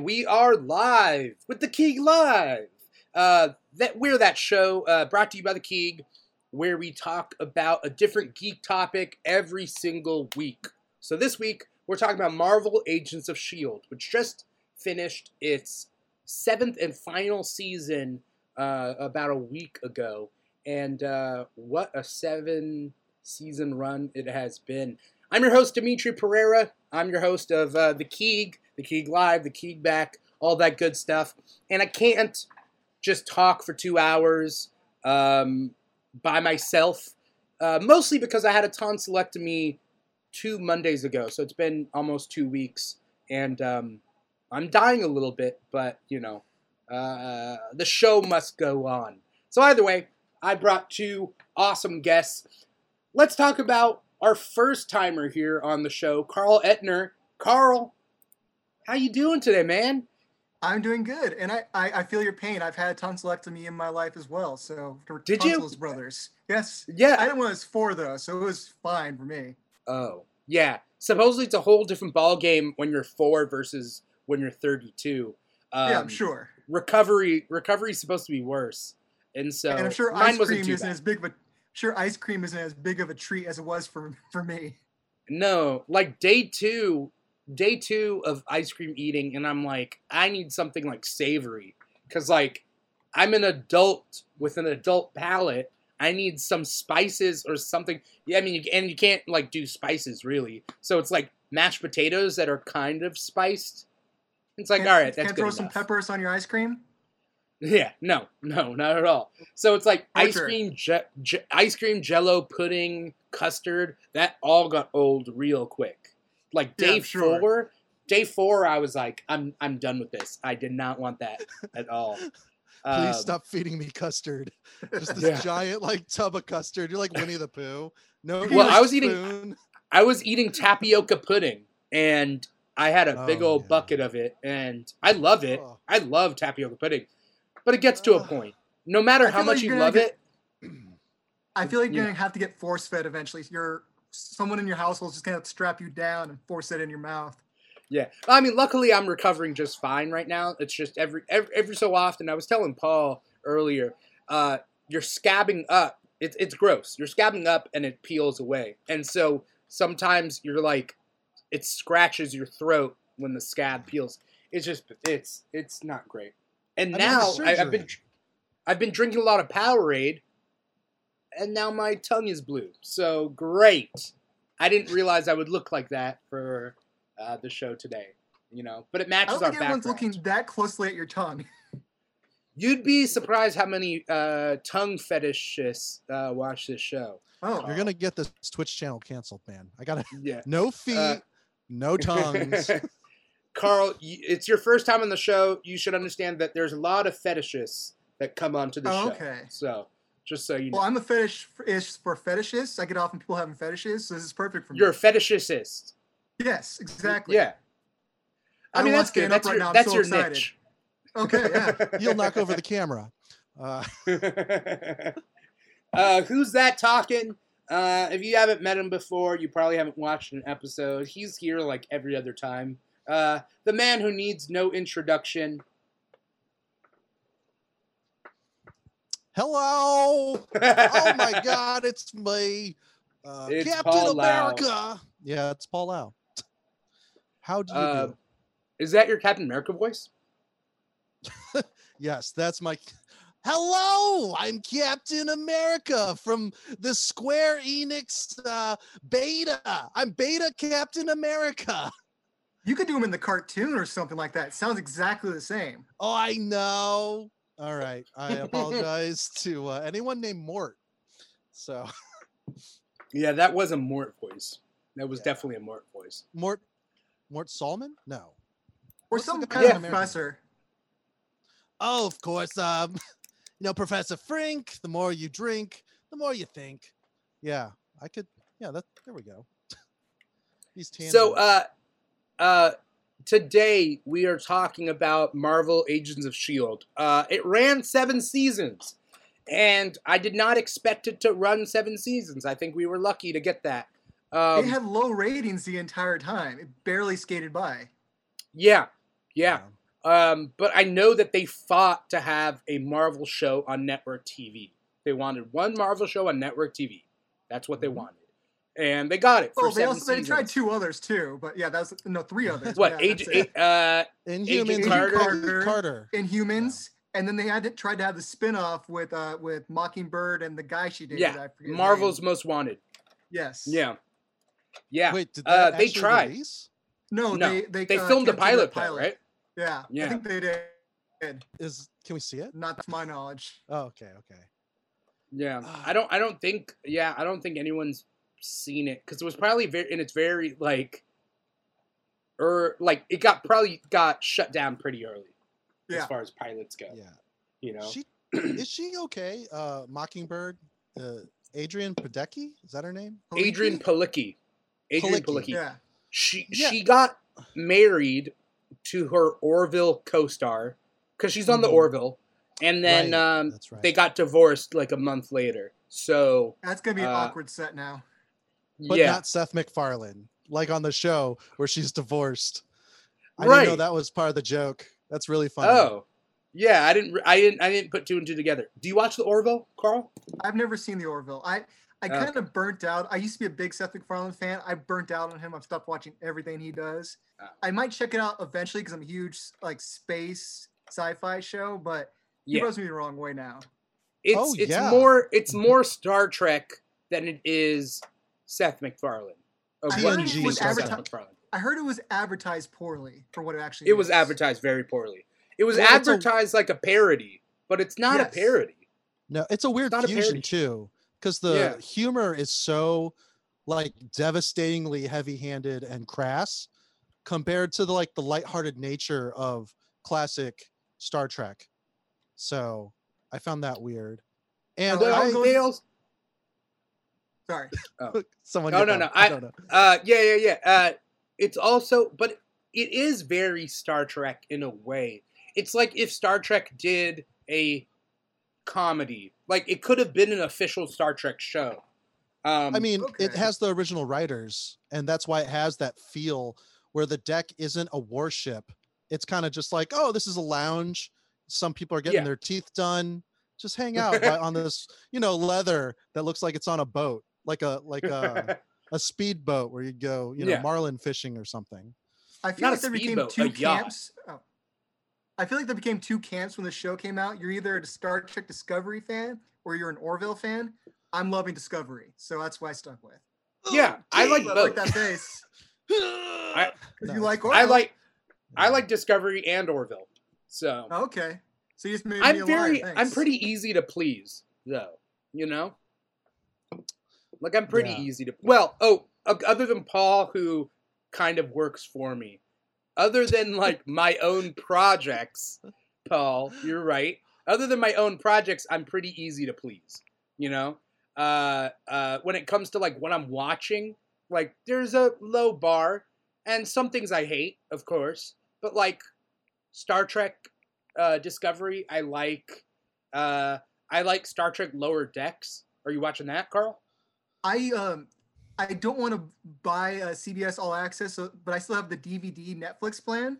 And we are live with the KEEG Live. We're that show brought to you by the KEEG, where we talk about a different geek topic every single week. So this week, we're talking about Marvel Agents of S.H.I.E.L.D., which just finished its 7th and final season about a week ago. And what a 7-season run it has been. I'm your host, Dimithri Perera. I'm your host of the KEEG, the KEEG Live, the KEEG Back, all that good stuff. And I can't just talk for 2 hours by myself, mostly because I had a tonsillectomy 2 Mondays ago. So it's been almost 2 weeks, and I'm dying a little bit, but, you know, the show must go on. So either way, I brought 2 awesome guests. Let's talk about our first-timer here on the show, Carl Etner. Carl, how you doing today, man? I'm doing good, and I feel your pain. I've had tonsillectomy in my life as well, so we're tonsils brothers. Yes. Yeah. I didn't when I was 4, though, so it was fine for me. Oh, yeah. Supposedly it's a whole different ballgame when you're 4 versus when you're 32. Yeah, I'm sure. Recovery is supposed to be worse, and so and I'm sure mine wasn't too bad. Sure, ice cream isn't as big of a treat as it was for me. No, like day two of ice cream eating, and I'm like, I need something like savory, because like I'm an adult with an adult palate. I need some spices or something. Yeah, I mean, and you can't like do spices really. So it's like mashed potatoes that are kind of spiced. It's like, all right, that's good. Can't throw some peppers on your ice cream? Yeah, no, not at all. So it's like ice cream, jello, pudding, custard. That all got old real quick. Like day four, I was like, I'm done with this. I did not want that at all. Please stop feeding me custard. Just this giant like tub of custard. You're like Winnie the Pooh. No, well, I was eating tapioca pudding, and I had a big old bucket of it, and I love it. Oh. I love tapioca pudding. But it gets to a point. No matter how much you love it. I feel like you're going to have to get force-fed eventually. Someone in your household is just going to have to strap you down and force it in your mouth. Yeah. I mean, luckily I'm recovering just fine right now. It's just every so often. I was telling Paul earlier, you're scabbing up. It's gross. You're scabbing up and it peels away. And so sometimes you're like, it scratches your throat when the scab peels. It's just, it's not great. And now I've been drinking a lot of Powerade, and now my tongue is blue. So great! I didn't realize I would look like that for the show today, you know. But it matches our background. I don't think anyone's looking that closely at your tongue. You'd be surprised how many tongue fetishists watch this show. Oh, you're gonna get this Twitch channel canceled, man. I gotta. Yeah. No feet, no tongues. Carl, it's your first time on the show. You should understand that there's a lot of fetishists that come onto the show. Okay. So, just so you know. Well, I'm a fetishist for fetishists. I get off on people having fetishes, so this is perfect for me. You're a fetishist. Yes, exactly. Yeah. I mean, that's good. That's your niche. Okay, yeah. You'll knock over the camera. Who's that talking? If you haven't met him before, you probably haven't watched an episode. He's here like every other time. The man who needs no introduction. Hello! Oh my God, it's me, Captain Paul America. Lau. Yeah, it's Paul Lau. How do you do? Is that your Captain America voice? Yes, that's my. Hello, I'm Captain America from the Square Enix beta. I'm beta Captain America. You could do them in the cartoon or something like that. It sounds exactly the same. Oh, I know. All right. I apologize to anyone named Mort. So. Yeah, that was a Mort voice. That was definitely a Mort voice. Mort Solomon? No. Or some kind of professor. Oh, of course. You know, Professor Frink, the more you drink, the more you think. Yeah, I could. Yeah, there we go. He's tan. So, today we are talking about Marvel Agents of S.H.I.E.L.D. It ran 7 seasons, and I did not expect it to run 7 seasons. I think we were lucky to get that. It had low ratings the entire time. It barely skated by. Yeah. But I know that they fought to have a Marvel show on network TV. They wanted one Marvel show on network TV. That's what they wanted. And they got it. Oh, they tried two others too, but yeah, that was three others. What? Yeah, Agent Carter, Inhumans, and then they tried to have the spinoff with Mockingbird and the guy she dated. Yeah, I forget Marvel's Most Wanted. Yes. Yeah. Yeah. Wait, did they tried? Release? No, they filmed a pilot, right? Yeah, I think they did. Can we see it? Not to my knowledge. Oh, okay. Yeah, I don't think anyone's seen it because it was probably it got shut down pretty early as far as pilots go. Yeah, you know, is she okay? Mockingbird, Adrianne Palicki, is that her name? Adrianne Palicki. Yeah, she got married to her Orville co-star because she's on the Orville, and then they got divorced like a month later. So that's gonna be an awkward set now. But not Seth MacFarlane, like on the show where she's divorced. I didn't know that was part of the joke. That's really funny. Oh, yeah, I didn't put two and two together. Do you watch the Orville, Carl? I've never seen the Orville. I kind of burnt out. I used to be a big Seth MacFarlane fan. I burnt out on him. I've stopped watching everything he does. I might check it out eventually because I'm a huge space sci-fi show, but he rubs me the wrong way now. It's more Star Trek than it is Seth MacFarlane. I heard it was advertised poorly for what it actually is. It was advertised very poorly. It was advertised like a parody, but it's not a parody. No, it's a weird fusion too, because the humor is so devastatingly heavy-handed and crass compared to the lighthearted nature of classic Star Trek. So I found that weird. And sorry. Oh. Someone. No. I don't know. It's also, but it is very Star Trek in a way. It's like if Star Trek did a comedy, it could have been an official Star Trek show. It has the original writers, and that's why it has that feel where the deck isn't a warship. It's kind of just this is a lounge. Some people are getting their teeth done. Just hang out on this, leather that looks like it's on a boat. Like a speedboat where you go, marlin fishing or something. I feel like there became two camps. Oh. I feel like there became two camps when the show came out. You're either a Star Trek Discovery fan or you're an Orville fan. I'm loving Discovery, so that's why I stuck with. Yeah, oh, I like both. I like that face. You like Orville? I like Discovery and Orville. So okay, so you just made me alive. I'm pretty easy to please, though. You know. I'm pretty easy to... Well, other than Paul, who kind of works for me. Other than, my own projects, Paul, you're right. Other than my own projects, I'm pretty easy to please, you know? When it comes to, what I'm watching, there's a low bar, and some things I hate, of course, but, Star Trek Discovery, I like Star Trek Lower Decks. Are you watching that, Carl? I don't want to buy a CBS All Access, but I still have the DVD Netflix plan.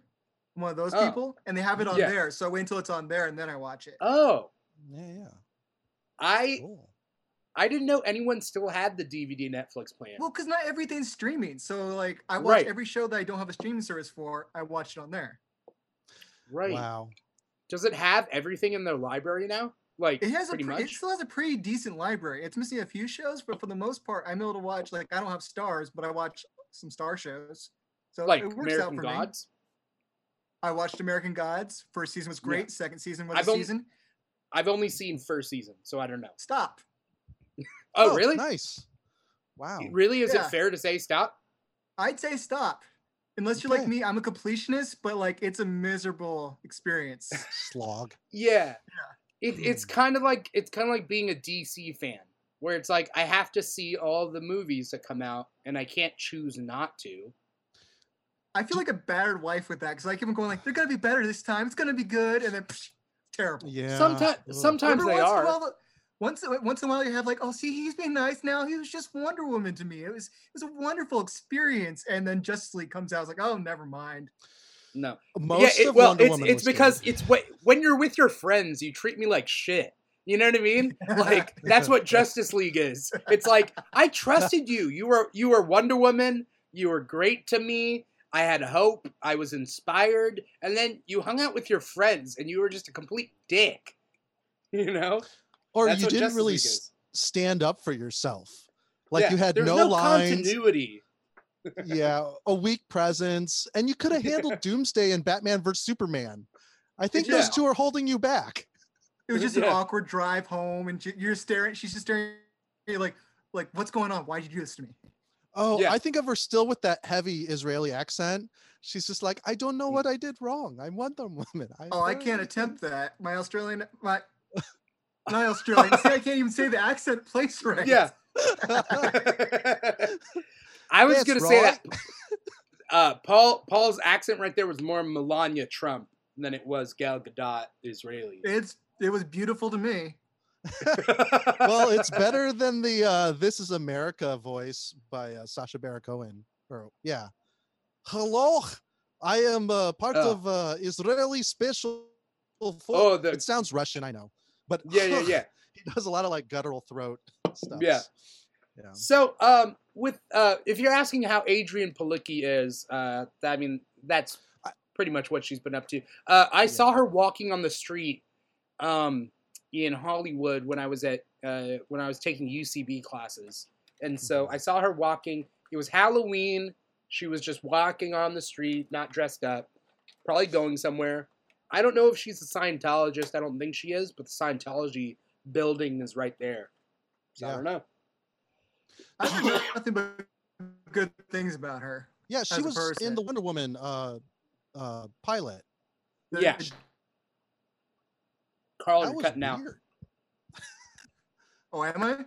I'm one of those people, and they have it on there. So I wait until it's on there, and then I watch it. Oh, yeah. I didn't know anyone still had the DVD Netflix plan. Well, because not everything's streaming. So I watch every show that I don't have a streaming service for. I watch it on there. Right. Wow. Does it have everything in their library now? It still has a pretty decent library. It's missing a few shows, but for the most part, I'm able to watch. I don't have stars, but I watch some star shows. So it works American out for Gods. Me. I watched American Gods. First season was great. Yeah. Second season was I've only seen first season, so I don't know. Stop. Oh, really? Nice. Wow. Really? Is it fair to say stop? I'd say stop. Unless you're like me, I'm a completionist, but it's a miserable experience. Slog. Yeah. It's kind of like being a DC fan, where it's I have to see all the movies that come out, and I can't choose not to. I feel like a battered wife with that, because I keep going they're gonna be better this time. It's gonna be good, and then terrible. Yeah. Sometimes they are. Once in a while, you have oh, see, he's being nice now. He was just Wonder Woman to me. It was a wonderful experience, and then Justice League comes out. I was oh, never mind. No. Most of Wonder Woman. It's because it's when you're with your friends, you treat me like shit. You know what I mean? Like, that's what Justice League is. It's like, I trusted you. You were Wonder Woman. You were great to me. I had hope. I was inspired. And then you hung out with your friends, and you were just a complete dick. You know? Or that's you didn't Justice really stand up for yourself. Like, yeah, you had no lines. Continuity. Yeah, a weak presence. And you could have handled Doomsday and Batman vs. Superman. I think those two are holding you back. It was just an awkward drive home, and you're staring. She's just staring at you like, what's going on? Why'd you do this to me? Oh, yeah. I think of her still with that heavy Israeli accent. She's just like, I don't know what I did wrong. I'm Wonder Woman. I can't attempt that. My Australian. See, I can't even say the accent place right. Yeah. I was going to say that Paul's accent right there was more Melania Trump than it was Gal Gadot Israeli. It was beautiful to me. Well, it's better than the This Is America voice by Sacha Baron Cohen. Yeah. Hello, I am part of Israeli Special Force. It sounds Russian, I know. But yeah. He does a lot of like guttural throat stuff. Yeah. So if you're asking how Adrianne Palicki is, I mean, that's pretty much what she's been up to. I saw her walking on the street in Hollywood when I was at when I was taking UCB classes, and so I saw her walking. It was Halloween. She was just walking on the street, not dressed up, probably going somewhere. I don't know if she's a Scientologist. I don't think she is, but the Scientology building is right there. So I don't know. I heard nothing but good things about her. Yeah, she was in the Wonder Woman pilot. Yeah. Carl, you're cutting out. Oh, am I?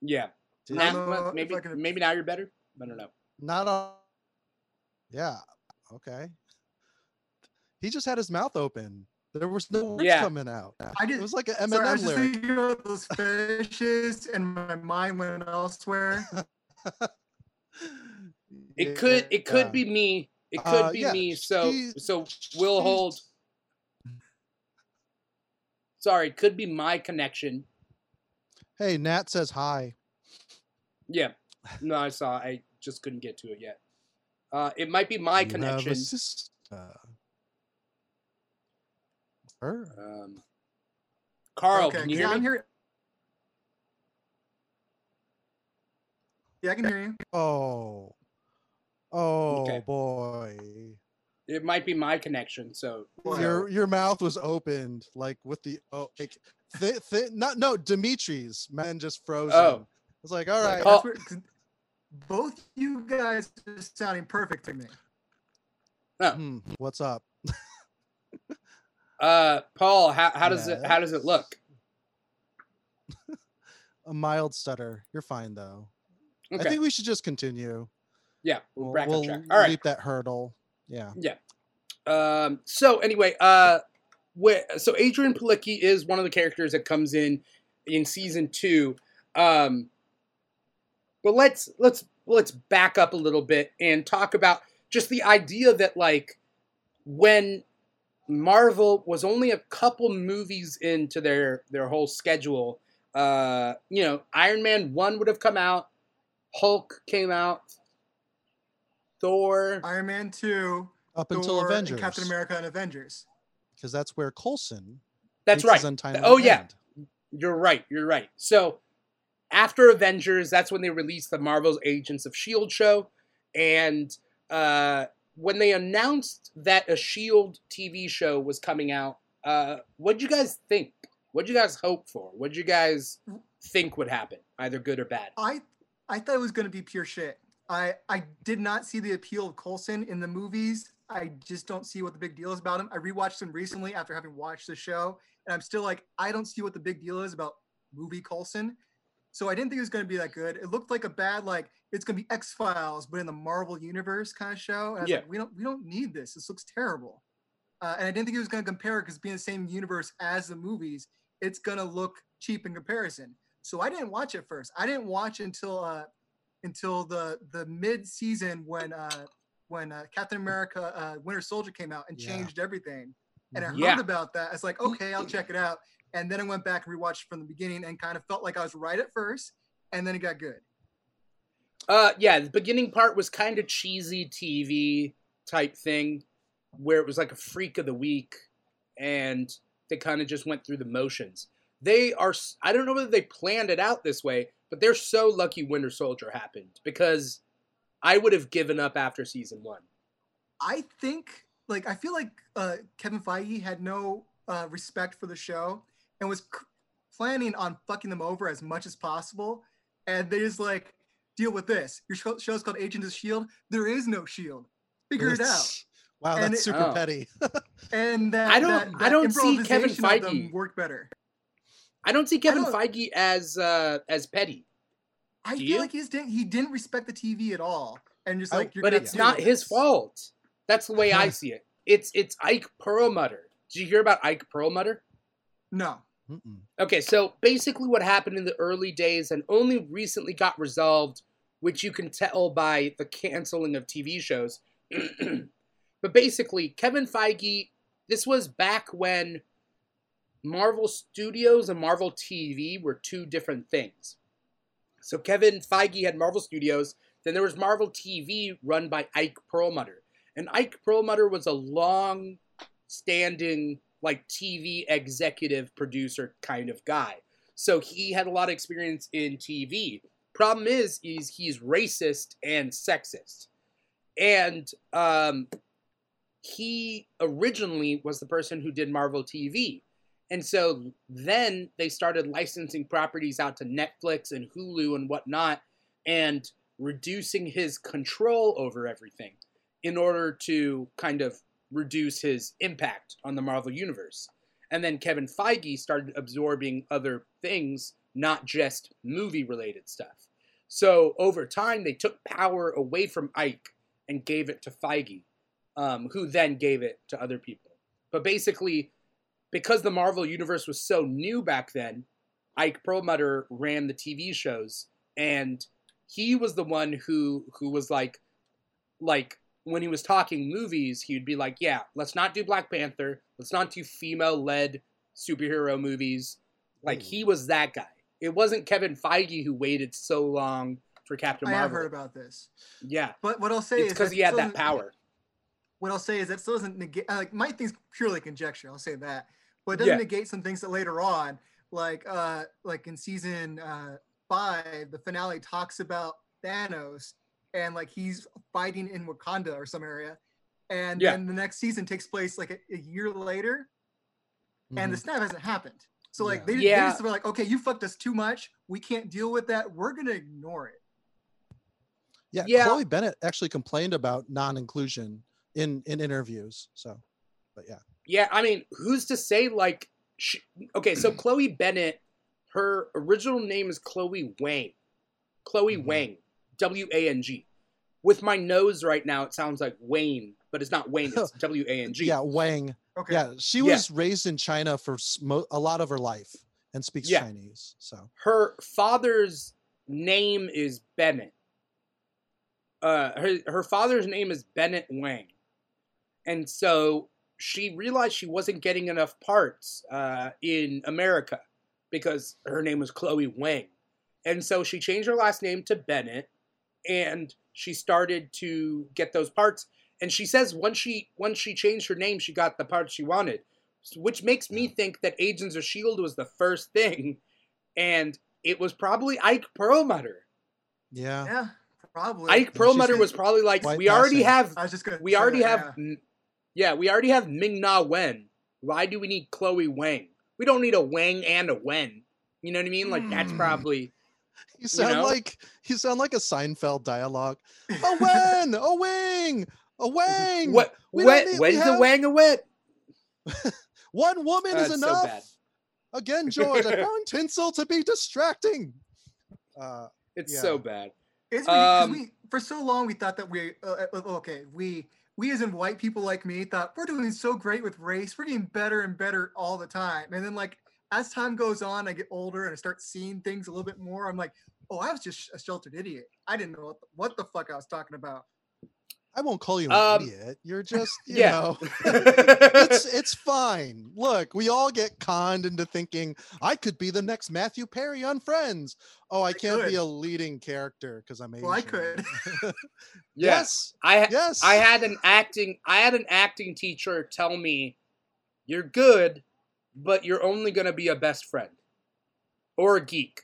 Yeah. Now, maybe now you're better? I don't know. Not on. Yeah. Okay. He just had his mouth open. There was no words coming out. It was like an M&M lyric. I was just thinking about those fishes, and my mind went elsewhere. It could be me. It could be me. So we'll hold. Sorry, it could be my connection. Hey, Nat says hi. Yeah. No, I saw. I just couldn't get to it yet. It might be my connection. Her? Carl, okay. Can you hear me? Yeah, I can hear you. Oh, okay. Boy. It might be my connection. So your mouth was opened like with the Dimitri's man just frozen. Oh, it's like all right. Oh. Both you guys are sounding perfect to me. Oh. What's up? Paul, how does it look? A mild stutter. You're fine though. Okay. I think we should just continue. Yeah, we'll track. All right. Leap that hurdle. Yeah. Yeah. So anyway, so Adrianne Palicki is one of the characters that comes in season 2. But let's back up a little bit and talk about just the idea that like when Marvel was only a couple movies into their whole schedule. You know, Iron Man 1 would have come out. Hulk came out. Thor. Iron Man 2. Up until Avengers. And Captain America and Avengers. Because that's where Coulson. That's right. You're right. So after Avengers, that's when they released the Marvel's Agents of S.H.I.E.L.D. show. And when they announced that a S.H.I.E.L.D. TV show was coming out, what'd you guys think? What'd you guys hope for? What'd you guys think would happen, either good or bad? I thought it was going to be pure shit. I did not see the appeal of Coulson in the movies. I just don't see what the big deal is about him. I rewatched him recently after having watched the show, and I'm still like, I don't see what the big deal is about movie Coulson. So I didn't think it was going to be that good. It looked like a bad, like, it's going to be X-Files, but in the Marvel Universe kind of show. And I was like, we don't need this. This looks terrible. And I didn't think it was going to compare because being the same universe as the movies, it's going to look cheap in comparison. So I didn't watch it first. I didn't watch until the mid-season when when Captain America Winter Soldier came out and changed everything. And I heard about that. I was like, okay, I'll check it out. And then I went back and rewatched from the beginning and kind of felt like I was right at first, and then it got good. The beginning part was kind of cheesy TV type thing where it was like a freak of the week, and they kind of just went through the motions. They are, I don't know whether they planned it out this way, but they're so lucky Winter Soldier happened, because I would have given up after season one. I think, like, I feel like Kevin Feige had no respect for the show and was planning on fucking them over as much as possible. And they just like, deal with this. Your show's called Agents of S.H.I.E.L.D. There is no shield. Figure it out. Wow, and that's super petty. And that, I don't see Kevin Feige work better. I don't see Kevin Feige as petty. I feel like he didn't respect the TV at all, and just like, but it's not his fault. That's the way I see it. It's Ike Perlmutter. Did you hear about Ike Perlmutter? No. Mm-mm. Okay, so basically, what happened in the early days and only recently got resolved, which you can tell by the canceling of TV shows. But basically, Kevin Feige, this was back when Marvel Studios and Marvel TV were two different things. So Kevin Feige had Marvel Studios, then there was Marvel TV run by Ike Perlmutter. And Ike Perlmutter was a long-standing, like, TV executive producer kind of guy. So he had a lot of experience in TV. Problem is he's racist and sexist. And he originally was the person who did Marvel TV. And so then they started licensing properties out to Netflix and Hulu and whatnot, and reducing his control over everything in order to kind of reduce his impact on the Marvel Universe. And then Kevin Feige started absorbing other things, not just movie-related stuff. So over time, they took power away from Ike and gave it to Feige, who then gave it to other people. But basically, because the Marvel Universe was so new back then, Ike Perlmutter ran the TV shows, and he was the one who was like when he was talking movies, he'd be like, yeah, let's not do Black Panther. Let's not do female-led superhero movies. Like, he was that guy. It wasn't Kevin Feige who waited so long for Captain Marvel. I have heard about this. Yeah. But what I'll say is because he had that power. What I'll say is that still doesn't negate, like, my thing's purely conjecture, I'll say that. But it doesn't negate some things that later on, like in season 5, the finale talks about Thanos, and like he's fighting in Wakanda or some area, and then the next season takes place like a year later, and the snap hasn't happened. So like they just were like, okay, you fucked us too much. We can't deal with that. We're gonna ignore it. Yeah. Chloe Bennett actually complained about non-inclusion in interviews. So, but yeah. I mean, who's to say like? So Chloe Bennett, her original name is Chloe Wang. Chloe Wang. W-A-N-G. With my nose right now, it sounds like Wayne, but it's not Wayne, it's W-A-N-G. Yeah, Wang. Okay. Yeah, she was raised in China for a lot of her life and speaks Chinese. So her father's name is Bennett. Her father's name is Bennett Wang. And so she realized she wasn't getting enough parts in America because her name was Chloe Wang. And so she changed her last name to Bennett, and she started to get those parts. And she says once she changed her name, she got the parts she wanted, which makes me think that Agents of S.H.I.E.L.D. was the first thing, and it was probably Ike Perlmutter. Yeah, probably. Ike Perlmutter was probably like, we already have Ming-Na Wen. Why do we need Chloe Wang? We don't need a Wang and a Wen. You know what I mean? Like that's probably. You sound like a Seinfeld dialogue. A Wen, a Wang, a Wang. What? When's the Wang a wit? One woman is enough. So bad. Again, George, I found tinsel to be distracting. It's so bad. It's we for so long we thought that we as in white people like me thought we're doing so great with race. We're getting better and better all the time, and then like. As time goes on, I get older and I start seeing things a little bit more. I'm like, oh, I was just a sheltered idiot. I didn't know what the fuck I was talking about. I won't call you an idiot. You're just, you know, it's fine. Look, we all get conned into thinking I could be the next Matthew Perry on Friends. Oh, I can't be a leading character because I'm Asian. Well, I could. Yes. I had an acting teacher tell me, "You're good, but you're only going to be a best friend or a geek."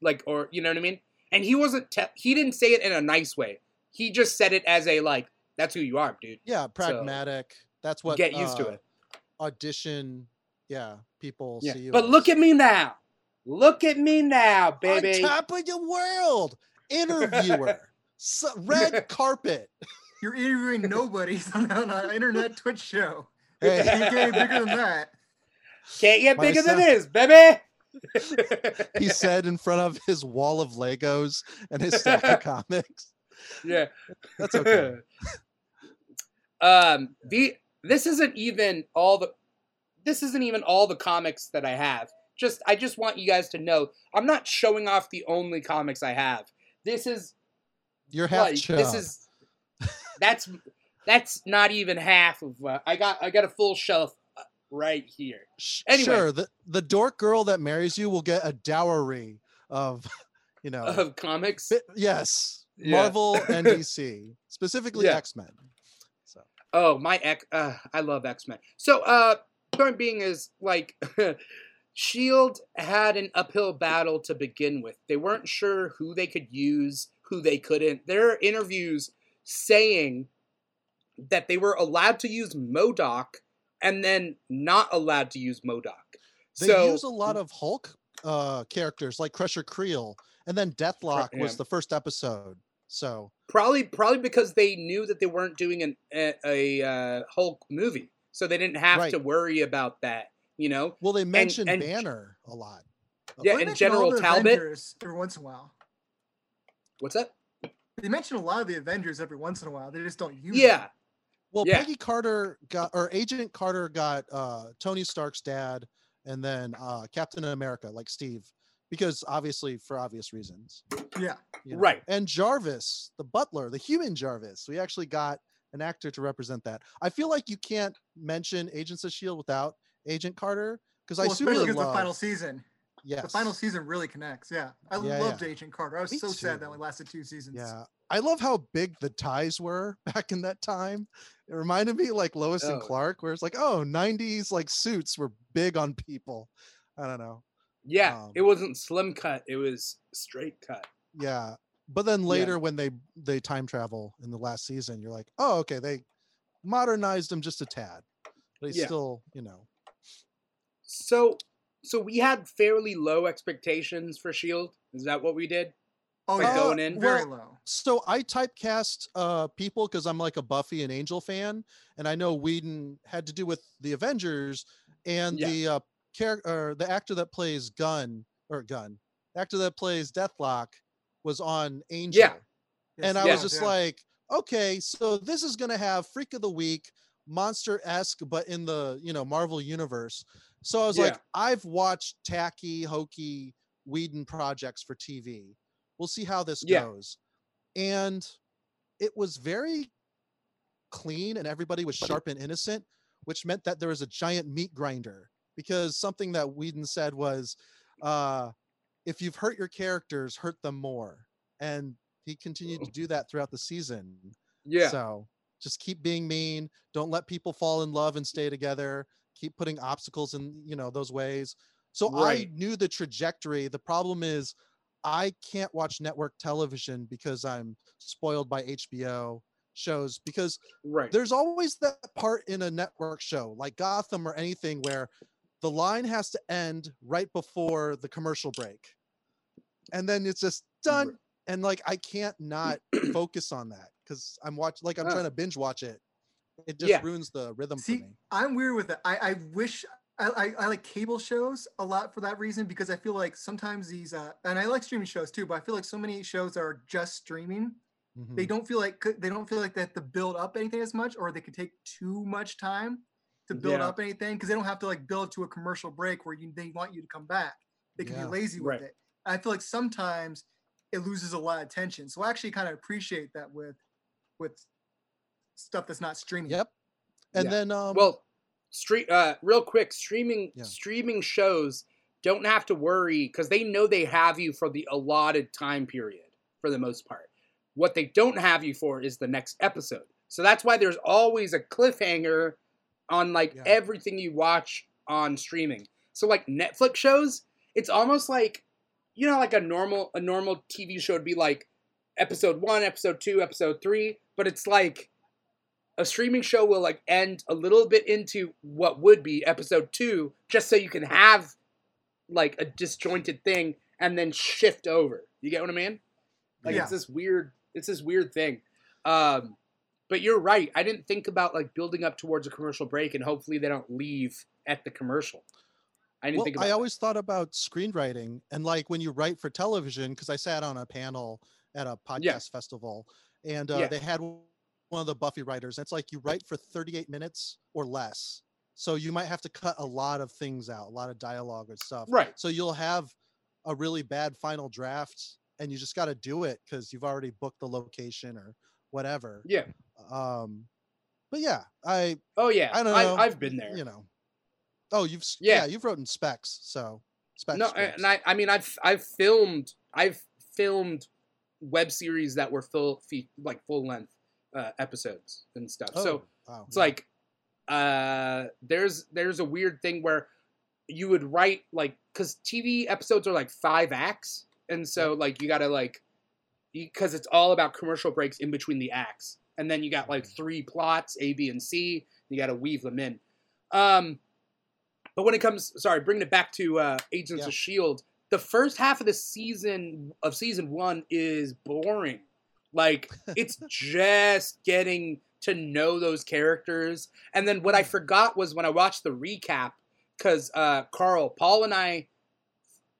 Like, or you know what I mean? And he wasn't he didn't say it in a nice way. He just said it as a, like, that's who you are, dude. Yeah, pragmatic. So, that's what... Get used to it. Audition. Yeah, people see you. But look at me now. Look at me now, baby. On top of your world. Interviewer. Red carpet. You're interviewing nobody on an internet Twitch show. Hey. You can't get bigger than that. Can't get bigger than this, baby. He said in front of his wall of Legos and his stack of comics. Yeah, that's okay. This isn't even all the comics that I have. I just want you guys to know I'm not showing off the only comics I have. This is that's not even half of I got a full shelf right here. Anyway, sure, the dork girl that marries you will get a dowry of of comics. Yes. Yeah. Marvel and DC, specifically X-Men. So. Oh, my I love X-Men. So, point being is, like, S.H.I.E.L.D. had an uphill battle to begin with. They weren't sure who they could use, who they couldn't. There are interviews saying that they were allowed to use MODOK and then not allowed to use MODOK. They use a lot of Hulk characters, like Crusher Creel, and then Deathlock was the first episode. So probably because they knew that they weren't doing a Hulk movie, so they didn't have to worry about that, you know. Well, they mentioned Banner a lot. Yeah, and General Talbot Avengers every once in a while. What's that? They mention a lot of the Avengers every once in a while. They just don't use. Yeah. Them. Well, yeah. Agent Carter got Tony Stark's dad, and then Captain America, like Steve. Because obviously, for obvious reasons. Yeah. You know? Right. And Jarvis, the butler, the human Jarvis. We actually got an actor to represent that. I feel like you can't mention Agents of S.H.I.E.L.D. without Agent Carter. Because especially because the final season. Yes. The final season really connects. Yeah. I loved Agent Carter. I was so sad that only lasted 2 seasons. Yeah. I love how big the ties were back in that time. It reminded me like Lois and Clark, where it's like, 90s like suits were big on people. I don't know. Yeah, it wasn't slim cut. It was straight cut. Yeah. But then later when they time travel in the last season, you're like, oh, okay. They modernized them just a tad. They still, So we had fairly low expectations for S.H.I.E.L.D. Is that what we did? Oh, going in? Very low. So I typecast people because I'm like a Buffy and Angel fan. And I know Whedon had to do with the Avengers and the character, the actor that plays Deathlock was on Angel, and I was just like, okay, so this is gonna have Freak of the Week, monster-esque, but in the Marvel universe. So I was like, I've watched tacky, hokey Whedon projects for TV. We'll see how this goes, and it was very clean, and everybody was sharp and innocent, which meant that there was a giant meat grinder. Because something that Whedon said was, if you've hurt your characters, hurt them more. And he continued to do that throughout the season. Yeah. So just keep being mean. Don't let people fall in love and stay together. Keep putting obstacles in, those ways. So I knew the trajectory. The problem is I can't watch network television because I'm spoiled by HBO shows, because there's always that part in a network show like Gotham or anything where the line has to end right before the commercial break. And then it's just done. And like, I can't not focus on that because I'm watching, like I'm trying to binge watch it. It just ruins the rhythm for me. I'm weird with it. I wish I like cable shows a lot for that reason, because I feel like sometimes these, and I like streaming shows too, but I feel like so many shows are just streaming. Mm-hmm. They don't feel like they have to build up anything as much, or they could take too much time to build up anything, because they don't have to like build to a commercial break where they want you to come back. They can be lazy with it. I feel like sometimes it loses a lot of tension. So I actually kind of appreciate that with stuff that's not streaming. Yep. And then real quick, streaming shows don't have to worry because they know they have you for the allotted time period for the most part. What they don't have you for is the next episode. So that's why there's always a cliffhanger on everything you watch on streaming. So like Netflix shows, it's almost like, you know, like a normal TV show would be like episode 1, episode 2, episode 3, but it's like a streaming show will like end a little bit into what would be episode 2 just so you can have like a disjointed thing and then shift over. You get what I mean? Like it's this weird thing. But you're right. I didn't think about like building up towards a commercial break and hopefully they don't leave at the commercial. I always thought about screenwriting and like when you write for television, because I sat on a panel at a podcast festival and they had one of the Buffy writers. It's like you write for 38 minutes or less. So you might have to cut a lot of things out, a lot of dialogue and stuff. Right. So you'll have a really bad final draft and you just got to do it because you've already booked the location or whatever. Yeah. I don't know. I've been there. You know. Oh, you've written specs, so specs. No, specs. And I've filmed web series that were full length episodes and stuff. Oh, so there's a weird thing where you would write like because TV episodes are like 5 acts, and so like you gotta like because it's all about commercial breaks in between the acts, and then you got like 3 plots A, B, and C. And you gotta weave them in. But when it comes, bringing it back to Agents of S.H.I.E.L.D., the first half of the season one is boring. Like, it's just getting to know those characters. And then what I forgot was when I watched the recap, because Paul and I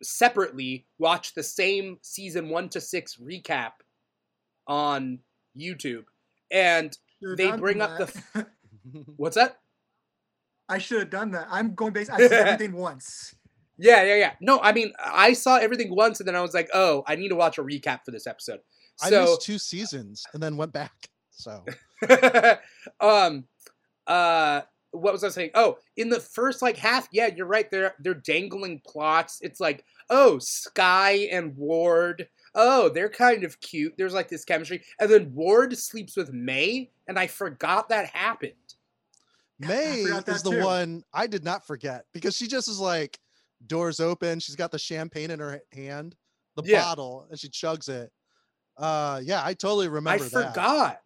separately watched the same season 1 to 6 recap on YouTube. And they bring up the... What's that? I should have done that. I'm going based. I saw everything once. Yeah. No, I mean, I saw everything once, and then I was like, "Oh, I need to watch a recap for this episode." So, I missed 2 seasons, and then went back. So, what was I saying? Oh, in the first like half, yeah, you're right. They're dangling plots. It's like, oh, Sky and Ward. Oh, they're kind of cute. There's like this chemistry, and then Ward sleeps with May, and I forgot that happened. May is the one I did not forget because she just is like doors open. She's got the champagne in her hand, the bottle, and she chugs it. I totally remember that.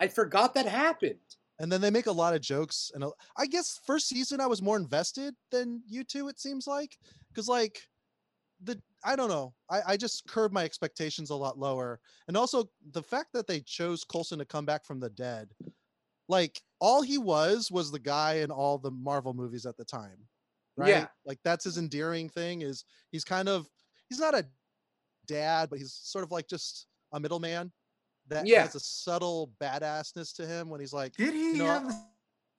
I forgot that happened. And then they make a lot of jokes. And I guess first season I was more invested than you two, it seems like. Because like I don't know. I just curbed my expectations a lot lower. And also the fact that they chose Coulson to come back from the dead. Like all he was the guy in all the Marvel movies at the time, right? Yeah. Like that's his endearing thing is he's not a dad, but he's sort of like just a middleman that has a subtle badassness to him when he's like, did he have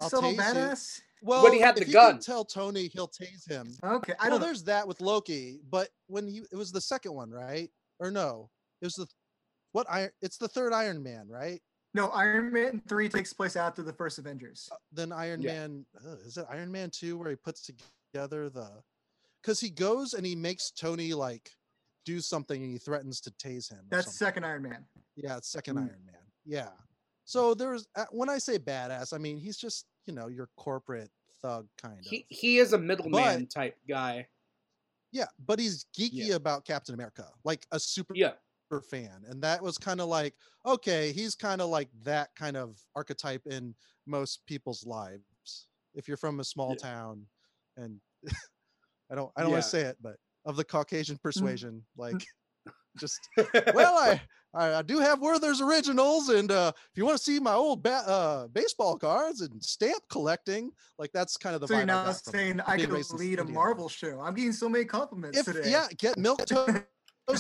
a subtle badass? Well, when he had the gun, tell Tony he'll tase him. Okay, I don't know. There's that with Loki, but when it was the second one, right? Or no, it was it's the third Iron Man, right? No, Iron Man 3 takes place after the first Avengers. Then Iron Man, is it Iron Man 2 where he puts together because he goes and he makes Tony like do something and he threatens to tase him. That's second Iron Man. Yeah, it's second Iron Man. Yeah. So there's, when I say badass, I mean, he's just, you know, your corporate thug kind of. He is a middleman type guy. Yeah, but he's geeky about Captain America, like a super fan, and that was kind of like, okay, he's kind of like that kind of archetype in most people's lives if you're from a small town and I don't want to say it, but of the Caucasian persuasion, like just I do have Werther's Originals, and if you want to see my old baseball cards and stamp collecting, like that's kind of the. So you're now saying I could lead a Marvel show. I'm getting so many compliments today. Yeah, get milquetoast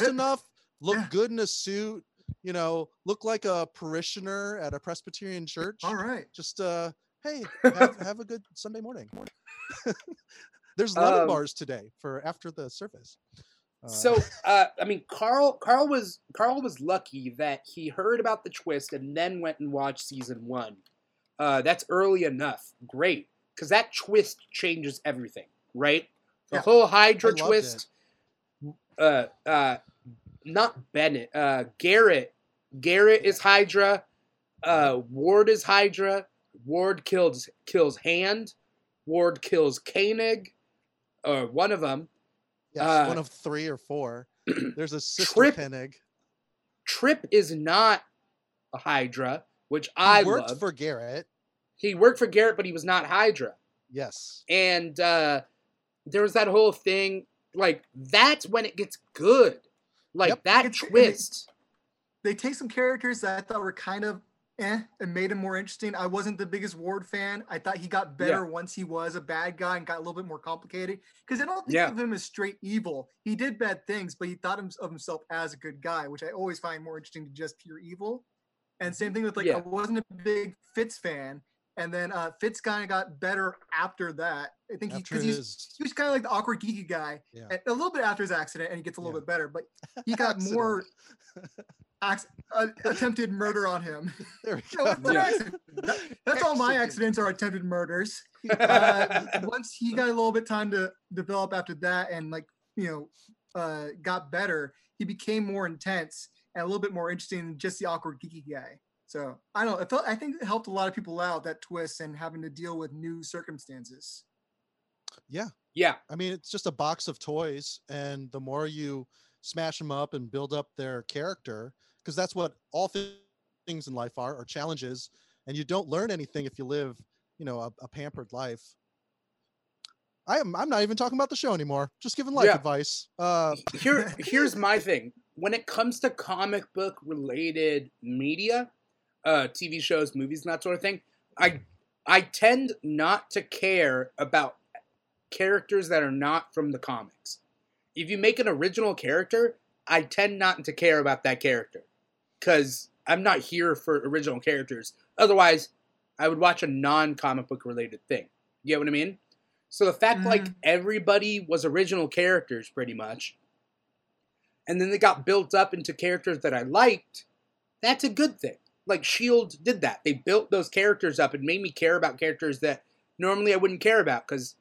enough. Look good in a suit, you know, look like a parishioner at a Presbyterian church. All right. Just, hey, have a good Sunday morning. There's lemon bars today for after the service. Carl was lucky that he heard about the twist and then went and watched season 1 That's early enough. Great. Because that twist changes everything, right? The whole Hydra twist. Not Bennett. Garrett. Garrett is Hydra. Ward is Hydra. Ward kills Hand. Ward kills Koenig. Or one of them. Yes, one of three or four. There's a sister Koenig. Trip is not a Hydra, which I loved. He worked for Garrett. He worked for Garrett, but he was not Hydra. Yes. And there was that whole thing. Like, that's when it gets good. Like, that twist. They take some characters that I thought were kind of and made him more interesting. I wasn't the biggest Ward fan. I thought he got better once he was a bad guy and got a little bit more complicated. Because I don't think of him as straight evil. He did bad things, but he thought of himself as a good guy, which I always find more interesting than just pure evil. And same thing with, like, I wasn't a big Fitz fan. And then Fitz kind of got better after that. I think he was kind of like the awkward geeky guy. Yeah. And a little bit after his accident, and he gets a little bit better. But he got more... attempted murder on him. There we go. That's all my accidents are attempted murders. Once he got a little bit time to develop after that, and got better, he became more intense and a little bit more interesting than just the awkward geeky guy. So I don't know. I think it helped a lot of people out, that twist, and having to deal with new circumstances. Yeah. Yeah. I mean, it's just a box of toys, and the more you smash them up and build up their character, because that's what all things in life are challenges, and you don't learn anything if you live, a pampered life. I'm not even talking about the show anymore. Just giving life advice. Here's my thing. When it comes to comic book related media, TV shows, movies, and that sort of thing, I tend not to care about characters that are not from the comics. If you make an original character, I tend not to care about that character, because I'm not here for original characters. Otherwise, I would watch a non-comic book related thing. You get what I mean? So the fact everybody was original characters pretty much, and then they got built up into characters that I liked, that's a good thing. Like, S.H.I.E.L.D. did that. They built those characters up and made me care about characters that normally I wouldn't care about because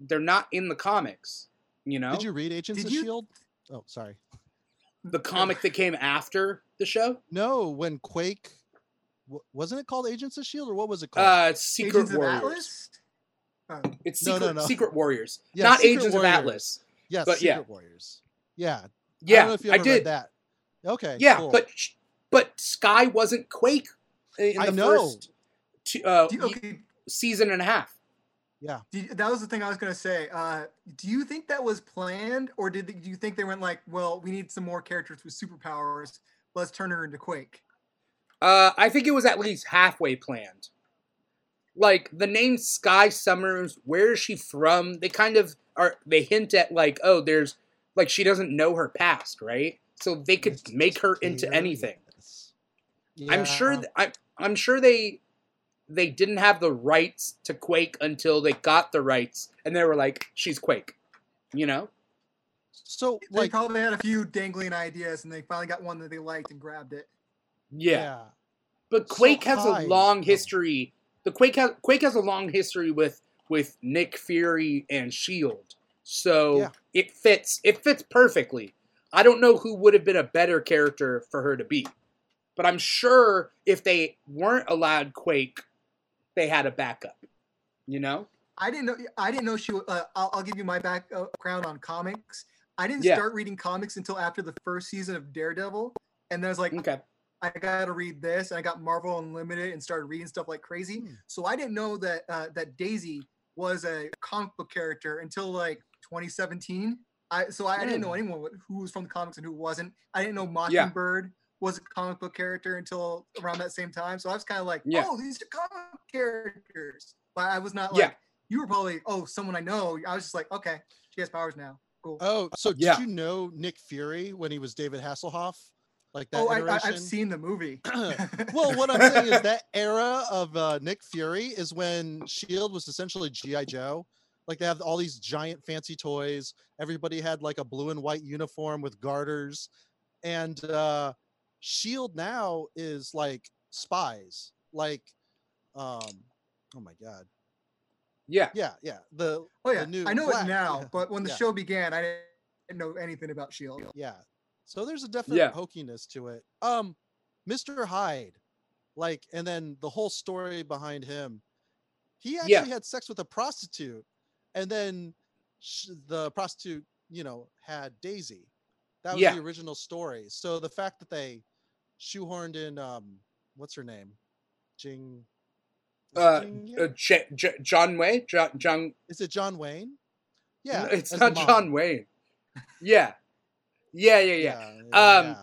they're not in the comics. Did you read Agents of S.H.I.E.L.D.? Oh, sorry. The comic that came after the show? No, when Quake... Wasn't it called Agents of S.H.I.E.L.D. or what was it called? Secret Agents Warriors. Of Atlas? It's Secret, no. Secret Warriors. Yeah, not Secret Agents Warriors. Of Atlas. Yes, but Secret Warriors. Yeah. Yeah, I don't know if you ever read that. Okay, yeah, cool. But Sky wasn't Quake in first season and a half. Yeah, that was the thing I was gonna say. Do you think that was planned, or do you think they went like, "Well, we need some more characters with superpowers. Let's turn her into Quake"? I think it was at least halfway planned. Like, the name Sky Summers, where is she from? They kind of are. They hint at like, "Oh, there's like she doesn't know her past, right?" So they could make her into anything. Yeah. I'm sure. I'm sure they. They didn't have the rights to Quake until they got the rights, and they were like, she's Quake, So they probably had a few dangling ideas, and they finally got one that they liked and grabbed it. Yeah. But Quake has a long history. The Quake has a long history with Nick Fury and S.H.I.E.L.D. So it fits perfectly. I don't know who would have been a better character for her to be. But I'm sure if they weren't allowed Quake, they had a backup, I didn't know she would, I'll give you my background on comics. I didn't start reading comics until after the first season of Daredevil. And then I was like, okay, I got to read this. And I got Marvel Unlimited and started reading stuff like crazy. So I didn't know that Daisy was a comic book character until like 2017. I didn't know anyone who was from the comics and who wasn't. I didn't know Mockingbird was a comic book character until around that same time. So I was kind of like, oh, these are comic characters. But I was not like, you were probably, someone I know. I was just like, okay, she has powers now. Cool. Oh, so did you know Nick Fury when he was David Hasselhoff? Like that I've seen the movie. Well, what I'm saying is that era of Nick Fury is when S.H.I.E.L.D. was essentially G.I. Joe. Like, they have all these giant fancy toys. Everybody had like a blue and white uniform with garters. And S.H.I.E.L.D. now is like spies. Like, Oh my God. Yeah. Yeah. Yeah. The, oh yeah. The new I know Black. It now, yeah. But when the show began, I didn't know anything about S.H.I.E.L.D. Yeah. So there's a definite hokiness to it. Mr. Hyde, like, and then the whole story behind him, he actually had sex with a prostitute, and then the prostitute, you know, had Daisy. That was the original story. So the fact that they shoehorned in, what's her name? Jing. John Wayne? John. Is it John Wayne? Yeah. No, it's not John Wayne. Yeah. Yeah.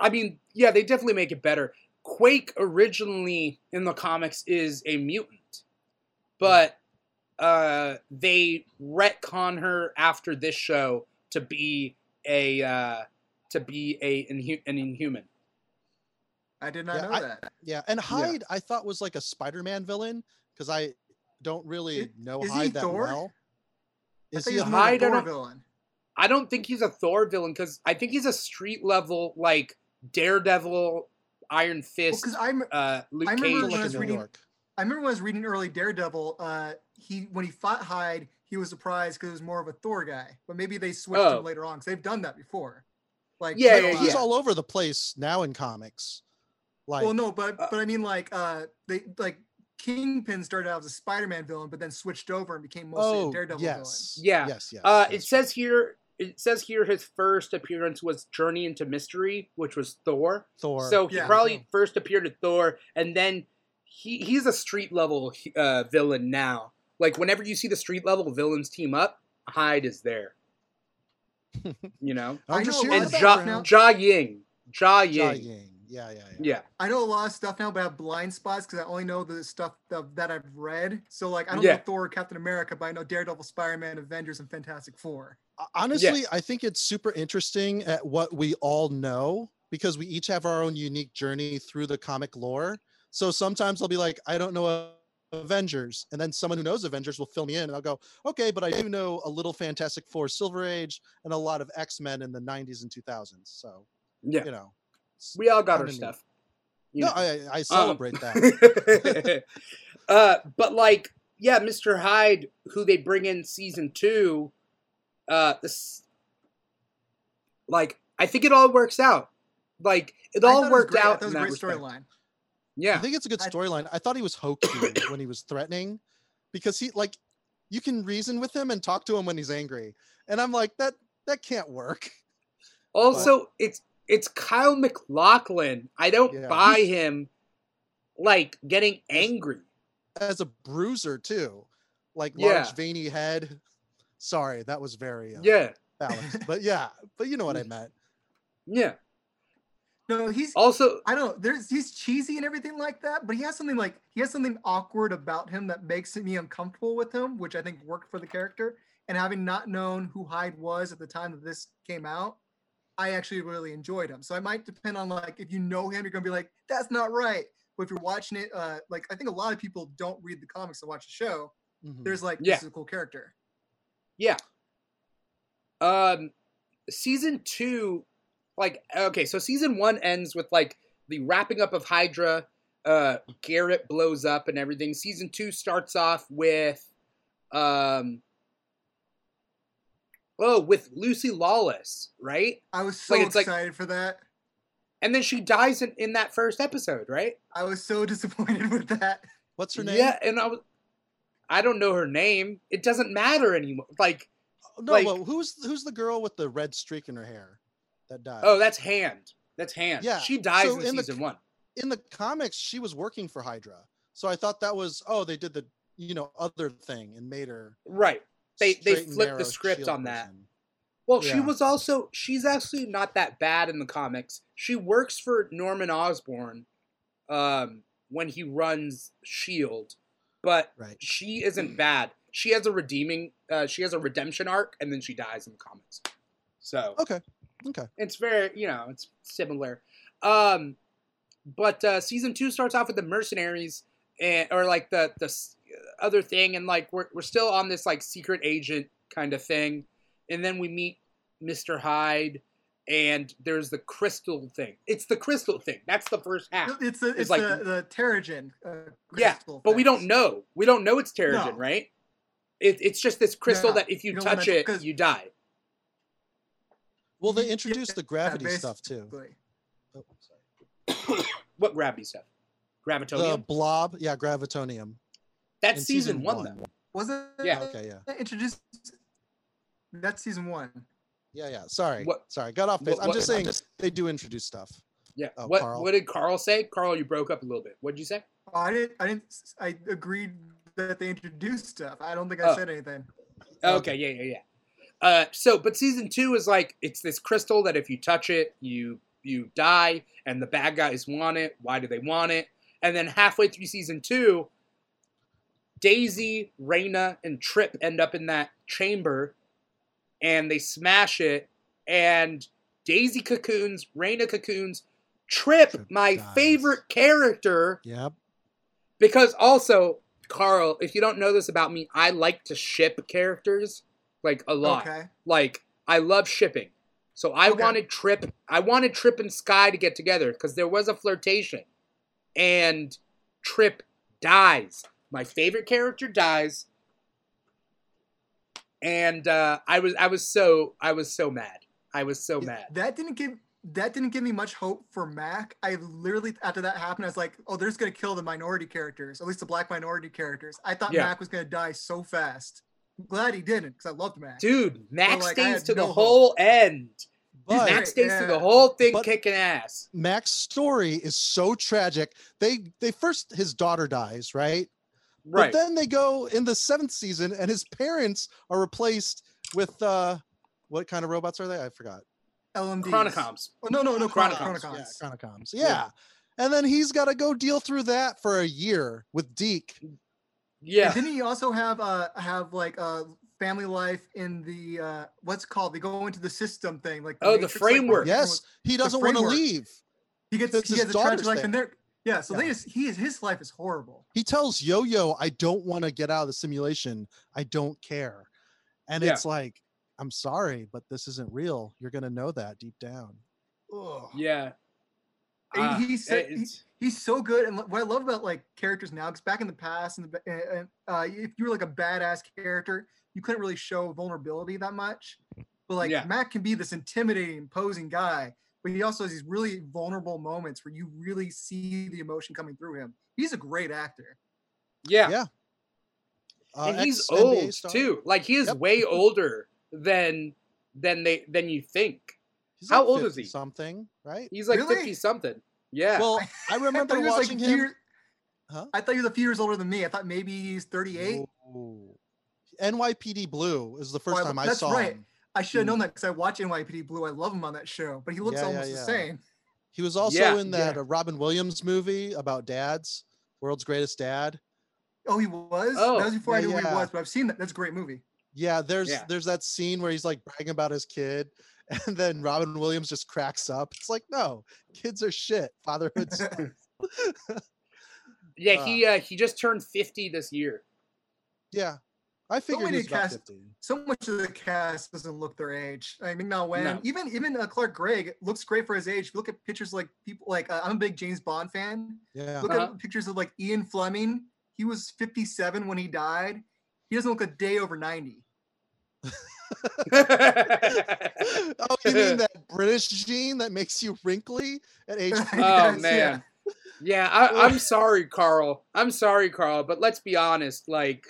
I mean, yeah, they definitely make it better. Quake originally in the comics is a mutant, but they retcon her after this show to be an Inhuman. I did not know that. Yeah, and Hyde I thought was like a Spider-Man villain because I don't really know Hyde that Thor? Well. Is he Hyde a Thor villain? I don't think he's a Thor villain because I think he's a street level like Daredevil, Iron Fist, Luke Cage. I remember when I was reading early Daredevil, when he fought Hyde, he was surprised because he was more of a Thor guy. But maybe they switched him later on because they've done that before. Like, he's all over the place now in comics. Like, well, no, but I mean, like, they like Kingpin started out as a Spider-Man villain, but then switched over and became mostly a Daredevil villain. Yeah, yes. It says here his first appearance was Journey into Mystery, which was Thor. So he probably first appeared at Thor, and then he's a street level villain now. Like whenever you see the street level villains team up, Hyde is there. You know, and Jiaying. Yeah. I know a lot of stuff now, but I have blind spots because I only know the stuff that I've read. So, like, I don't know Thor or Captain America, but I know Daredevil, Spider-Man, Avengers, and Fantastic Four. Honestly, I think it's super interesting at what we all know because we each have our own unique journey through the comic lore. So sometimes I'll be like, I don't know Avengers, and then someone who knows Avengers will fill me in, and I'll go, okay, but I do know a little Fantastic Four, Silver Age, and a lot of X-Men in the 90s and 2000s. So, you know. We all got our stuff. You know. I celebrate that. But like, yeah, Mr. Hyde, who they bring in season 2, like I think it all works out. Like it all worked out. That was a great storyline. Yeah, I think it's a good storyline. I thought he was hokey when he was threatening, because he like you can reason with him and talk to him when he's angry, and I'm like that can't work. Also, It's Kyle MacLachlan. I don't buy him, like, getting angry. As a bruiser, too. Like, large, veiny head. Sorry, that was very... balanced. But you know what I meant. Yeah. No, he's... Also... I don't know. He's cheesy and everything like that, but he has something awkward about him that makes me uncomfortable with him, which I think worked for the character. And having not known who Hyde was at the time that this came out, I actually really enjoyed him. So I might depend on, like, if you know him, you're going to be like, that's not right. But if you're watching it, like, I think a lot of people don't read the comics and watch the show. Mm-hmm. There's like, this is a cool character. Yeah. Season 2, like, okay, so season 1 ends with, like, the wrapping up of Hydra. Garrett blows up and everything. Season 2 starts off with Lucy Lawless, right? I was so excited for that. And then she dies in that first episode, right? I was so disappointed with that. What's her name? Yeah, and I don't know her name. It doesn't matter anymore. Like, who's the girl with the red streak in her hair that died? Oh, that's Hand. Yeah, she dies in season 1. In the comics, she was working for Hydra, so I thought that was they did the other thing and made her right. They flipped the script on that. Person. Well, she was also... She's actually not that bad in the comics. She works for Norman Osborn when he runs S.H.I.E.L.D., but she isn't bad. She has a redemption arc, and then she dies in the comics. So... Okay. It's very... it's similar. But season 2 starts off with the mercenaries, the other thing, and like we're still on this like secret agent kind of thing, and then we meet Mr. Hyde, and there's the crystal thing. It's the crystal thing. That's the first half. It's like the Terrigen crystal. Yeah, but thing. We don't know. We don't know it's Terrigen, no. Right? It's just this crystal that if you touch it, you die. Well, they introduced the gravity stuff, too. Oh, sorry. What gravity stuff? Gravitonium? The blob. Yeah, gravitonium. That's season one, though. Was it? Yeah. Okay, yeah. They introduced... That's season one. Yeah. Sorry. What? Sorry. Got off base. I'm just saying they do introduce stuff. Yeah. Oh, what did Carl say? Carl, you broke up a little bit. What did you say? Oh, I didn't. I agreed that they introduced stuff. I don't think I said anything. Okay. Yeah. But season two is like, it's this crystal that if you touch it, you die, and the bad guys want it. Why do they want it? And then halfway through season two, Daisy, Reyna, and Trip end up in that chamber. And they smash it, and Daisy cocoons, Reyna cocoons, Trip, my favorite character. Yep. Because also, Carl, if you don't know this about me, I like to ship characters, like, a lot. Okay. Like, I love shipping. So I wanted Trip and Sky to get together, because there was a flirtation. And Trip dies. My favorite character dies. And I was so mad. That didn't give me much hope for Mac. I literally, after that happened, I was like, oh, they're just gonna kill the minority characters, at least the black minority characters. I thought Mac was gonna die so fast. I'm glad he didn't, because I loved Mac. Dude, Mac stays to the whole end. Mac stays to the whole thing, kicking ass. Mac's story is so tragic. They first, his daughter dies, right? Right. But then they go in the seventh season, and his parents are replaced with what kind of robots are they? I forgot. LMDs. Chronocoms. Oh, no, Chronocoms. Chronocoms. Yeah. And then he's got to go deal through that for a year with Deke. Yeah. And didn't he also have family life in the what's it called? They go into the system thing, like the Matrix, the framework. Like, yes, he doesn't want to leave. He gets a tragic life in there. Yeah, so his life is horrible. He tells Yo-Yo, I don't want to get out of the simulation. I don't care. And it's like, I'm sorry, but this isn't real. You're going to know that deep down. Ugh. Yeah. He's so good. And what I love about like characters now, because back in the past, if you were like a badass character, you couldn't really show vulnerability that much. But like Mac can be this intimidating, imposing guy. But he also has these really vulnerable moments where you really see the emotion coming through him. He's a great actor. Yeah. Yeah. And he's old too. Like he is way older than you think. He's How like old is he? Something, right? He's like 50 something. Yeah. Well, I remember watching him. I thought he was a few years older than me. I thought maybe he's 38. Whoa. NYPD Blue is the first time I saw him. I should have known that because I watch NYPD Blue. I love him on that show, but he looks almost the same. He was also in that Robin Williams movie about dads, World's Greatest Dad. Oh, he was? Oh. That was before I knew who he was, but I've seen that. That's a great movie. Yeah, there's that scene where he's like bragging about his kid, and then Robin Williams just cracks up. It's like, no, kids are shit. Fatherhood sucks. He just turned 50 this year. Yeah. I figured he was about 50. So much of the cast doesn't look their age. I mean, Ming-Na Wen, even Clark Gregg looks great for his age. Look at pictures like people like I'm a big James Bond fan. Yeah. Look at pictures of like Ian Fleming. He was 57 when he died. He doesn't look a day over 90. Oh, you mean that British gene that makes you wrinkly at age? Oh man. Yeah, I'm sorry, Carl. But let's be honest, like.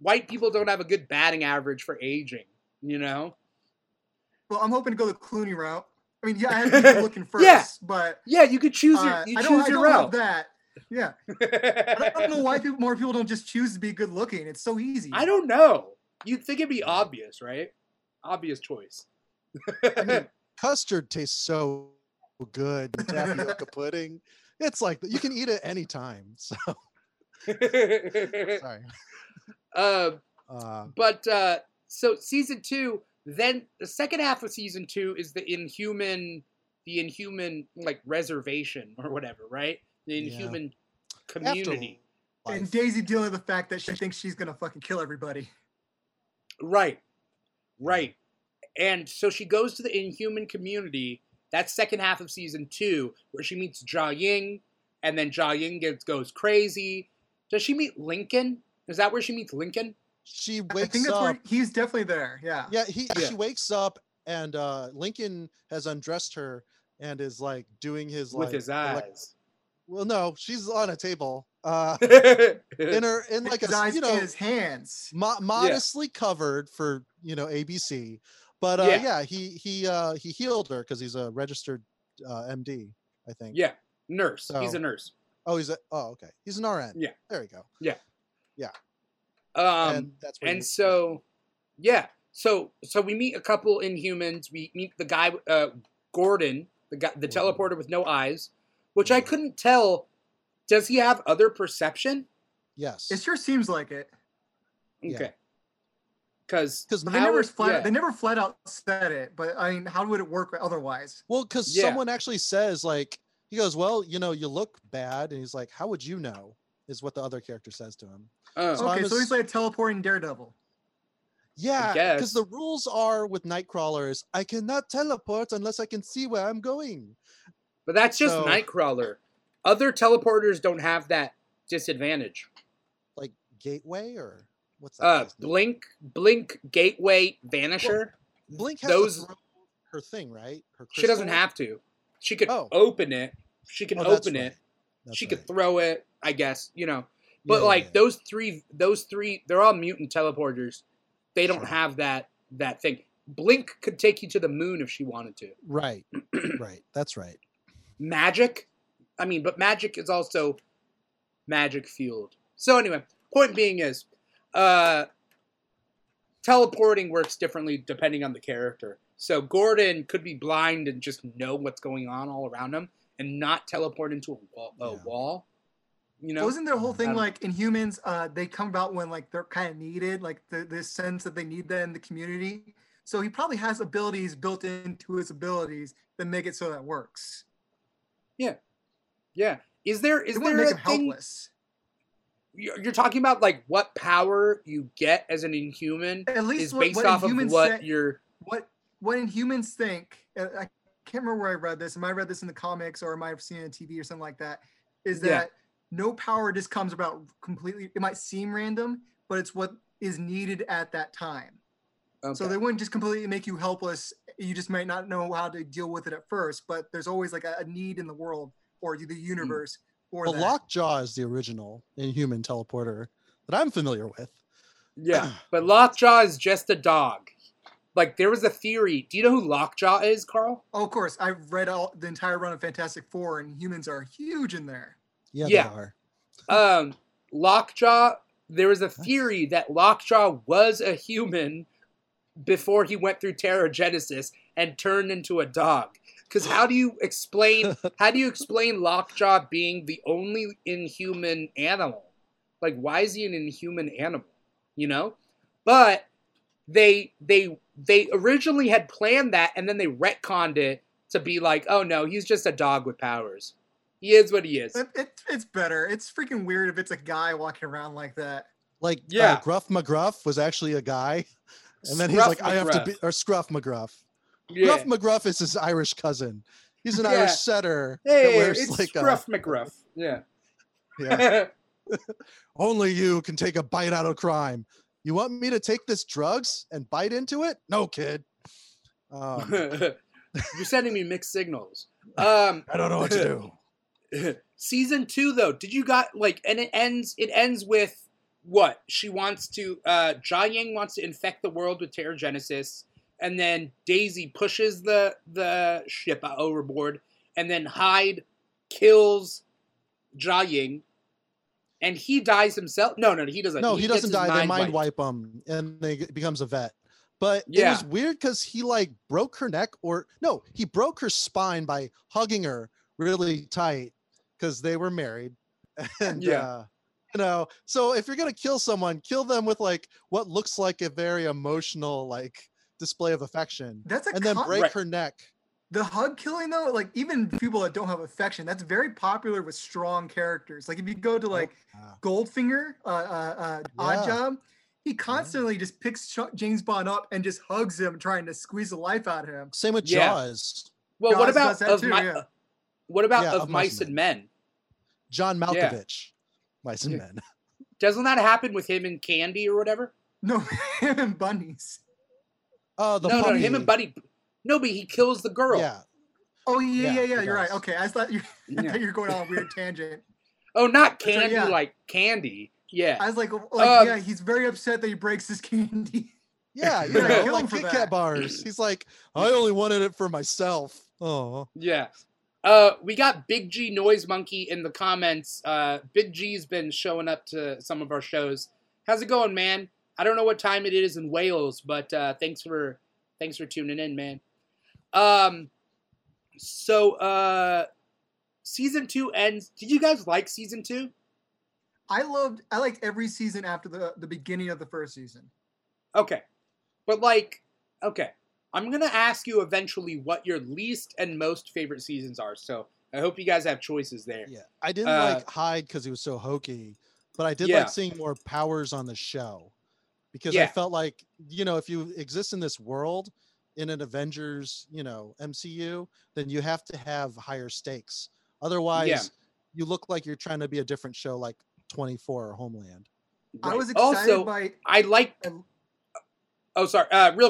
White people don't have a good batting average for aging, you know? Well, I'm hoping to go the Clooney route. I mean, I had to be looking first, but... Yeah, you could choose your route. I don't love that. Yeah. I don't know why more people don't just choose to be good looking. It's so easy. I don't know. You'd think it'd be obvious, right? Obvious choice. I mean, custard tastes so good. Tapioca pudding. It's like, you can eat it any time, so... Sorry. So season two, then the second half of season two is the inhuman like reservation or whatever, right? The inhuman community. And Daisy dealing with the fact that she thinks she's going to fucking kill everybody. Right. And so she goes to the Inhuman community. That's second half of season 2, where she meets Jiaying, and then Jiaying goes crazy. Does she meet Lincoln? Is that where she meets Lincoln? She wakes up. I think that's where he's definitely there. Yeah. Yeah. She wakes up, and Lincoln has undressed her and is like doing his like with his eyes. Well, no, she's on a table. In like a, you know, his hands modestly covered for, you know, ABC. But he healed her because he's a registered MD, I think. Yeah, nurse. So, he's a nurse. Oh, okay. He's an RN. Yeah, there we go. Yeah, yeah. So we meet a couple Inhumans. We meet the guy, Gordon, the teleporter with no eyes, which I couldn't tell. Does he have other perception? Yes. It sure seems like it. Okay. Because they never flat out said it, but I mean, how would it work otherwise? Well, because someone actually says, like, he goes, well, you know, you look bad. And he's like, how would you know, is what the other character says to him. So he's like a teleporting Daredevil. Yeah, because the rules are with Nightcrawlers, I cannot teleport unless I can see where I'm going. But that's just Nightcrawler. Other teleporters don't have that disadvantage. Like Gateway or what's that? Blink, Gateway, Vanisher. Well, Blink has to throw her thing, right? Her crystal. She doesn't have to. She could open it. She can open it. Right. She could throw it, I guess, you know. But those three, they're all mutant teleporters. They don't have that thing. Blink could take you to the moon if she wanted to. Right. Right. That's right. Magic. I mean, but magic is also magic fueled. So anyway, point being is, teleporting works differently depending on the character. So Gordon could be blind and just know what's going on all around him and not teleport into a wall. You know? Wasn't there a whole thing like Inhumans? They come about when like they're kind of needed, like the sense that they need that in the community. So he probably has abilities built into his abilities that make it so that works. Yeah. Yeah. Is there a thing? Helpless. You're talking about like what power you get as an Inhuman at least is based what off of what you're. What Inhumans think, I can't remember where I read this. Am I read this in the comics or am I seen it on TV or something like that? Is that no power just comes about completely. It might seem random, but it's what is needed at that time. Okay. So they wouldn't just completely make you helpless. You just might not know how to deal with it at first, but there's always like a need in the world. Or the universe, or that. Lockjaw is the original Inhuman teleporter that I'm familiar with. Yeah, but Lockjaw is just a dog. Like there was a theory. Do you know who Lockjaw is, Carl? Oh, of course. I've read the entire run of Fantastic Four, and humans are huge in there. Yeah, they are. Lockjaw. There was a theory that Lockjaw was a human before he went through Teragenesis and turned into a dog. Because how do you explain Lockjaw being the only Inhuman animal? Like, why is he an Inhuman animal? You know? But they originally had planned that, and then they retconned it to be like, oh no, he's just a dog with powers. He is what he is. It's better. It's freaking weird if it's a guy walking around like that. Like, Gruff McGruff was actually a guy, and then he's like, McGruff. I have to be, or Scruff McGruff. Yeah. Gruff McGruff is his Irish cousin. He's an Irish setter. Hey, it's like Gruff McGruff. Yeah. Yeah. Only you can take a bite out of crime. You want me to take this drugs and bite into it? No, kid. You're sending me mixed signals. I don't know what to do. Season 2, though, did you got like? And it ends with what she wants to. Jiaying wants to infect the world with Teragenesis. And then Daisy pushes the ship overboard, and then Hyde kills Jiaying, and he dies himself. No, he doesn't. No, he doesn't die. They mind wipe him, and then he becomes a vet. But it was weird because he like broke her neck, he broke her spine by hugging her really tight because they were married. And, you know, so if you're gonna kill someone, kill them with like what looks like a very emotional display of affection. Break her neck. The hug killing though, like even people that don't have affection, that's very popular with strong characters. Like if you go to Goldfinger, Oddjob, He constantly just picks James Bond up and just hugs him, trying to squeeze the life out of him. Same with Jaws. Well, Jaws what about Of Mice and Men? John Malkovich, Mice and Men. Doesn't that happen with him and Candy or whatever? No, him and bunnies. Oh, no, him and Buddy. No, but he kills the girl. Yeah. Oh, yeah. You're right. Okay, I thought you were going on a weird tangent. Oh, not Candy, so, like Candy. Yeah. I was like yeah, he's very upset that he breaks his candy. Yeah, you know, like Kit Kat bars. He's like, I only wanted it for myself. Oh. Yeah. We got Big G Noise Monkey in the comments. Big G's been showing up to some of our shows. How's it going, man? I don't know what time it is in Wales, but thanks for tuning in, man. So season 2 ends. Did you guys like season 2? I liked every season after the beginning of the first season. Okay. But I'm going to ask you eventually what your least and most favorite seasons are. So I hope you guys have choices there. Yeah. I didn't like Hyde because he was so hokey, but I did like seeing more powers on the show because I felt like, you know, if you exist in this world in an Avengers, you know, MCU, then you have to have higher stakes. Otherwise you look like you're trying to be a different show like 24 or Homeland. Right. I was excited real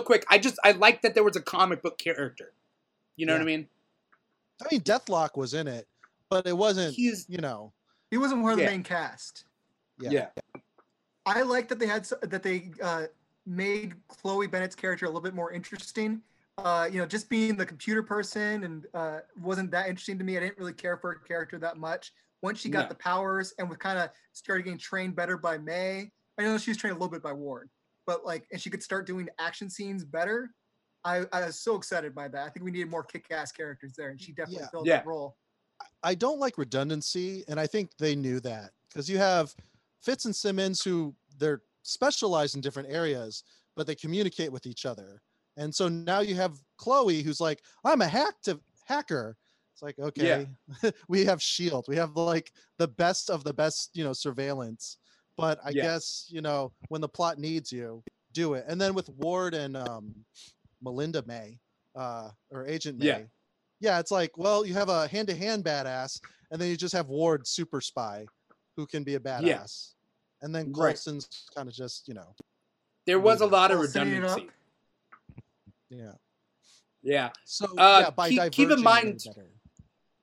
quick. I liked that there was a comic book character. You know what I mean? I mean, Deathlock was in it, but it wasn't, he wasn't one of the main cast. Yeah. I liked that they made Chloe Bennett's character a little bit more interesting. Just being the computer person and wasn't that interesting to me. I didn't really care for her character that much. Once she got the powers and was kind of started getting trained better by May. I know she was trained a little bit by Ward, but and she could start doing action scenes better. I was so excited by that. I think we needed more kick-ass characters there, and she definitely filled that role. I don't like redundancy, and I think they knew that because you have Fitz and Simmons who they're specialized in different areas, but they communicate with each other. And so now you have Chloe who's like, I'm a hacker. It's like, okay, we have S.H.I.E.L.D. We have the best of the best, surveillance. But I guess, when the plot needs you, do it. And then with Ward and Melinda May or Agent May. Yeah, it's like, well, you have a hand-to-hand badass and then you just have Ward super spy who can be a badass. Yeah. And then Coulson's kind of just, There was a lot of redundancy. Yeah. So by keep in mind...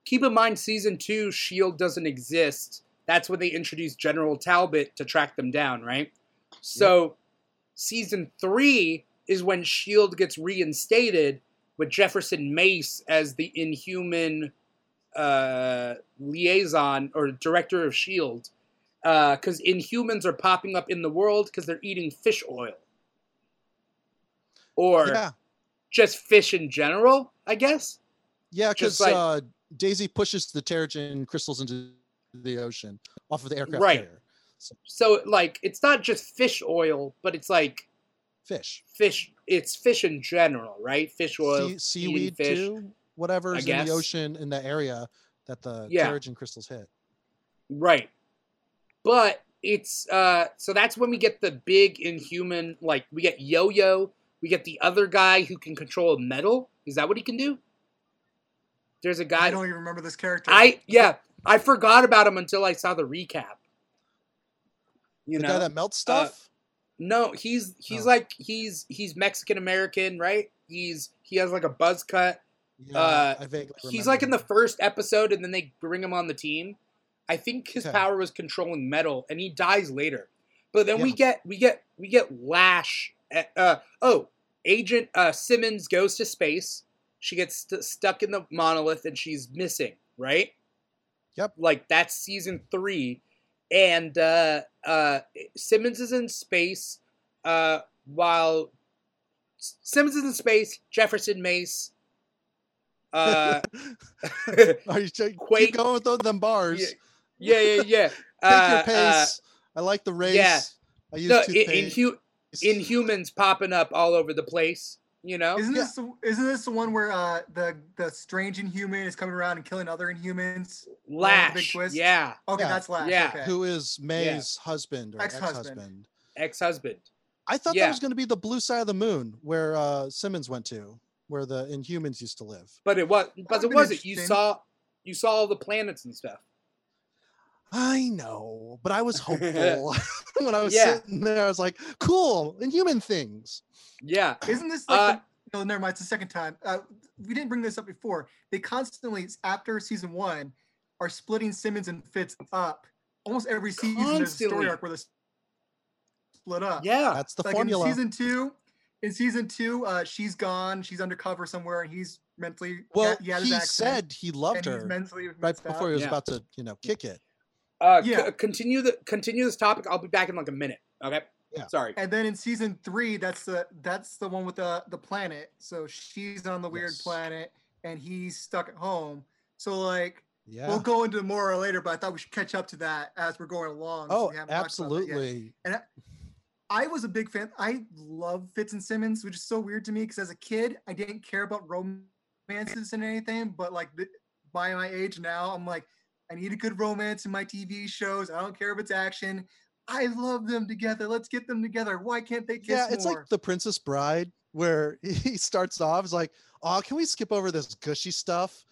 Keep in mind, season 2, S.H.I.E.L.D. doesn't exist. That's when they introduced General Talbot to track them down, right? So season 3 is when S.H.I.E.L.D. gets reinstated with Jefferson Mace as the Inhuman liaison or director of S.H.I.E.L.D. Because Inhumans are popping up in the world because they're eating fish oil. Or just fish in general, I guess. Yeah, because... Daisy pushes the Terrigen crystals into the ocean off of the aircraft carrier. So, it's not just fish oil, but it's fish. Fish. It's fish in general, right? Fish oil, seaweed fish, too. Whatever's in the ocean in the area that the Terrigen crystals hit. Right. But it's so that's when we get the big Inhuman. We get Yo-Yo. We get the other guy who can control metal. Is that what he can do? There's a guy. I don't even remember this character. I forgot about him until I saw the recap. The guy that melts stuff? No, he's he's Mexican American, right? He has a buzz cut. Yeah, I vaguely remember. He's in the first episode, and then they bring him on the team. I think his power was controlling metal, and he dies later. But then we get Lash. Agent Simmons goes to space. She gets stuck in the monolith and she's missing, right? Yep. That's season 3. And Simmons is in space while... Simmons is in space, Jefferson Mace... Are you keep going with them bars? Yeah. Take your pace. I like the race. Yeah. I use toothpaste. Inhumans popping up all over the place. Isn't this the one where the strange Inhuman is coming around and killing other Inhumans? Lash, big twist? That's Lash. Yeah, okay. Who is May's husband or ex-husband? I thought that was going to be the blue side of the moon where Simmons went to, where the Inhumans used to live. But it was, but it wasn't. You saw all the planets and stuff. I know, but I was hopeful. When I was sitting there, I was like, cool, Inhuman things. Yeah. Isn't this like no, never mind, it's the second time. We didn't bring this up before. They constantly, after season one, are splitting Simmons and Fitz up. Almost every season there's a story arc where they're split up. Yeah, that's the formula. In season two, she's gone. She's undercover somewhere, and he's mentally. Well, he said he loved her right before he was about to, kick it. Continue this topic. I'll be back in like a minute. Okay. Yeah. Sorry. And then in season three, that's the one with the planet. So she's on the weird planet, and he's stuck at home. So like. Yeah. We'll go into more later, but I thought we should catch up to that as we're going along. Oh, absolutely. And I was a big fan. I love Fitz and Simmons, which is so weird to me because as a kid, I didn't care about romances and anything. But like by my age now, I'm like, I need a good romance in my TV shows. I don't care if it's action. I love them together. Let's get them together. Why can't they kiss more? Yeah, it's like The Princess Bride where he starts off. It's like, oh, can we skip over this gushy stuff?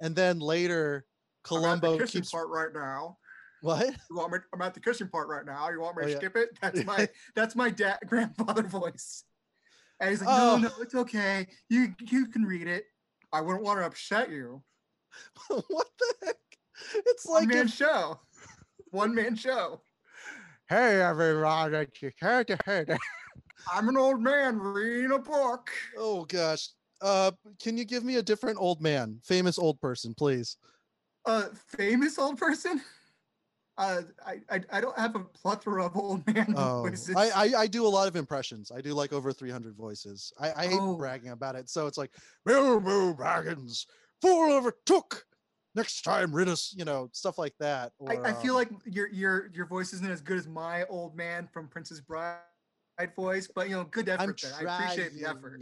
And then later... Columbo keeps part right now. What? I'm at the kissing part right now. You want me to skip it? That's my grandfather voice. And he's like, no, it's okay. You can read it. I wouldn't want to upset you. What the heck? It's like one man show. Hey everyone, it's your character. I'm an old man reading a book. Oh gosh. Can you give me a different old man, famous old person, please? Famous old person? I don't have a plethora of old man voices. I do a lot of impressions. I do like over 300 voices. I hate bragging about it. So it's like, Bilbo Baggins, fool overtook. Next time, rid us, stuff like that. Or, I feel like your voice isn't as good as my old man from Princess Bride voice, but good effort there. I appreciate the effort.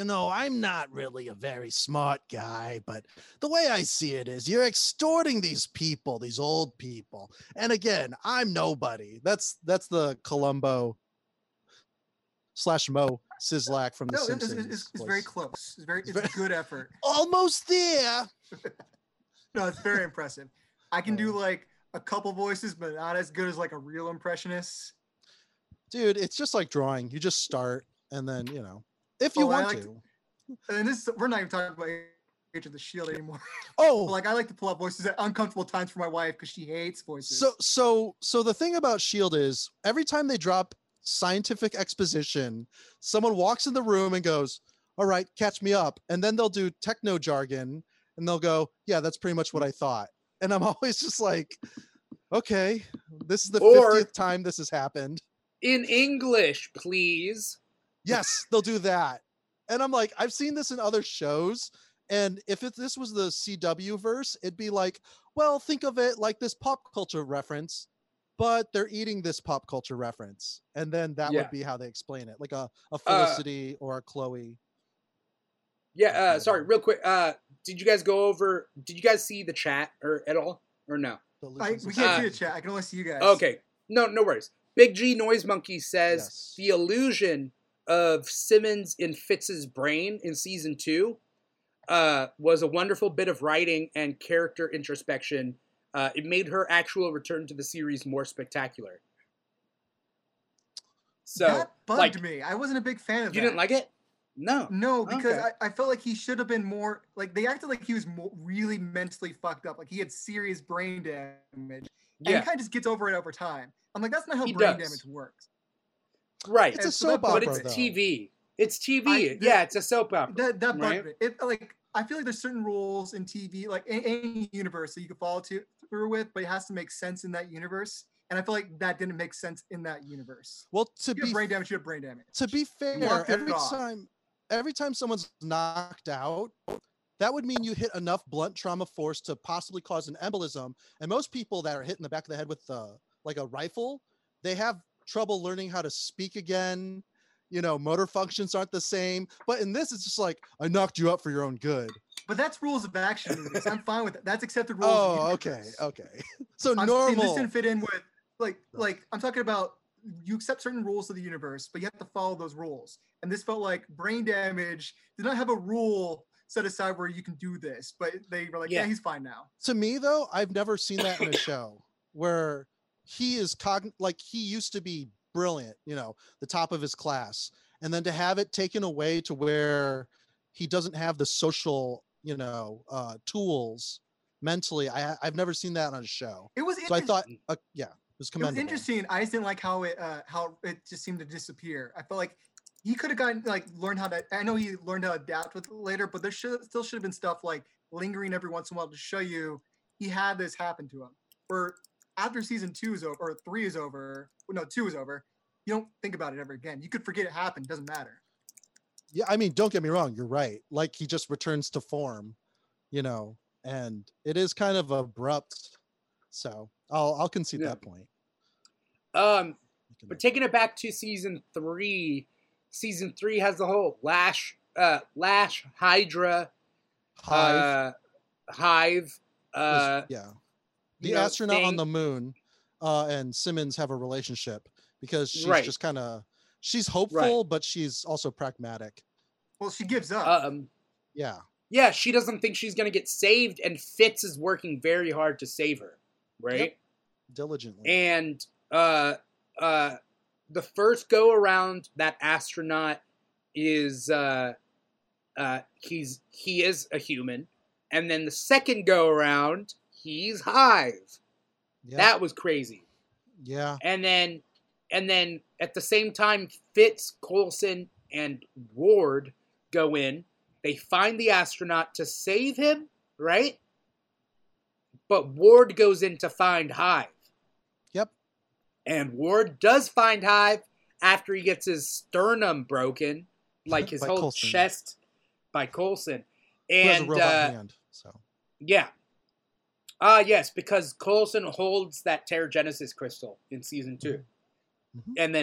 I'm not really a very smart guy, but the way I see it is you're extorting these people, these old people. And again, I'm nobody. That's the Columbo / Mo Sizlak from The Simpsons. It's very close. It's good effort. Almost there. No, it's very impressive. I can do like a couple voices, but not as good as like a real impressionist. Dude, it's just like drawing. You just start and then, if you want to. And we're not even talking about Age of the Shield anymore. Oh, but I like to pull up voices at uncomfortable times for my wife because she hates voices. So the thing about Shield is every time they drop scientific exposition, someone walks in the room and goes, "All right, catch me up," and then they'll do techno jargon and they'll go, "Yeah, that's pretty much what I thought." And I'm always just like, "Okay, this is the 50th time this has happened." In English, please. Yes, they'll do that. And I'm like, I've seen this in other shows. And if this was the CW verse, it'd be like, well, think of it like this pop culture reference, but they're eating this pop culture reference. And then that would be how they explain it. Like a Felicity or a Chloe. Yeah. Sorry, real quick. Did you guys see the chat or at all or no? We can't see the chat. I can only see you guys. Okay. No worries. Big G Noise Monkey says the illusion of Simmons in Fitz's brain in season two was a wonderful bit of writing and character introspection. It made her actual return to the series more spectacular. So that bugged me. I wasn't a big fan of that. You didn't like it? No, because I felt like he should have been more like they acted like he was really mentally fucked up. Like he had serious brain damage. And he kind of just gets over it over time. I'm like, that's not how brain damage works. Right, it's a soap opera, but it's TV. It's TV. It's a soap opera. That bugged me. I feel like there's certain rules in TV, like any universe that you can follow through with, but it has to make sense in that universe. And I feel like that didn't make sense in that universe. Well, you have brain damage. To be fair, every time someone's knocked out, that would mean you hit enough blunt trauma force to possibly cause an embolism. And most people that are hit in the back of the head with like a rifle, they have trouble learning how to speak again, motor functions aren't the same. But in this, it's just like, I knocked you up for your own good. But that's rules of action movies. I'm fine with that. That's accepted rules. Oh, okay. So normal. This didn't fit in with, I'm talking about you accept certain rules of the universe, but you have to follow those rules. And this felt like Brain Damage did not have a rule set aside where you can do this, but they were like, yeah, he's fine now. To me, though, I've never seen that in a show where he is like he used to be brilliant, you know, the top of his class. And then to have it taken away to where he doesn't have the social, you know, tools mentally. I've never seen that on a show. It was so I thought, yeah. It was interesting. I just didn't like how it just seemed to disappear. I felt like he could have gotten learned how to. I know he learned how to adapt with it later, but there still should have been stuff like lingering every once in a while to show you he had this happen to him. Where after season 2 is over or 3 is over, no 2 is over, you don't think about it ever again. You could forget it happened. It doesn't matter. Yeah, I mean, don't get me wrong. You're right. Like he just returns to form, you know, and it is kind of abrupt. So I'll concede that point. But taking it back to season three has the whole Lash Hydra Hive. The astronaut thing on the moon and Simmons have a relationship because she's just kind of, she's hopeful, but she's also pragmatic. Well, she gives up. Yeah, she doesn't think she's going to get saved, and Fitz is working very hard to save her. Right? Yep. Diligently. And the first go around, that astronaut is he is a human, and then the second go around, he's Hive. Yep. That was crazy. Yeah. And then at the same time, Fitz, Coulson, and Ward go in. They find the astronaut to save him, right? But Ward goes in to find Hive. Yep. And Ward does find Hive after he gets his sternum broken, like his whole chest, by Coulson. And who has a robot hand, so. Yeah. Yes, because Coulson holds that Teragenesis crystal in season 2. Mm-hmm. And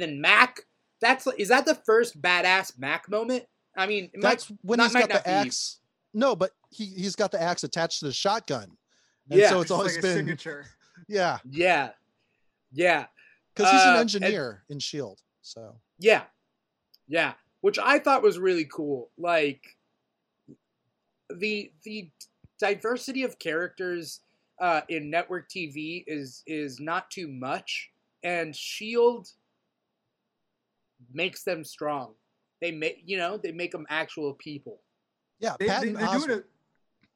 then Mac, is that the first badass Mac moment? I mean, he's got the axe. No, but he's got the axe attached to the shotgun. And so it's always been a signature. Yeah. Yeah. Yeah. Because he's an engineer in S.H.I.E.L.D. So yeah. Yeah. Which I thought was really cool. Like the diversity of characters in network TV is not too much, and S.H.I.E.L.D. makes them strong. They make them actual people. Yeah,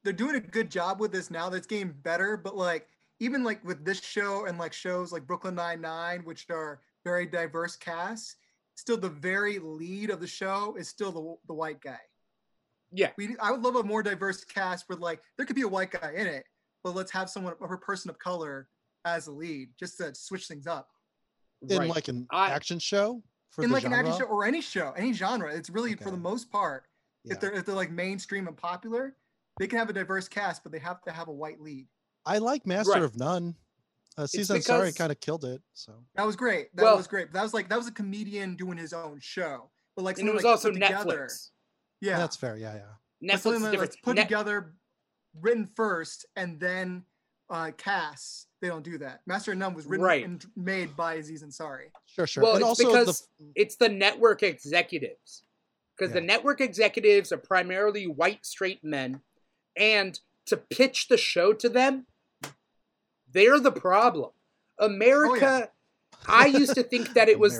they're doing a good job with this now. That's getting better, but even with this show and shows like Brooklyn Nine-Nine, which are very diverse casts, still the very lead of the show is still the white guy. Yeah, I would love a more diverse cast where there could be a white guy in it, but let's have a person of color as a lead, just to switch things up. Action show. An action show or any show, any genre, it's really for the most part. Yeah. If they're mainstream and popular, they can have a diverse cast, but they have to have a white lead. I like Master of None. Kind of killed it. So that was great. That was a comedian doing his own show. But and it was also Netflix. Together. Yeah, that's fair. Yeah, yeah. Netflix together, written first, and then casts. They don't do that. Master of None was written and made by Aziz Ansari. Sure. Well, and it's the network executives. Because the network executives are primarily white, straight men. And to pitch the show to them, they're the problem. America, I used to think that it was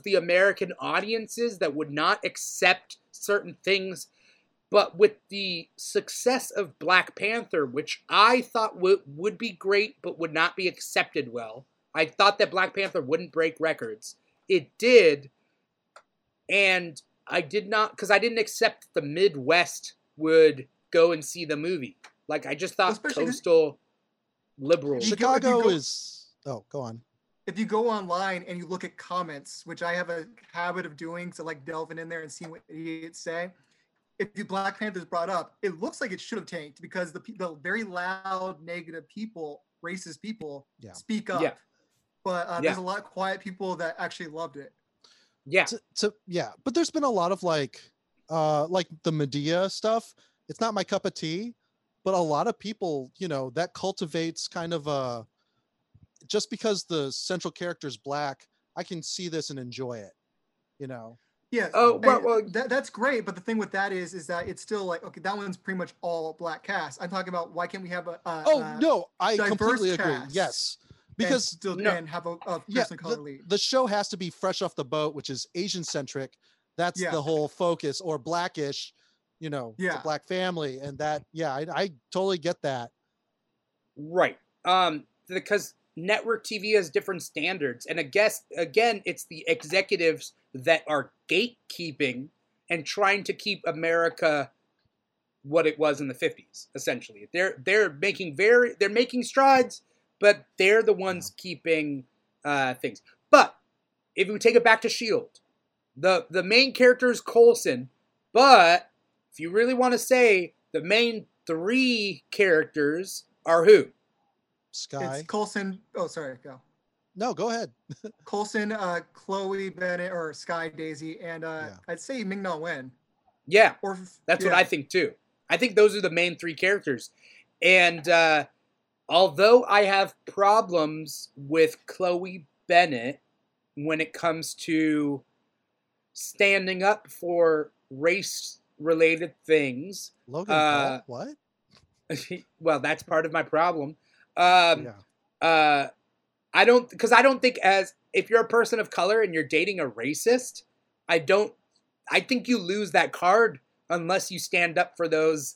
the American audiences that would not accept certain things. But with the success of Black Panther, which I thought would be great but would not be accepted well, I thought that Black Panther wouldn't break records. It did, and I did not, because I didn't accept that the Midwest would go and see the movie. I just thought coastal liberal. Chicago is... Oh, go on. If you go online and you look at comments, which I have a habit of doing, so delving in there and seeing what idiots say... If Black Panther's brought up, it looks like it should have tanked because the very loud, negative people, racist people, speak up. Yeah. But there's a lot of quiet people that actually loved it. Yeah. But there's been a lot of the Medea stuff. It's not my cup of tea, but a lot of people, that cultivates kind of a just because the central character's black, I can see this and enjoy it, you know? Yeah. Oh, well, that's great. But the thing with that is that it's still like, okay, that one's pretty much all black cast. I'm talking about why can't we have a I completely agree. Yes. Because and still can have a person color lead. The show has to be fresh off the boat, which is Asian centric. That's the whole focus, or blackish, you know, it's a black family. And that, I totally get that. Right. Because network TV has different standards. And again, it's the executives that are gatekeeping and trying to keep America what it was in the 50s, essentially. They're making strides, but they're the ones keeping things. But if we take it back to S.H.I.E.L.D., the main character is Coulson, but if you really want to say the main three characters are who? Sky. It's Coulson. Oh, sorry. Go. No, go ahead. Coulson, Chloe Bennett, or Sky, Daisy, and I'd say Ming-Na Wen. Yeah, that's what I think too. I think those are the main three characters. And although I have problems with Chloe Bennett when it comes to standing up for race-related things. Logan Paul, what? Well, that's part of my problem. I don't think if you're a person of color and you're dating a racist, I think you lose that card unless you stand up for those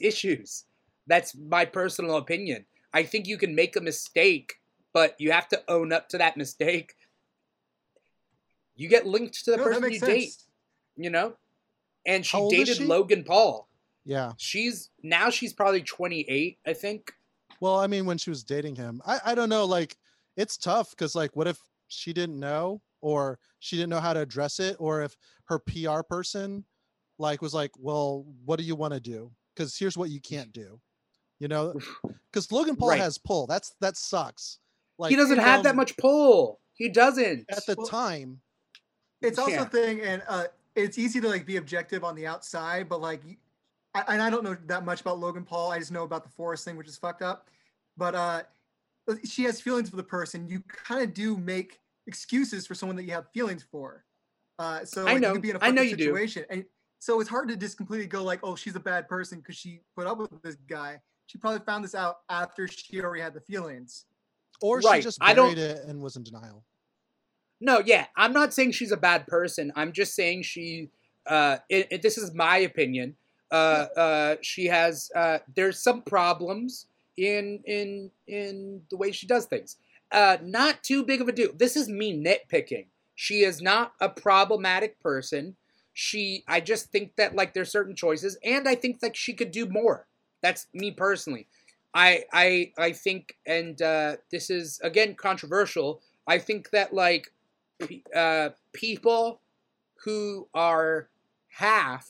issues. That's my personal opinion. I think you can make a mistake, but you have to own up to that mistake. You get linked to the person you date, you know? And she dated Logan Paul. Yeah. Now she's probably 28, I think. Well, I mean, when she was dating him, I don't know, like, it's tough because, like, what if she didn't know, or she didn't know how to address it, or if her PR person, like, was like, well, what do you want to do? Because here's what you can't do, you know? Because Logan Paul has pull. That sucks. Like, he doesn't have that much pull. He doesn't. At the time. It's also a thing, and it's easy to, like, be objective on the outside, but, like... And I don't know that much about Logan Paul. I just know about the forest thing, which is fucked up. But she has feelings for the person. You kind of do make excuses for someone that you have feelings for. So like, you could be in a fucking situation. And so it's hard to just completely go like, oh, she's a bad person because she put up with this guy. She probably found this out after she already had the feelings. Or she just buried it and was in denial. No, yeah. I'm not saying she's a bad person. I'm just saying she... this is my opinion. She has there's some problems in the way she does things. Not too big of a deal. This is me nitpicking. She is not a problematic person. I just think that, like, there's certain choices, and I think that she could do more. That's me personally. I think, and this is again controversial. I think that, like, people who are half.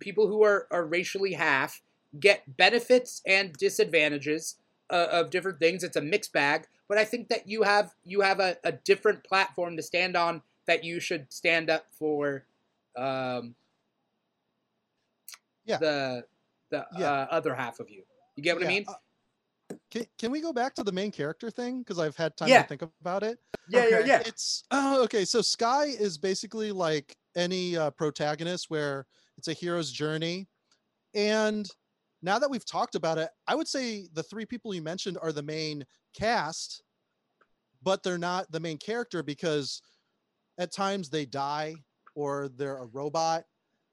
People who are racially half get benefits and disadvantages of different things. It's a mixed bag, but I think that you have a different platform to stand on, that you should stand up for the other half of you. You get what I mean? Can we go back to the main character thing? Because I've had time to think about it. Yeah. It's okay. So Sky is basically like any protagonist, where it's a hero's journey. And now that we've talked about it, I would say the three people you mentioned are the main cast, but they're not the main character because at times they die or they're a robot.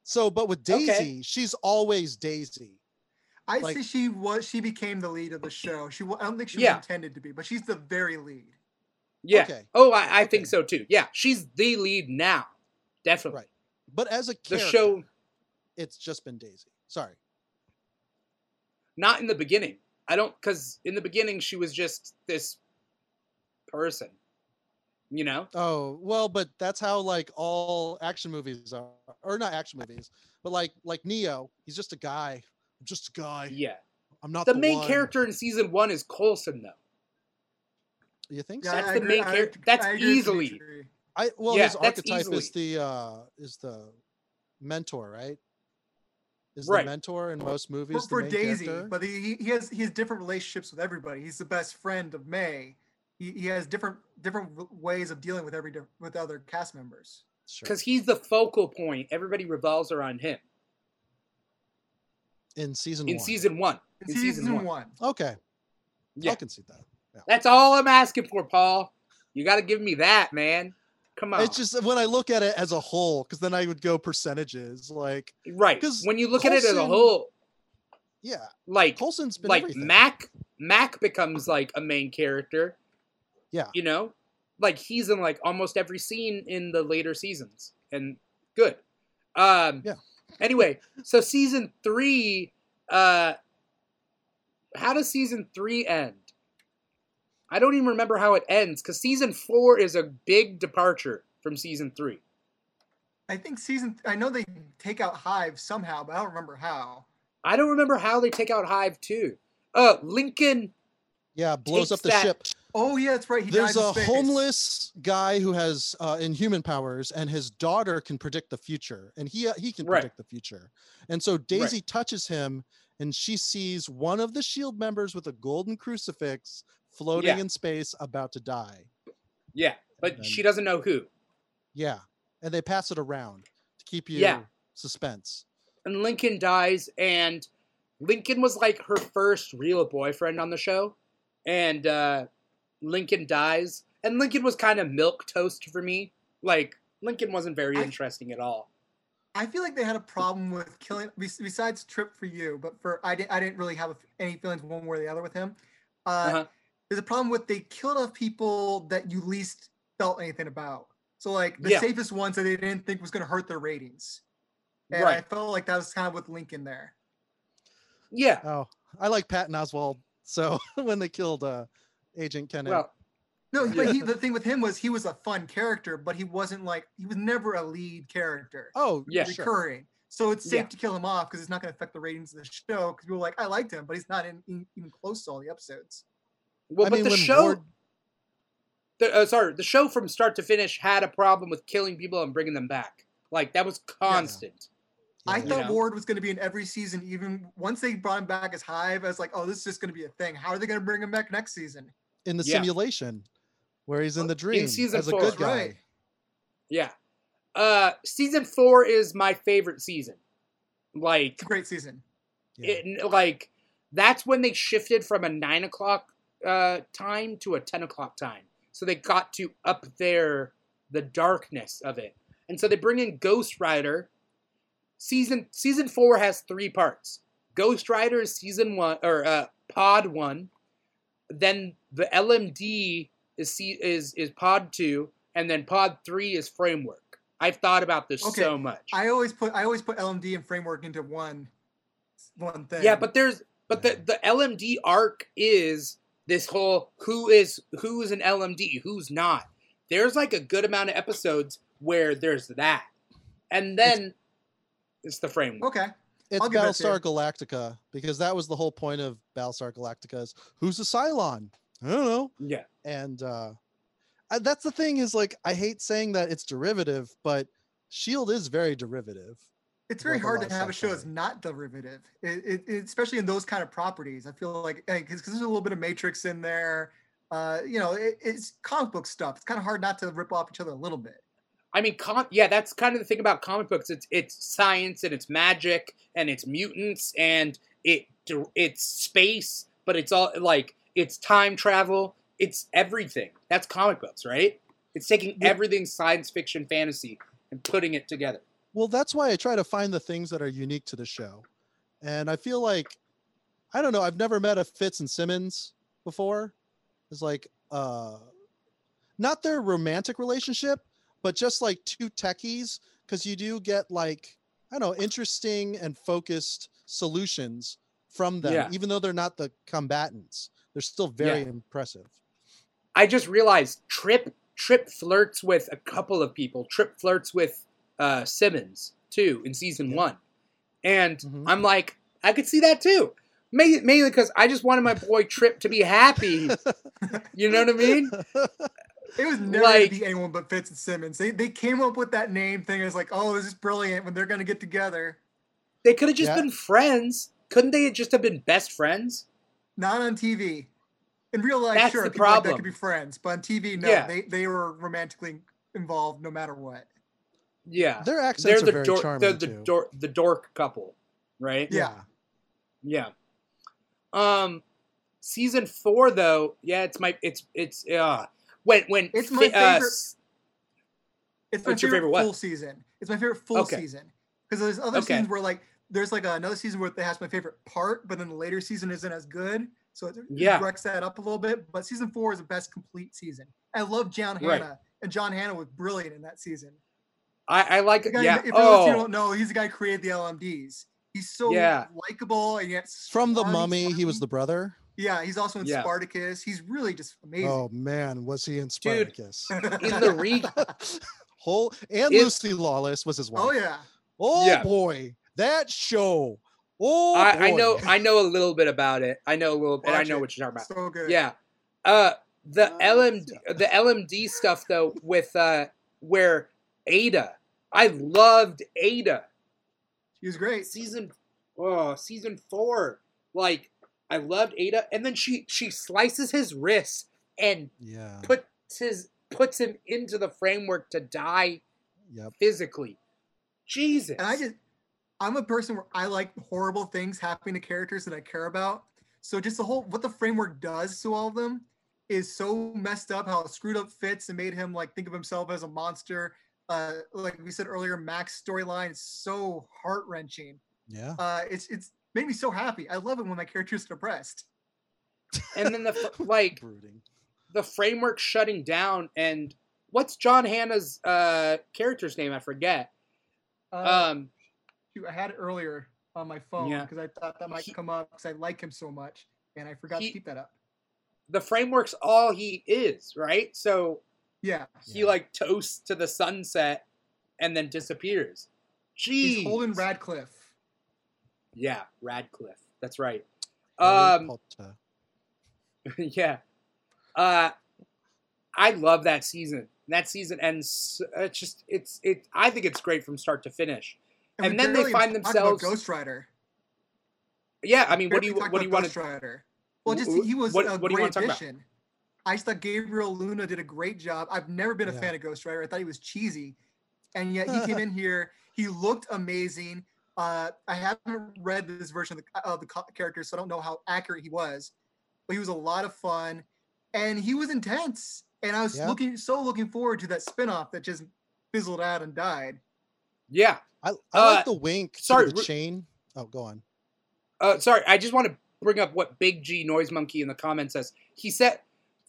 So, but with Daisy, she's always Daisy. I say she became the lead of the show. I don't think she was intended to be, but she's the very lead. Yeah. Okay. Oh, I think so too. Yeah. She's the lead now. Definitely. Right. But as a character, the show, it's just been Daisy. Sorry. Not in the beginning. Because in the beginning, she was just this person, you know? Oh, well, but that's how, like, all action movies are. Or not action movies, but like Neo, he's just a guy. I'm just a guy. Yeah. I'm not the main one. Character in season one is Coulson, though. You think so? That's the main character. That's easily... His archetype is the mentor, right? is the mentor in most movies. For Daisy, character. But he has different relationships with everybody. He's the best friend of May. He has different ways of dealing with other cast members. Because he's the focal point. Everybody revolves around him. In season one. Okay. Yeah. I can see that. Yeah. That's all I'm asking for, Paul. You got to give me that, man. Come on. It's just when I look at it as a whole, because then I would go percentages. Like, right. When you look at it as a whole. Yeah. Like, Coulson's been everything. Mac becomes like a main character. Yeah. You know? Like, he's in like almost every scene in the later seasons. And good. Yeah. Anyway, so season 3, how does season 3 end? I don't even remember how it ends, because season 4 is a big departure from season 3. I think I know they take out Hive somehow, but I don't remember how. I don't remember how they take out Hive too. Lincoln. Yeah, blows up the ship. Oh yeah, that's right. There's a homeless guy who has inhuman powers, and his daughter can predict the future, and he can predict the future. And so Daisy touches him, and she sees one of the S.H.I.E.L.D. members with a golden crucifix floating in space, about to die. Yeah, but she doesn't know who. Yeah, and they pass it around to keep you suspense. And Lincoln dies, and Lincoln was like her first real boyfriend on the show, and. Lincoln dies, and Lincoln was kind of milquetoast for me. Like, Lincoln wasn't very interesting at all. I feel like they had a problem with killing, besides Trip for you, but I didn't really have any feelings one way or the other with him. There's a problem with they killed off people that you least felt anything about. So, like, the safest ones that they didn't think was going to hurt their ratings. And I felt like that was kind of with Lincoln there. Yeah. Oh, I like Patton Oswalt, so when they killed... Agent Kennedy. Well, no, but the thing with him was he was a fun character, but he was never a lead character. Oh, yeah, recurring. Sure. So it's safe to kill him off because it's not going to affect the ratings of the show. Because people were like, I liked him, but he's not in even close to all the episodes. Well, I mean, the show, the show from start to finish had a problem with killing people and bringing them back. Like that was constant. Yeah. I thought Ward was going to be in every season. Even once they brought him back as Hive, I was like, oh, this is just going to be a thing. How are they going to bring him back next season? In the simulation, where he's in the dream in season as a 4, good guy. Right. Yeah, season 4 is my favorite season. Like, it's a great season. Like that's when they shifted from a 9 o'clock time to a 10 o'clock time, so they got to up there the darkness of it, and so they bring in Ghost Rider. Season 4 has 3 parts. Ghost Rider is season 1 or pod 1. Then the LMD is pod 2, and then pod 3 is framework. I've thought about this so much. I always put LMD and framework into one thing. Yeah, but the LMD arc is this whole who is an LMD, who's not. There's like a good amount of episodes where there's that, and then it's the framework. Okay. It's Battlestar Galactica, because that was the whole point of Battlestar Galactica is who's a Cylon? I don't know. Yeah. And that's the thing is, like, I hate saying that it's derivative, but S.H.I.E.L.D. is very derivative. It's very hard to have a show that's not derivative, especially in those kind of properties. I feel like, because there's a little bit of Matrix in there. It's comic book stuff. It's kind of hard not to rip off each other a little bit. I mean, that's kind of the thing about comic books. It's science, and it's magic, and it's mutants, and it's space, but it's all, like, it's time travel. It's everything. That's comic books, right? It's taking everything science fiction, fantasy, and putting it together. Well, that's why I try to find the things that are unique to the show. And I feel like, I don't know, I've never met a Fitz and Simmons before. It's like, not their romantic relationship, but just like two techies, because you do get like, I don't know, interesting and focused solutions from them, even though they're not the combatants. They're still very impressive. I just realized Trip flirts with a couple of people. Trip flirts with Simmons, too, in season 1. And I'm like, I could see that, too. Mainly because I just wanted my boy Trip to be happy. You know what I mean? It was never going to be anyone but Fitz and Simmons. They came up with that name thing. It was like, oh, this is brilliant when they're going to get together. They could have just been friends. Couldn't they just have been best friends? Not on TV. In real life, that's sure, the problem. Like that could be friends, but on TV, no. Yeah. They were romantically involved no matter what. Yeah. Their accents are very charming, they're too. The dork couple, right? Yeah. Yeah. Season 4, though, it's my favorite full season. It's my favorite full season. Because there's other seasons where, like, there's, like, another season where it has my favorite part, but then the later season isn't as good. So it wrecks that up a little bit. But season 4 is the best complete season. I love John Hannah. And John Hannah was brilliant in that season. I like it. Yeah. If you don't know, he's the guy who created the LMDs. He's so likable and yet from The Mummy, he was the brother. Yeah, he's also in Spartacus. He's really just amazing. Oh man, was he in Spartacus? Dude, in the Lucy Lawless was his wife. Oh yeah. Oh boy, that show. Oh, I know a little bit about it. I know a little bit. I know what you're talking about. So good. Yeah. The LMD stuff though with where Ada. I loved Ada. She was great. Season 4. Like I loved Ada, and then she slices his wrist and puts him into the framework to die physically. Jesus. And I'm a person where I like horrible things happening to characters that I care about. So just the whole what the framework does to all of them is so messed up. How it screwed up Fitz and made him like think of himself as a monster. Like we said earlier, Mac's storyline is so heart-wrenching. Yeah. It's made me so happy. I love it when my character's depressed. And then the framework shutting down, and what's John Hannah's character's name? I forget. I had it earlier on my phone because I thought that might come up because I like him so much, and I forgot to keep that up. The framework's all he is, right? So... Yeah. He like toasts to the sunset and then disappears. Jeez. He's holding Radcliffe. Yeah, Radcliffe. That's right. Yeah. I love that season. That season ends I think it's great from start to finish. And then they find themselves about Ghost Rider. Yeah, I mean, what do you want to talk about Ghost Rider? Well, what do you want to talk about? I just thought Gabriel Luna did a great job. I've never been a fan of Ghost Rider. I thought he was cheesy. And yet he came in here. He looked amazing. I haven't read this version of the character, so I don't know how accurate he was. But he was a lot of fun. And he was intense. And I was looking forward to that spinoff that just fizzled out and died. Yeah. I like the wink to the chain. Oh, go on. Sorry, I just want to bring up what Big G Noise Monkey in the comments says. He said...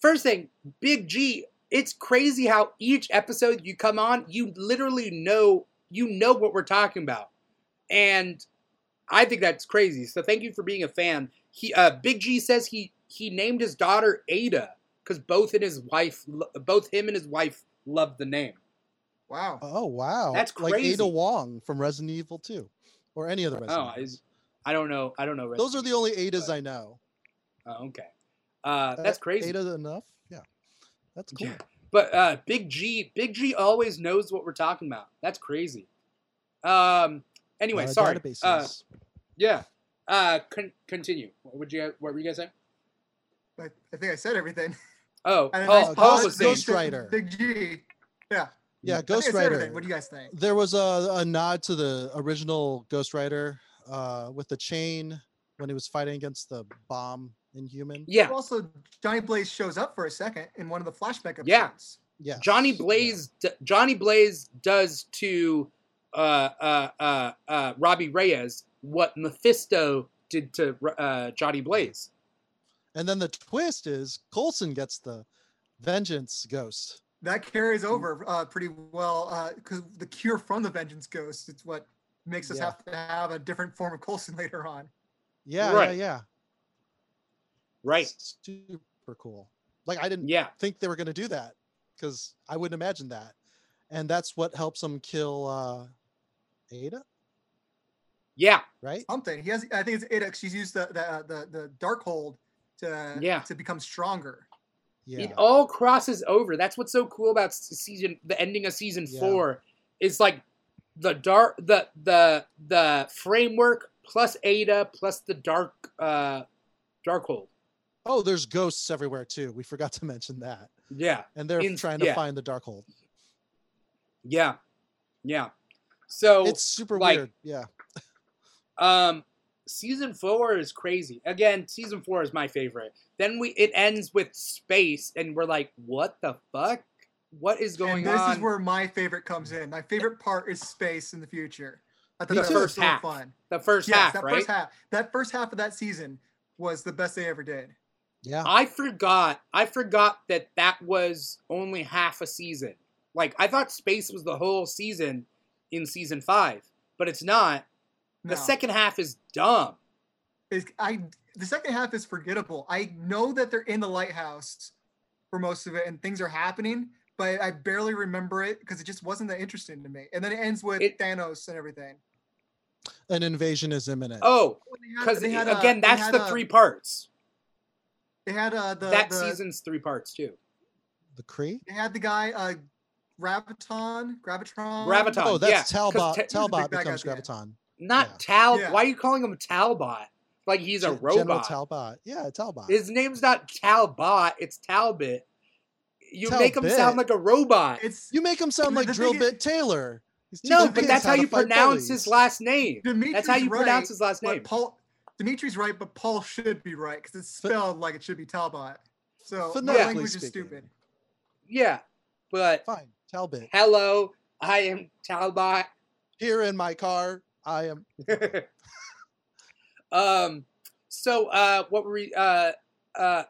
First thing, Big G, it's crazy how each episode you come on, you literally know, what we're talking about. And I think that's crazy. So thank you for being a fan. He Big G says he named his daughter Ada because both him and his wife loved the name. Wow. Oh, wow. That's crazy. Like Ada Wong from Resident Evil 2 or any other Resident Evil. I don't know. Those are the only Adas I know. Oh, okay. That's crazy. Ada enough? Yeah. That's cool. Yeah. But Big G always knows what we're talking about. That's crazy. Anyway, sorry. Databases. Yeah. Continue. What were you guys saying? I think I said everything. Oh, Paul was saying Ghost Rider. Big G. Yeah. Yeah, Ghost Rider. What do you guys think? There was a nod to the original Ghost Rider with the chain when he was fighting against the bomb. Inhuman. Yeah. Also, Johnny Blaze shows up for a second in one of the flashback episodes. Yeah. Yeah. Johnny Blaze does to Robbie Reyes what Mephisto did to Johnny Blaze. And then the twist is Coulson gets the Vengeance Ghost. That carries over pretty well because the cure from the Vengeance Ghost is what makes us have to have a different form of Coulson later on. Yeah. Right. Yeah. Right. Super cool. Like I didn't think they were going to do that because I wouldn't imagine that. And that's what helps him kill Ada. Yeah. Right. Something he has. I think it's Ada. She's used the Darkhold to become stronger. Yeah. It all crosses over. That's what's so cool about the ending of season 4 is like the framework plus Ada plus the Darkhold. Oh, there's ghosts everywhere too. We forgot to mention that. Yeah, and they're trying to find the Darkhold. Yeah, yeah. So it's super weird. Yeah. Season 4 is crazy. Again, season 4 is my favorite. Then it ends with space, and we're like, what the fuck? What is going on? This is where my favorite comes in. My favorite part is space in the future. I thought that was so fun. The first half, right? That first half of that season was the best they ever did. Yeah. I forgot that was only half a season. Like, I thought space was the whole season in season 5, but it's not. No. The second half is dumb. The second half is forgettable. I know that they're in the lighthouse for most of it and things are happening, but I barely remember it because it just wasn't that interesting to me. And then it ends with Thanos and everything. An invasion is imminent. Oh, because again, that's the three parts. They had season's three parts too. The Kree? They had the guy... Graviton. Oh, that's Talbot. Talbot becomes Graviton. Why are you calling him Talbot? Like he's a robot. General Talbot. Yeah, Talbot. His name's not Talbot. It's Talbot. Make him sound like a robot. You make him sound like Drillbit Taylor. No, but that's how you pronounce his last name. That's how you pronounce his last name. Dimitri's right, but Paul should be right because it's spelled like it should be Talbot. So the language is stupid. Yeah, but fine. Talbot. Hello, I am Talbot. Here in my car, I am. So what were we? That's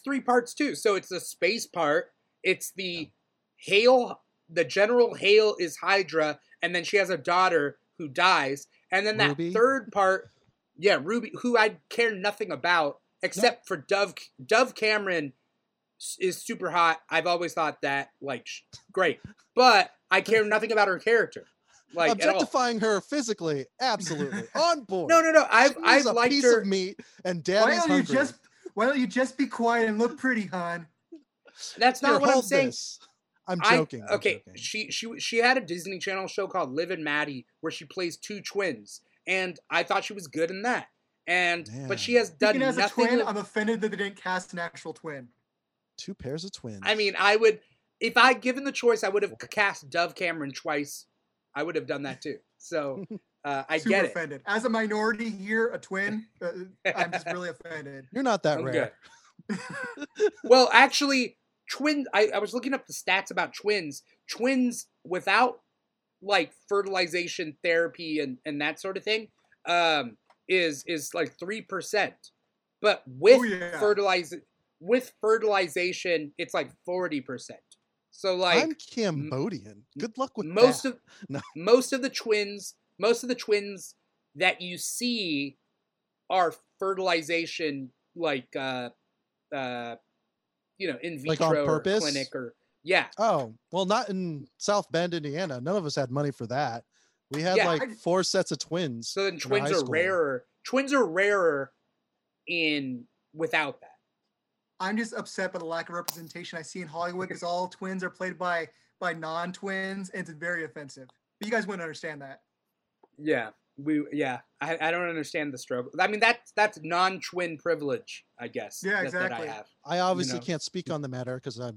three parts too. So it's the space part. It's the Hale. The General Hale is Hydra, and then she has a daughter who dies, and then Ruby. That third part. Yeah, Ruby, who I care nothing about except for Dove. Dove Cameron is super hot. I've always thought that, like, great. But I care nothing about her character. Like, objectifying her physically, absolutely. On board. No. I've liked her. She's a piece of meat, and damn is hungry. Why don't you just be quiet and look pretty, hon? That's not what I'm saying. I'm joking. Okay, she had a Disney Channel show called Liv and Maddie where she plays two twins, and I thought she was good in that. But she has done nothing. As a twin, I'm offended that they didn't cast an actual twin. Two pairs of twins. I mean, I would, if I given the choice, I would have cast Dove Cameron twice. I would have done that too. So I get it. Offended. As a minority here, a twin, I'm just really offended. You're not that rare. Well, actually, twins. I was looking up the stats about twins. Twins without like fertilization therapy and that sort of thing is like 3%, but with fertilization. With fertilization, it's like 40%. So like I'm Cambodian. Good luck with most that. Most of the twins that you see are fertilization, like in vitro, like on purpose? Or clinic or yeah. Oh well, not in South Bend, Indiana. None of us had money for that. We had four sets of twins. So then twins are rarer. Twins are rarer in without that. I'm just upset by the lack of representation I see in Hollywood because all twins are played by non-twins, and it's very offensive. But you guys wouldn't understand that. Yeah, I don't understand the struggle. I mean, that's non-twin privilege, I guess. Yeah, exactly. That I have. I obviously can't speak on the matter because I,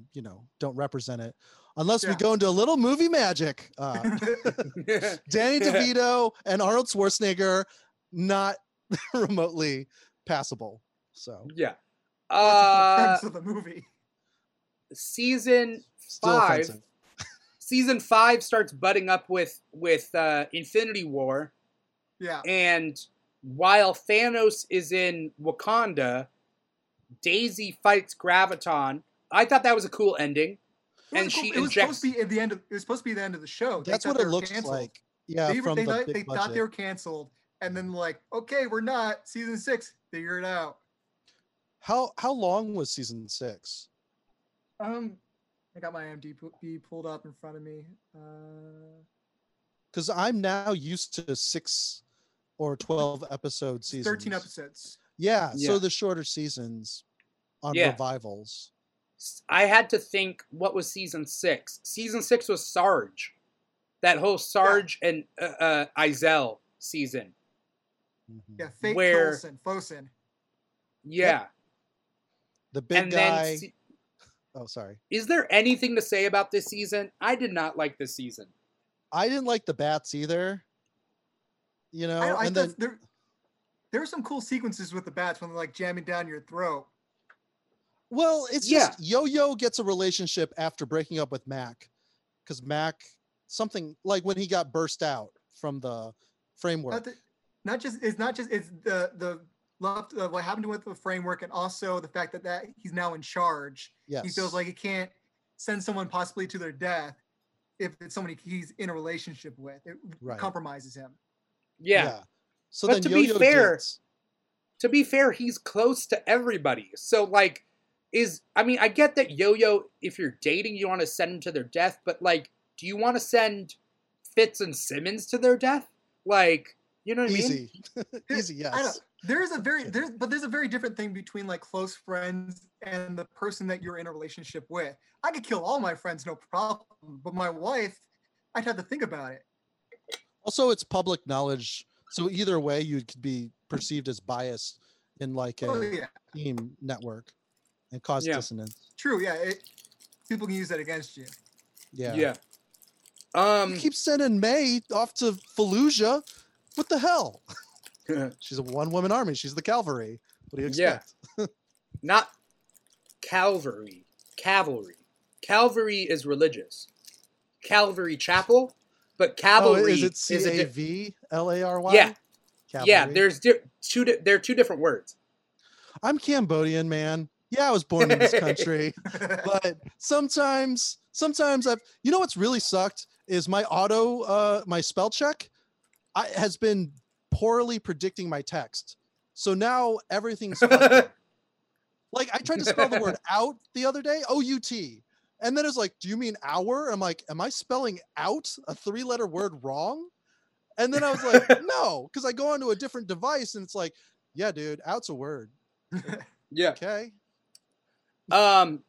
don't represent it, unless we go into a little movie magic. Danny DeVito and Arnold Schwarzenegger, not remotely passable. So yeah. That's the premise of the movie. Season 5 starts butting up with Infinity War. Yeah. And while Thanos is in Wakanda, Daisy fights Graviton. I thought that was a cool ending. It was supposed to be the end of the show. That's what it looks like. Yeah. They thought they were canceled, and then like, okay, we're not. Season 6, figure it out. How long was season 6? I got my IMDb pulled up in front of me. Because I'm now used to 6 or 12 episode seasons. 13 episodes. Yeah. So the shorter seasons on revivals. I had to think. What was season 6? Season 6 was Sarge. That whole Sarge and Izell season. Yeah, fake Fosin. Yeah. Yep. The big guy. Then, oh, sorry. Is there anything to say about this season? I did not like this season. I didn't like the bats either. You know, there are some cool sequences with the bats when they're like jamming down your throat. Well, it's just Yo-Yo gets a relationship after breaking up with Mac, because Mac something like when he got burst out from the framework. It's the what happened with the framework, and also the fact that he's now in charge. Yes. He feels like he can't send someone possibly to their death if it's someone he's in a relationship with. It compromises him. Yeah. So but then to be fair, he's close to everybody. So like, I get that Yo-Yo, if you're dating, you want to send them to their death, but like, do you want to send Fitz and Simmons to their death? Like, you know what I mean? Easy, yes. There's a very different thing between like close friends and the person that you're in a relationship with. I could kill all my friends, no problem, but my wife, I'd have to think about it. Also, it's public knowledge. So either way, you could be perceived as biased in like a team network and cause dissonance. True, yeah. People can use that against you. Yeah. You keep sending May off to Fallujah. What the hell? She's a one-woman army. She's the cavalry. What do you expect? Yeah. Not cavalry. Cavalry. Cavalry is religious. Calvary Chapel. But cavalry is it C-A-V-L-A-R-Y? Yeah. Cavalry. Yeah, there's there are two different words. I'm Cambodian, man. Yeah, I was born in this country. But sometimes I've... You know what's really sucked is my my spell check has been poorly predicting my text. So now everything's fucked. Like, I tried to spell the word out the other day. O-U-T. And then it's like, do you mean hour? I'm like, am I spelling out a 3-letter word wrong? And then I was like, no, because I go onto a different device and it's like, yeah, dude, out's a word. Yeah. Okay. So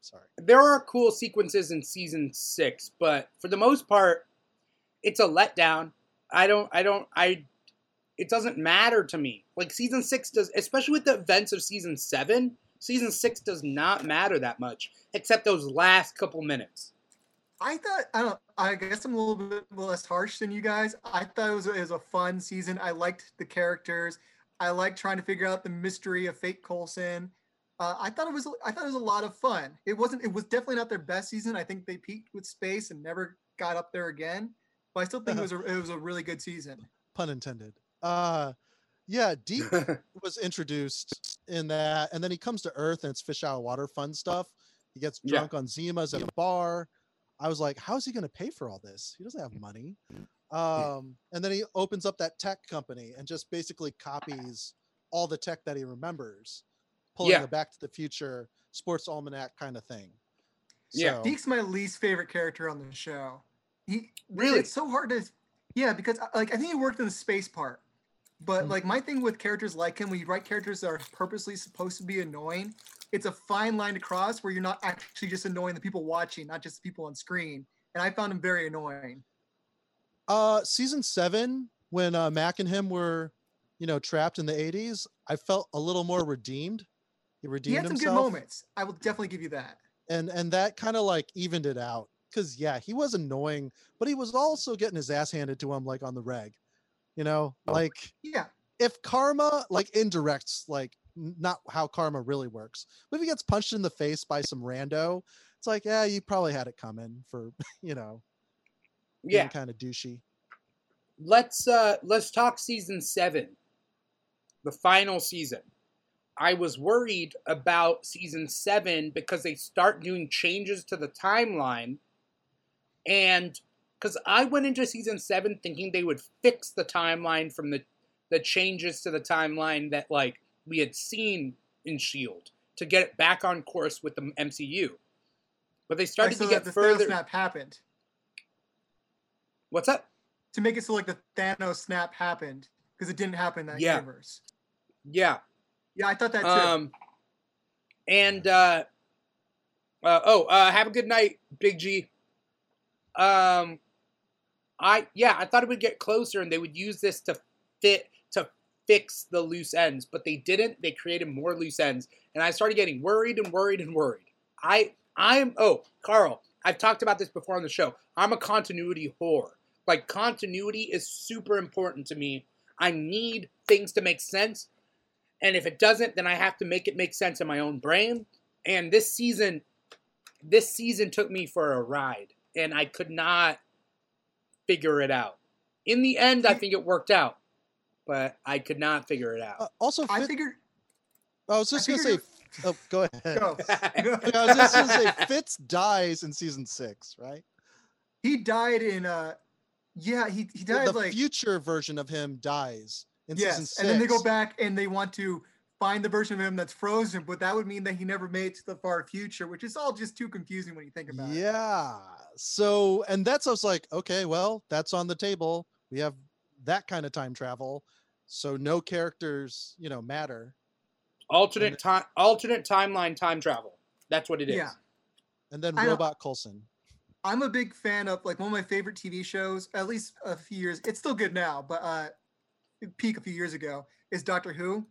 sorry. There are cool sequences in season 6, but for the most part, it's a letdown. It doesn't matter to me. Like season 6 does, especially with the events of season 7. Season 6 does not matter that much, except those last couple minutes. I guess I'm a little bit less harsh than you guys. I thought it was a fun season. I liked the characters. I liked trying to figure out the mystery of Fake Coulson. I thought it was a lot of fun. It was definitely not their best season. I think they peaked with space and never got up there again. But I still think it was a really good season. Pun intended. Yeah, Deep was introduced in that, and then he comes to Earth, and it's fish out of water fun stuff. He gets drunk on Zima's at a bar. I was like, how is he going to pay for all this? He doesn't have money. And then he opens up that tech company and just basically copies all the tech that he remembers, pulling a Back to the Future sports almanac kind of thing. Yeah, so, Deep's my least favorite character on the show. Really, it's so hard to, because like I think he worked in the space part. But like my thing with characters like him, when you write characters that are purposely supposed to be annoying, it's a fine line to cross where you're not actually just annoying the people watching, not just the people on screen. And I found him very annoying. Season 7, when Mac and him were, trapped in the 80s, I felt a little more redeemed. He had some himself. Good moments. I will definitely give you that. And that kind of like evened it out because he was annoying, but he was also getting his ass handed to him like on the reg. If karma, like indirects, like not how karma really works. But if he gets punched in the face by some rando, it's like, yeah, you probably had it coming for, being kind of douchey. Let's talk season 7, the final season. I was worried about season 7 because they start doing changes to the timeline, and because I went into season 7 thinking they would fix the timeline from the changes to the timeline that like we had seen in S.H.I.E.L.D. to get it back on course with the MCU. But they started to get further. The Thanos snap happened. What's that? To make it so like the Thanos snap happened because it didn't happen in that universe. Yeah. Yeah, I thought that too. Have a good night, Big G. I thought it would get closer and they would use this to fix the loose ends, but they didn't. They created more loose ends, and I started getting worried. Carl, I've talked about this before on the show. I'm a continuity whore. Like, continuity is super important to me. I need things to make sense, and if it doesn't, then I have to make it make sense in my own brain. And this season took me for a ride, and I could not figure it out. In the end, I think it worked out, but I could not figure it out. Oh, go ahead. Go. I was just going to say, Fitz dies in season 6, right? He died in, he died the future version of him dies in season 6. And then they go back and they want to find the version of him that's frozen, but that would mean that he never made it to the far future, which is all just too confusing when you think about it. Yeah. So, and that's, I was like, okay, well, that's on the table. We have that kind of time travel. So no characters, matter. Alternate timeline time travel. That's what it is. Yeah. And then Robot Coulson. I'm a big fan of, one of my favorite TV shows, at least a few years. It's still good now, but peak a few years ago is Doctor Who.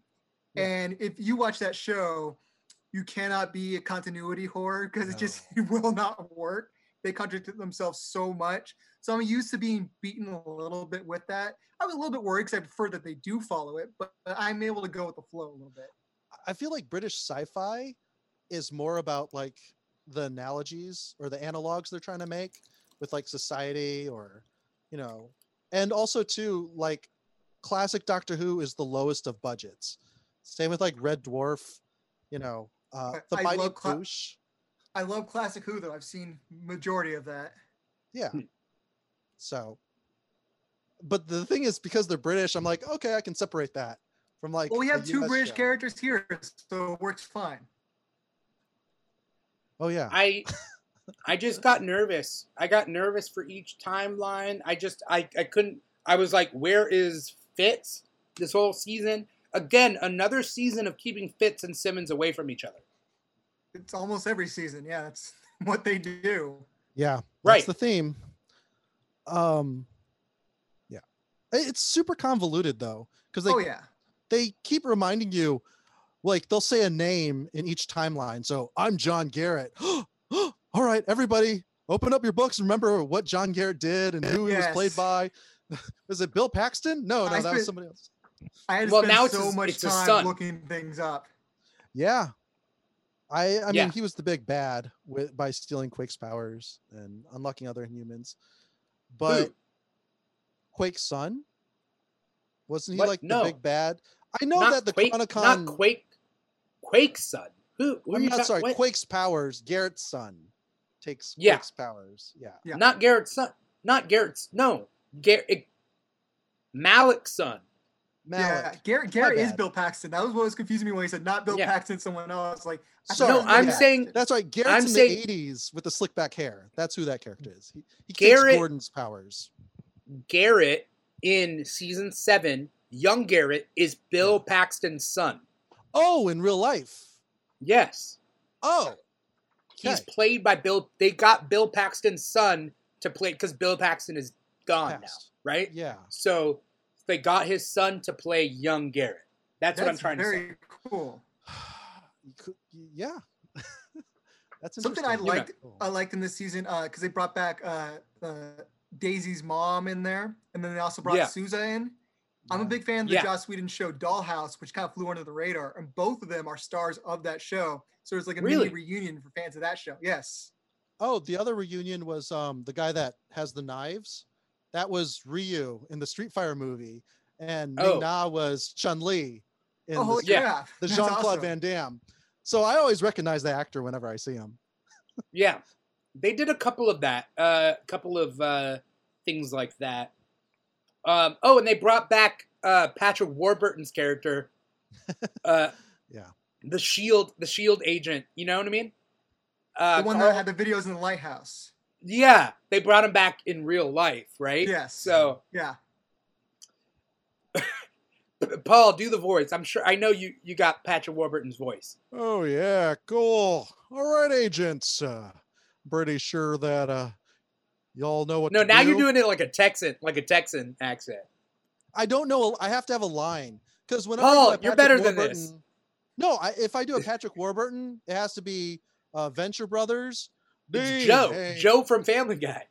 Yeah. And if you watch that show, you cannot be a continuity whore because it will not work. They contradict themselves so much. So I'm used to being beaten a little bit with that. I was a little bit worried because I prefer that they do follow it, but I'm able to go with the flow a little bit. I feel like British sci-fi is more about the analogies or the analogs they're trying to make with society or, and also too, classic Doctor Who is the lowest of budgets. Same with Red Dwarf, the Mighty Boosh. I love classic Who though. I've seen majority of that. Yeah. So, but the thing is, because they're British, I'm like, okay, I can separate that. Well, we have 2 British characters here, so it works fine. Oh yeah. I just got nervous. I got nervous for each timeline. I couldn't. I was like, where is Fitz this whole season? Again, another season of keeping Fitz and Simmons away from each other. It's almost every season, yeah. That's what they do. Yeah, that's the theme. Yeah, it's super convoluted though, because they keep reminding you, they'll say a name in each timeline. So I'm John Garrett. All right, everybody, open up your books and remember what John Garrett did and who he was played by. Was it Bill Paxton? No, that was somebody else. I had spent so much time looking things up. Yeah, I mean, he was the big bad by stealing Quake's powers and unlocking other humans. But who? Quake's son. Wasn't he the big bad? I know that the Chronicon... Not Quake. Quake's son. Who I'm not sorry. Quake? Quake's powers. Garrett's son takes Quake's powers. Yeah. Not Garrett's son. Not Garrett's. No. Malik's son. Malik. Yeah. Garrett is Bill Paxton. That was what was confusing me when he said not Bill Paxton, someone else. I'm saying that's right. Garrett's in the 80s with the slick back hair. That's who that character is. He takes Gordon's powers. Garrett. In season 7, young Garrett is Bill Paxton's son. Oh, in real life? Yes. Oh. Okay. He's played by Bill. They got Bill Paxton's son to play because Bill Paxton is gone now, right? Yeah. So they got his son to play young Garrett. That's what I'm trying to say. Very cool. Yeah. That's something I liked. I liked in this season because they brought back Daisy's mom in there, and then they also brought Sousa in. I'm a big fan of the Joss Whedon show Dollhouse, which kind of flew under the radar, and both of them are stars of that show. So it's mini reunion for fans of that show. Yes. Oh, the other reunion was the guy that has the knives. That was Ryu in the Street Fighter movie, and Ming-Na was Chun-Li in the Jean-Claude Van Damme. So I always recognize the actor whenever I see him. Yeah. They did a couple of that, things like that. And they brought back Patrick Warburton's character, the Shield agent. You know what I mean? The one that had the videos in the lighthouse. Yeah, they brought him back in real life, right? Yes. So yeah. Paul, do the voice. I know you got Patrick Warburton's voice. Oh yeah, cool. All right, agents. Pretty sure that Y'all know what to do. No, now you're doing it like a Texan accent. I don't know. I have to have a line. Because when you're better than this. No, if I do a Patrick Warburton, it has to be Venture Brothers. It's Joe. Hey. Joe from Family Guy.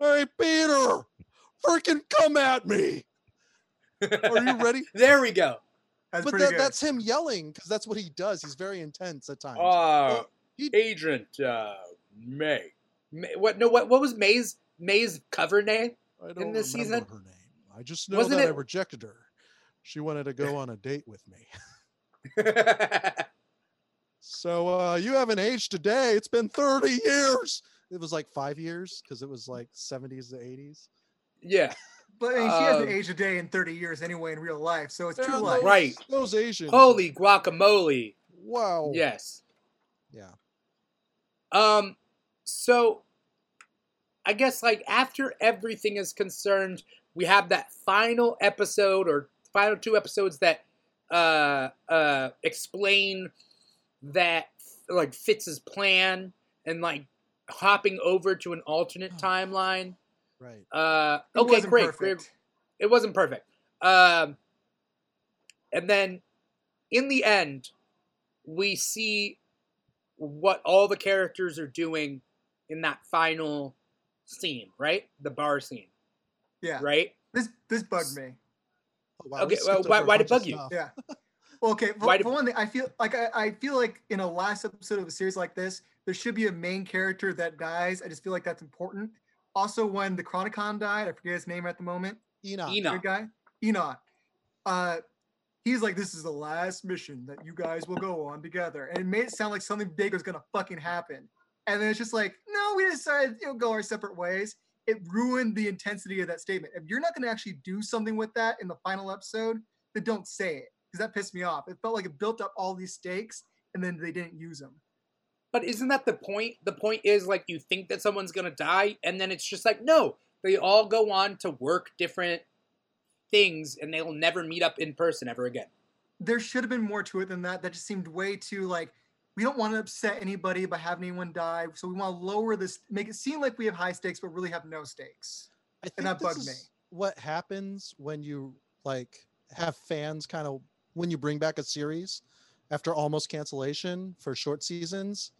Hey, Peter, freaking come at me. Are you ready? There we go. That's him yelling, because that's what he does. He's very intense at times. Agent May. What? No. What was May's cover name in this season? I don't remember her name. I just know I rejected her. She wanted to go on a date with me. So you haven't aged a day. It's been 30 years. It was like 5 years because it was like 70s to 80s. Yeah. But I mean, she hasn't aged a day in 30 years anyway in real life, so it's true life. Right. Those Asians. Holy guacamole. Wow. Yes. Yeah. So I guess like after everything is concerned, we have that final episode or final two episodes that explain that like Fitz's plan and like hopping over to an alternate timeline. Right. Okay, great. It wasn't perfect. And then in the end, we see what all the characters are doing in that final scene, right? The bar scene. Yeah. Right? This bugged me. Oh, wow. Okay, why did it bug you? Yeah. Okay, for one thing, I feel like in a last episode of a series like this, there should be a main character that dies. I just feel like that's important. Also, when the Chronicon died, I forget his name at the moment. Enoch. Good guy. Enoch. He's like, this is the last mission that you guys will go on together. And it made it sound like something big was going to fucking happen. And then it's just like, no, we decided it'll go our separate ways. It ruined the intensity of that statement. If you're not going to actually do something with that in the final episode, then don't say it. Because that pissed me off. It felt like it built up all these stakes, and then they didn't use them. But isn't that the point? The point is, like, you think that someone's going to die, and then it's just like, no. They all go on to work different things, and they'll never meet up in person ever again. There should have been more to it than that. That just seemed way too, like, we don't want to upset anybody by having anyone die, so we want to lower this, make it seem like we have high stakes, but really have no stakes. I think and that bugged me. What happens when you, like, have fans kind of, when you bring back a series after almost cancellation for short seasons.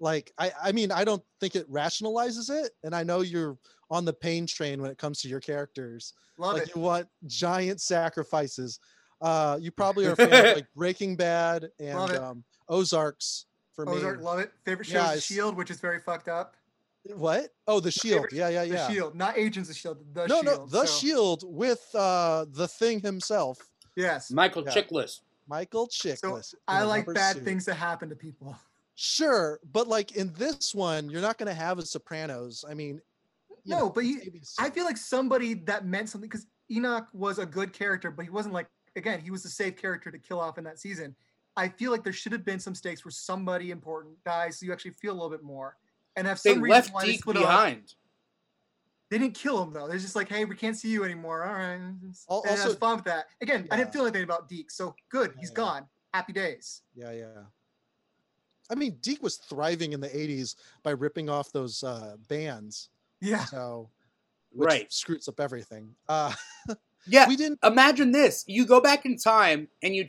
Like, I mean, I don't think it rationalizes it. And I know you're on the pain train when it comes to your characters. Love it. You want giant sacrifices. You probably are a fan of like Breaking Bad and Ozarks for me. Ozark, love it. Favorite show is S.H.I.E.L.D., which is very fucked up. What? Oh, The Shield. Yeah. The Shield, not Agents of S.H.I.E.L.D. The Shield with the Thing himself. Yes. Michael Chiklis. So I like bad things that happen to people. Sure, but like in this one, you're not going to have a Sopranos. I mean, I feel like somebody that meant something, because Enoch was a good character, but he wasn't like, again, he was the safe character to kill off in that season. I feel like there should have been some stakes where somebody important dies, so you actually feel a little bit more. And have some reason why they split behind. Up. They didn't kill him, though. They're just like, hey, we can't see you anymore. All right. Also, and I was fine with that. Again, yeah. I didn't feel anything about Deke, so good. He's gone. Happy days. Yeah. I mean, Deke was thriving in the 80s by ripping off those bands. Yeah. So, which screws up everything. Yeah. We didn't imagine this. You go back in time and you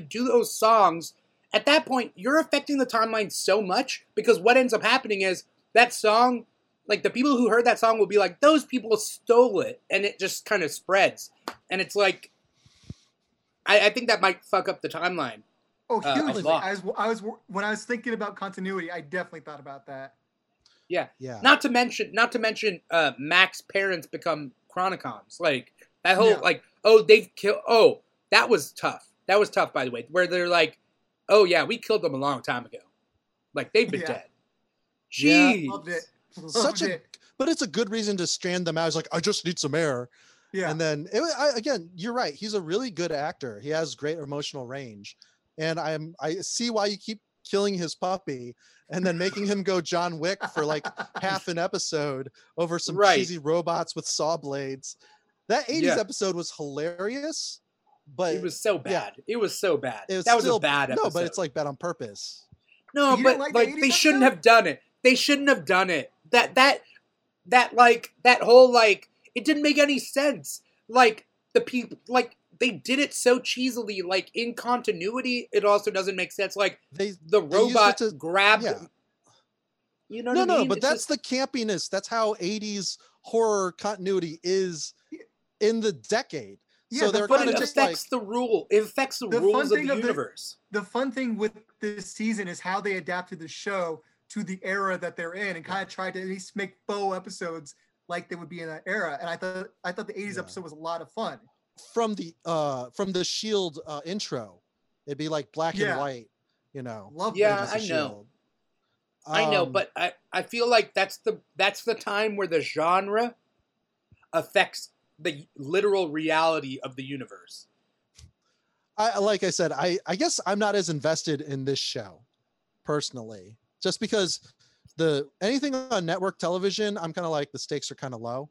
do those songs. At that point, you're affecting the timeline so much because what ends up happening is that song. Like, the people who heard that song will be like, those people stole it. And it just kind of spreads. And it's like, I think that might fuck up the timeline. Oh, hugely. When I was thinking about continuity, I definitely thought about that. Yeah. Not to mention Mac's parents become Chronicons. Like, that whole, they've killed. Oh, that was tough. That was tough, by the way, where they're like, oh, yeah, we killed them a long time ago. Like, they've been dead. Jeez. Yeah, loved it. But it's a good reason to strand them out. It's like, I just need some air. Yeah. And then again, you're right. He's a really good actor. He has great emotional range. And I see why you keep killing his puppy and then making him go John Wick for like half an episode over some cheesy robots with saw blades. That 80s episode was hilarious, but it was so bad. Yeah. It was so bad. That was a bad episode. No, but it's like bad on purpose. No, but like they shouldn't have done it. They shouldn't have done it. That that whole it didn't make any sense. The people, they did it so cheesily. In continuity, it also doesn't make sense. The robot grabbed... Yeah. You know what I mean? No, but it's the campiness. That's how 80s horror continuity is in the decade. Yeah, so they're kind of just like... It affects the rules of the universe. The fun thing with this season is how they adapted the show to the era that they're in and kind of tried to at least make faux episodes like they would be in that era. And I thought the 80s episode was a lot of fun. From the S.H.I.E.L.D. intro, it'd be like black and white, you know. I know, but I feel like that's the time where the genre affects the literal reality of the universe. I guess I'm not as invested in this show personally, just because anything on network television, I'm kind of the stakes are kind of low.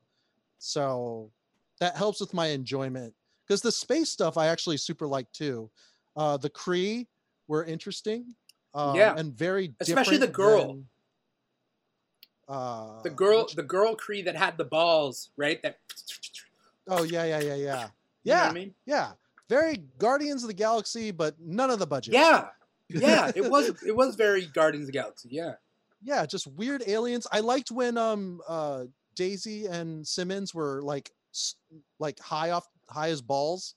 So that helps with my enjoyment, because the space stuff I actually super like too. The Kree were interesting. And very different. Especially the girl. The girl Kree that had the balls, right? That. Oh yeah. You know what I mean? Yeah. Very Guardians of the Galaxy, but none of the budget. Yeah. It was very Guardians of the Galaxy. Yeah. Yeah, just weird aliens. I liked when Daisy and Simmons were like high as balls,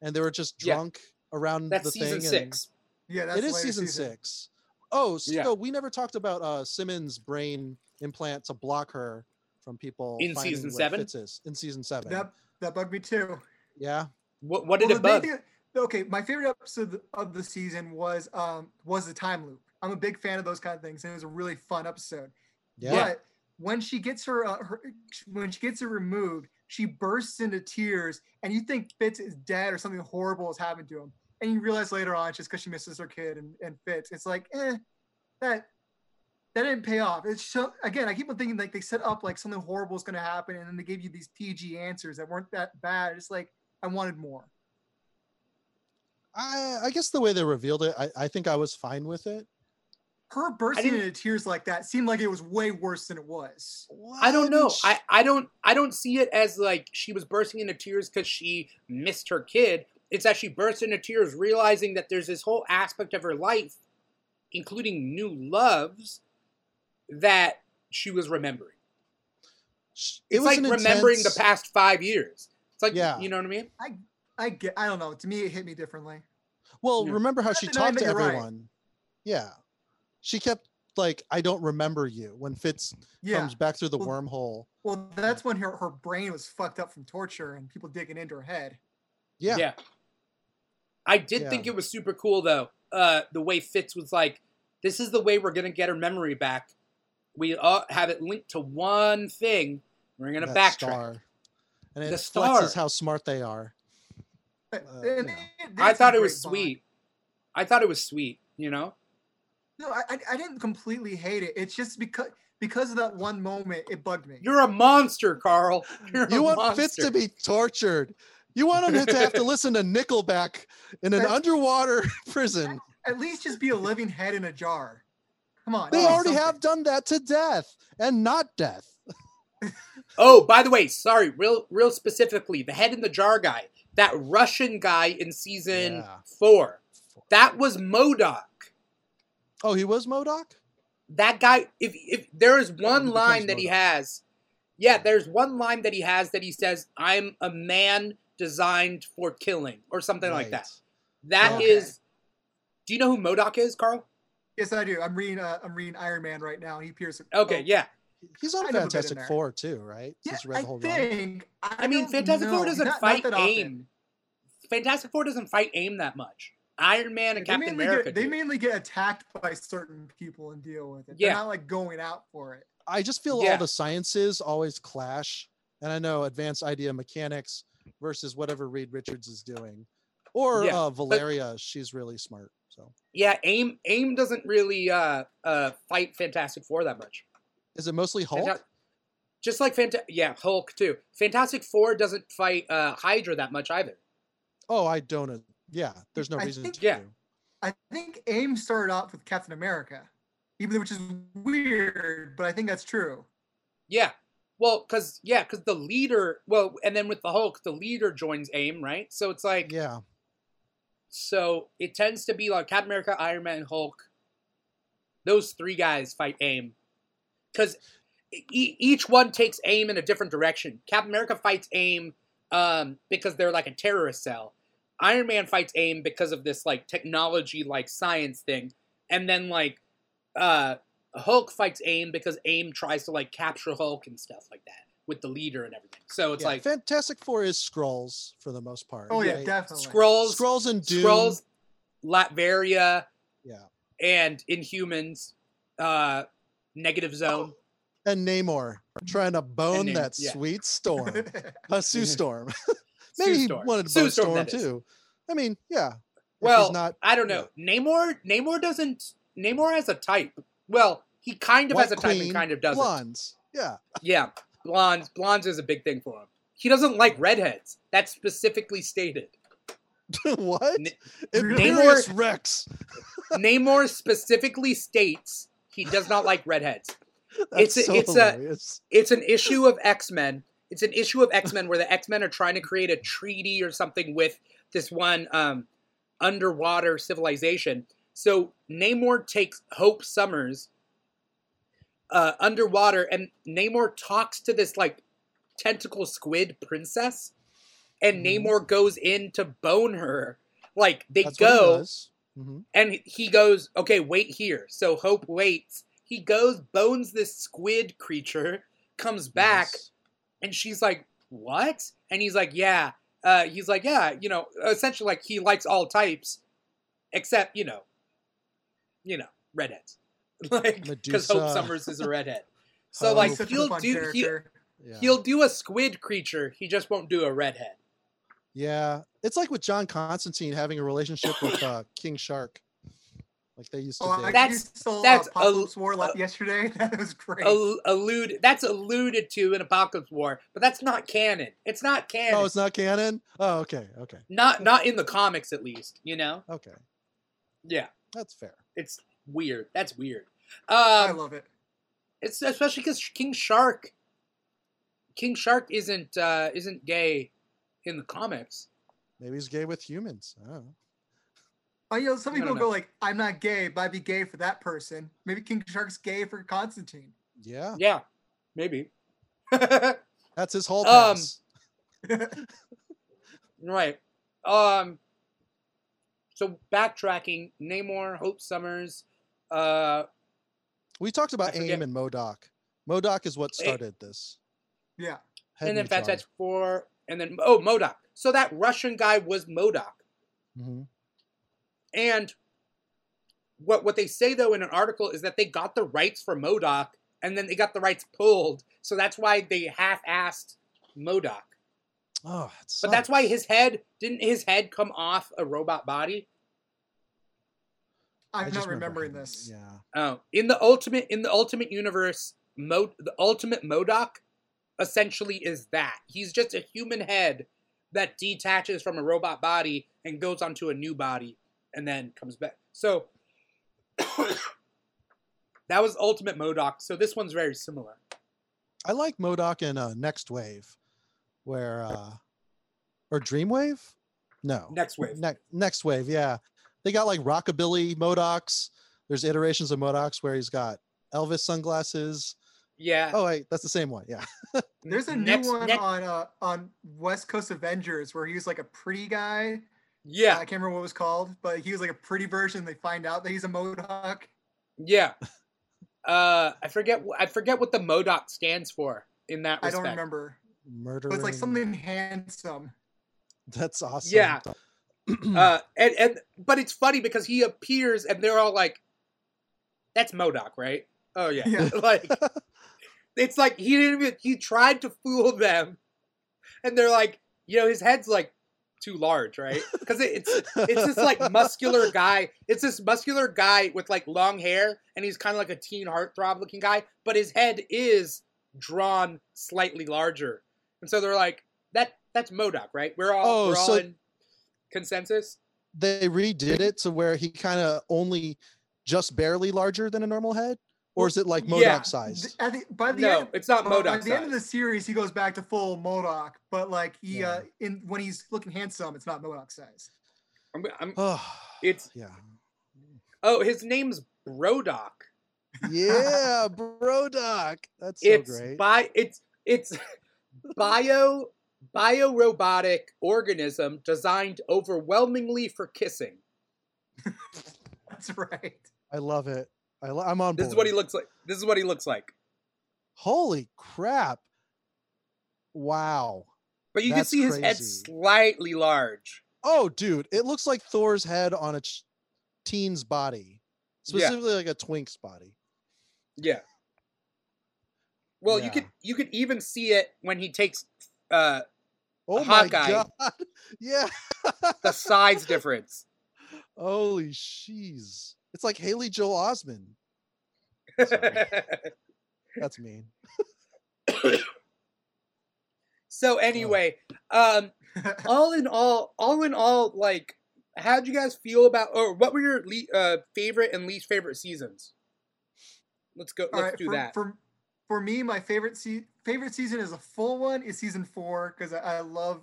and they were just drunk around the thing. That's season 6. Yeah, that's season 6. Oh, so we never talked about Simmons' brain implant to block her from people in season 7. In season 7, that bugged me too. Yeah. What did it bug? My favorite episode of the season was the time loop. I'm a big fan of those kind of things, and it was a really fun episode. Yeah. But when she gets her removed, she bursts into tears, and you think Fitz is dead or something horrible has happened to him, and you realize later on it's just because she misses her kid and Fitz. It's that didn't pay off. It's so, again, I keep on thinking they set up something horrible is going to happen, and then they gave you these PG answers that weren't that bad. It's I wanted more. I guess the way they revealed it, I think I was fine with it. Her bursting into tears like that seemed like it was way worse than it was. What? I don't know. I don't see it as she was bursting into tears because she missed her kid. It's that she bursts into tears realizing that there's this whole aspect of her life, including new loves, that she was remembering. It's remembering the past 5 years. It's you know what I mean? I don't know. To me, it hit me differently. Well, remember how she talked to everyone. Right. Yeah. She kept I don't remember you when Fitz comes back through the wormhole. Well, that's when her brain was fucked up from torture and people digging into her head. Yeah. Yeah. I did think it was super cool though. The way Fitz was this is the way we're going to get her memory back. We all have it linked to one thing. We're going to backtrack. Star. And it flexes how smart they are. I thought it was sweet. You know? No, I didn't completely hate it. It's just because of that one moment, it bugged me. You're a monster, Carl. You want Fitz to be tortured. You want him to have to listen to Nickelback in an underwater prison. At least just be a living head in a jar. Come on. They already have done that to death and not death. Oh, by the way, sorry, real specifically, the head in the jar guy, that Russian guy in season 4, that was MODOK. Oh, he was MODOK? That guy, if there is one line that MODOK. He has. Yeah, there's one line that he has that he says, I'm a man designed for killing, or something like that. Do you know who MODOK is, Carl? Yes, I do. I'm reading Iron Man right now. He appears. Okay, yeah. He's on Fantastic Four too, right? Yeah, Fantastic Four doesn't fight AIM. Fantastic Four doesn't fight AIM that much. Iron Man and Captain America. They mainly get attacked by certain people and deal with it. Yeah. They're not going out for it. I just feel all the sciences always clash, and I know advanced idea mechanics versus whatever Reed Richards is doing, or Valeria. She's really smart. So AIM doesn't really fight Fantastic Four that much. Is it mostly Hulk? Hulk too. Fantastic Four doesn't fight Hydra that much either. Oh, I don't. Yeah, there's no reason to. Yeah, I think AIM started off with Captain America, even which is weird, but I think that's true. Yeah, Well, because the leader, well, and then with the Hulk, the leader joins AIM, right? So it's like, yeah. So it tends to be like Captain America, Iron Man, Hulk. Those three guys fight AIM, because each one takes AIM in a different direction. Captain America fights AIM because they're like a terrorist cell. Iron Man fights AIM because of this like technology, like science thing, and then like Hulk fights AIM because AIM tries to like capture Hulk and stuff like that with the leader and everything. So it's like Fantastic Four is Skrulls for the most part. Oh yeah, definitely Skrulls and Doom, Skrulls, Latveria, and Inhumans, Negative Zone, and Namor trying to bone that sweet Storm, Sue Storm. Maybe Sue Storm. He wanted to bone Storm too. I mean, yeah. Well, I don't know. Yeah. Namor doesn't. Namor has a type. Well, he kind of has a type and kind of doesn't. Blondes. Yeah. Yeah. Blondes. Blondes is a big thing for him. He doesn't like redheads. That's specifically stated. What? Namor Rex. Namor specifically states he does not like redheads. That's it's an issue of X-Men. It's an issue of X-Men where the X-Men are trying to create a treaty or something with this one underwater civilization. So Namor takes Hope Summers underwater, and Namor talks to this like tentacle squid princess, and Namor goes in to bone her. Like and he goes, okay, wait here. So Hope waits. He goes, bones this squid creature, comes back, and she's like, what? And he's like, yeah. He's like, yeah, you know, essentially like he likes all types except, you know, redheads. Like, because Hope Summers is a redhead. So like he'll do a squid creature. He just won't do a redhead. Yeah. It's like with John Constantine having a relationship with King Shark. Like they used to do. That's Apocalypse War yesterday. That was great. That's alluded to in Apocalypse War, but that's not canon. It's not canon. Oh, it's not canon? Oh, okay, okay. Not in the comics, at least, you know? Okay. Yeah. That's fair. It's weird. That's weird. I love it. It's especially because King Shark isn't gay in the comics. Maybe he's gay with humans. I don't know. Some people go like, I'm not gay, but I'd be gay for that person. Maybe King Shark's gay for Constantine. Yeah. Yeah, maybe. That's his whole pass. Right. So backtracking, Namor, Hope Summers. We talked about AIM and MODOK. MODOK is what started this. Yeah. And then Fantastic Four. And then, MODOK. So that Russian guy was MODOK. Mm-hmm. And what they say, though, in an article is that they got the rights for MODOK, and then they got the rights pulled. So that's why they half-assed MODOK. Oh, that sucks. But that's why his head come off a robot body? I'm not remembering this. Yeah. Oh, in the ultimate universe, the ultimate MODOK essentially is that he's just a human head that detaches from a robot body and goes onto a new body. And then comes back. So that was Ultimate MODOK. So this one's very similar. I like MODOK in Next Wave, where or Dreamwave? No, Next Wave. Next Wave. Yeah, they got like rockabilly MODOKs. There's iterations of MODOKs where he's got Elvis sunglasses. Yeah. Oh wait, that's the same one. Yeah. There's a new one on West Coast Avengers where he was like a pretty guy. Yeah, I can't remember what it was called, but he was like a pretty version. They find out that he's a MODOK. Yeah, I forget what the MODOK stands for in that respect. I don't remember. Murder. It's like something handsome. That's awesome. Yeah. But it's funny because he appears and they're all like, "That's MODOK, right?" Oh yeah. Like it's like he tried to fool them, and they're like, his head's like too large, right? Because it's this like muscular guy. It's this muscular guy with like long hair, and he's kind of like a teen heartthrob looking guy, but his head is drawn slightly larger. And so they're like, that's MODOK, right? We're all in consensus. They redid it to where he kind of only just barely larger than a normal head, Or is it like MODOK size? By the end of the series, he goes back to full MODOK, but like when he's looking handsome, it's not MODOK size. Oh, his name's Brodok. Yeah, Brodok. That's so great. It's biorobotic organism designed overwhelmingly for kissing. That's right. I love it. I'm on board. This is what he looks like. Holy crap. Wow. But you can see his head slightly large. Oh, dude. It looks like Thor's head on a teen's body. Specifically like a twink's body. Yeah. Well, you could even see it when he takes Hawkeye. God. Yeah. The size difference. Holy jeez. It's like Haley Joel Osment. That's mean. So anyway, all in all, like, how'd you guys feel about, or what were your favorite and least favorite seasons? Let's go. Let's do that. For me, my favorite season is a full one is season 4, because I love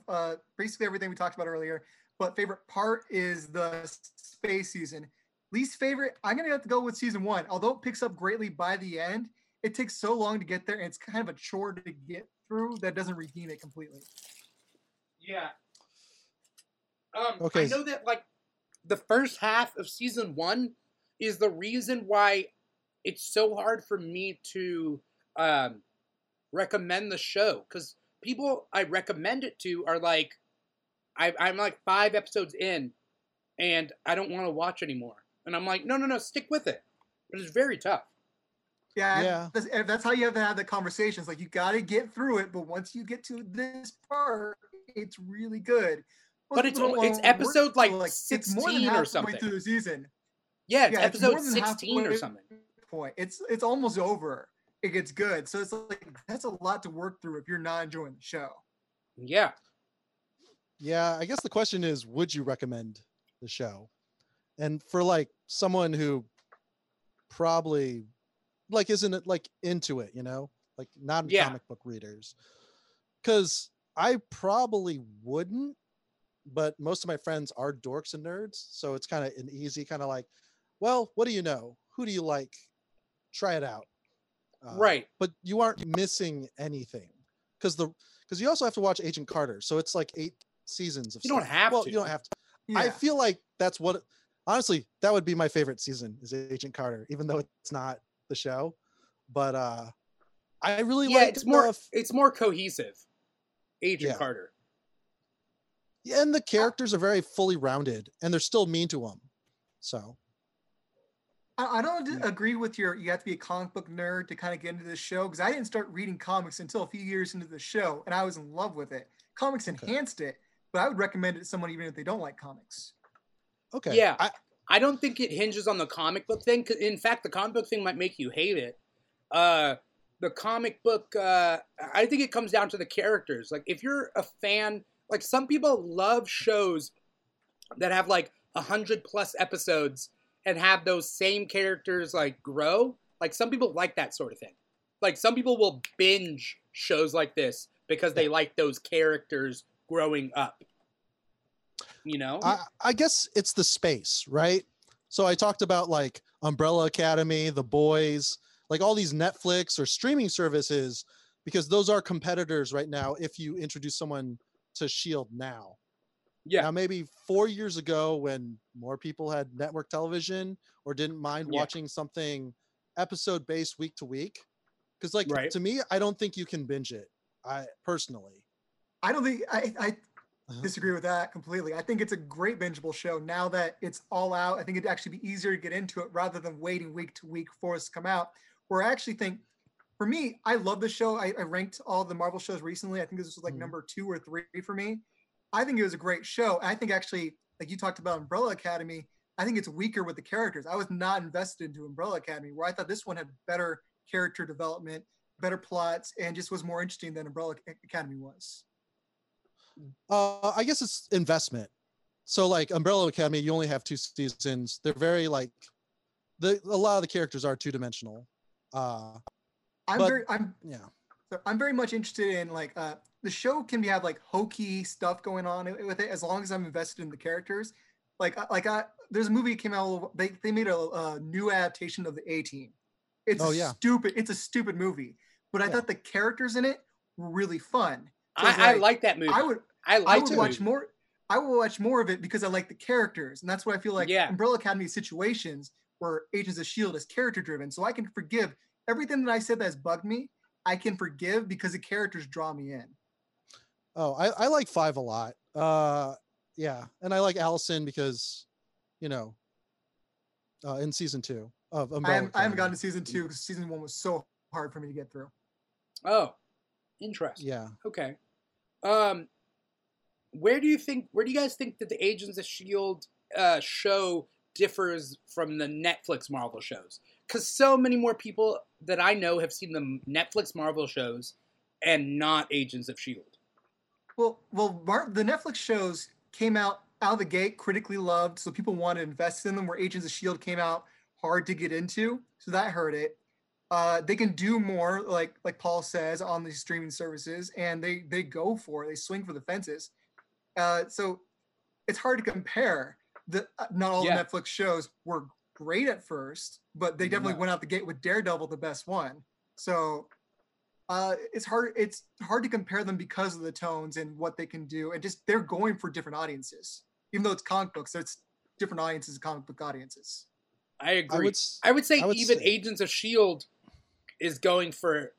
basically everything we talked about earlier. But favorite part is the space season. Least favorite, I'm going to have to go with season 1. Although it picks up greatly by the end, it takes so long to get there, and it's kind of a chore to get through that doesn't redeem it completely. Yeah. Okay. I know that, like, the first half of season 1 is the reason why it's so hard for me to recommend the show. Because people I recommend it to are like, I'm like 5 episodes in, and I don't want to watch anymore. And I'm like, no, stick with it. But it's very tough. Yeah. That's how you have to have the conversations. Like, you got to get through it, but once you get to this part, it's really good. But it's episode like 16 or something. It's more than halfway through the season. Yeah, it's episode 16 or something. It's almost over. It gets good. So it's like, that's a lot to work through if you're not enjoying the show. Yeah. Yeah, I guess the question is, would you recommend the show? And for like someone who probably like isn't like into it, you know, like not comic book readers, because I probably wouldn't, but most of my friends are dorks and nerds, so it's kind of an easy kind of like, well, what do you know? Who do you like? Try it out, right? But you aren't missing anything because you also have to watch Agent Carter, so it's like 8 seasons of. You don't have to. Yeah. I feel like that's what, honestly, that would be my favorite season is Agent Carter, even though it's not the show. But I really like it's more cohesive. Agent Carter. Yeah, and the characters are very fully rounded, and they're still mean to them. So I don't agree with you have to be a comic book nerd to kind of get into this show, because I didn't start reading comics until a few years into the show, and I was in love with it. Comics enhanced it. But I would recommend it to someone even if they don't like comics. Okay. Yeah. I don't think it hinges on the comic book thing. Cause in fact, the comic book thing might make you hate it. The comic book, I think it comes down to the characters. Like, if you're a fan, like, some people love shows that have like 100+ episodes and have those same characters like grow. Like, some people like that sort of thing. Like, some people will binge shows like this because they like those characters growing up, you know. I guess it's the space, right? So I talked about like Umbrella Academy, The Boys, like all these Netflix or streaming services, because those are competitors right now. If you introduce someone to S.H.I.E.L.D. now, now maybe 4 years ago when more people had network television or didn't mind watching something episode based week to week, because like to me, I don't think you can binge it. I personally. I don't think I disagree with that completely. I think it's a great bingeable show now that it's all out. I think it'd actually be easier to get into it rather than waiting week to week for us to come out. Where I actually think, for me, I love the show. I ranked all the Marvel shows recently. I think this was like number 2 or 3 for me. I think it was a great show. I think actually, like you talked about Umbrella Academy, I think it's weaker with the characters. I was not invested into Umbrella Academy, where I thought this one had better character development, better plots, and just was more interesting than Umbrella Academy was. I guess it's investment. So like Umbrella Academy, you only have 2 seasons. They're very like a lot of the characters are two-dimensional. I'm very much interested in like the show can have like hokey stuff going on with it as long as I'm invested in the characters. There's a movie that came out. They made a new adaptation of the A-Team. It's a stupid movie, but I thought the characters in it were really fun. So I like that movie. I will watch more of it because I like the characters, and that's what I feel like. Yeah. Umbrella Academy situations where Agents of S.H.I.E.L.D. is character driven, so I can forgive everything that I said that has bugged me. I can forgive because the characters draw me in. Oh, I like Five a lot. Yeah, and I like Allison because, in season 2 of Umbrella Academy. I haven't gotten to season 2 because season 1 was so hard for me to get through. Oh, interesting. Yeah. Okay. Where do you guys think that the Agents of S.H.I.E.L.D. show differs from the Netflix Marvel shows? Because so many more people that I know have seen the Netflix Marvel shows and not Agents of S.H.I.E.L.D. Well, the Netflix shows came out of the gate, critically loved, so people wanted to invest in them, where Agents of S.H.I.E.L.D. came out hard to get into, so that hurt it. They can do more, like Paul says, on the streaming services, and they go for it. They swing for the fences. So it's hard to compare. Not all the Netflix shows were great at first, but they definitely went out the gate with Daredevil, the best one. So it's hard to compare them because of the tones and what they can do, and just they're going for different audiences. Even though it's comic books, so it's different audiences, comic book audiences. I agree. I would say Agents of S.H.I.E.L.D. is going for,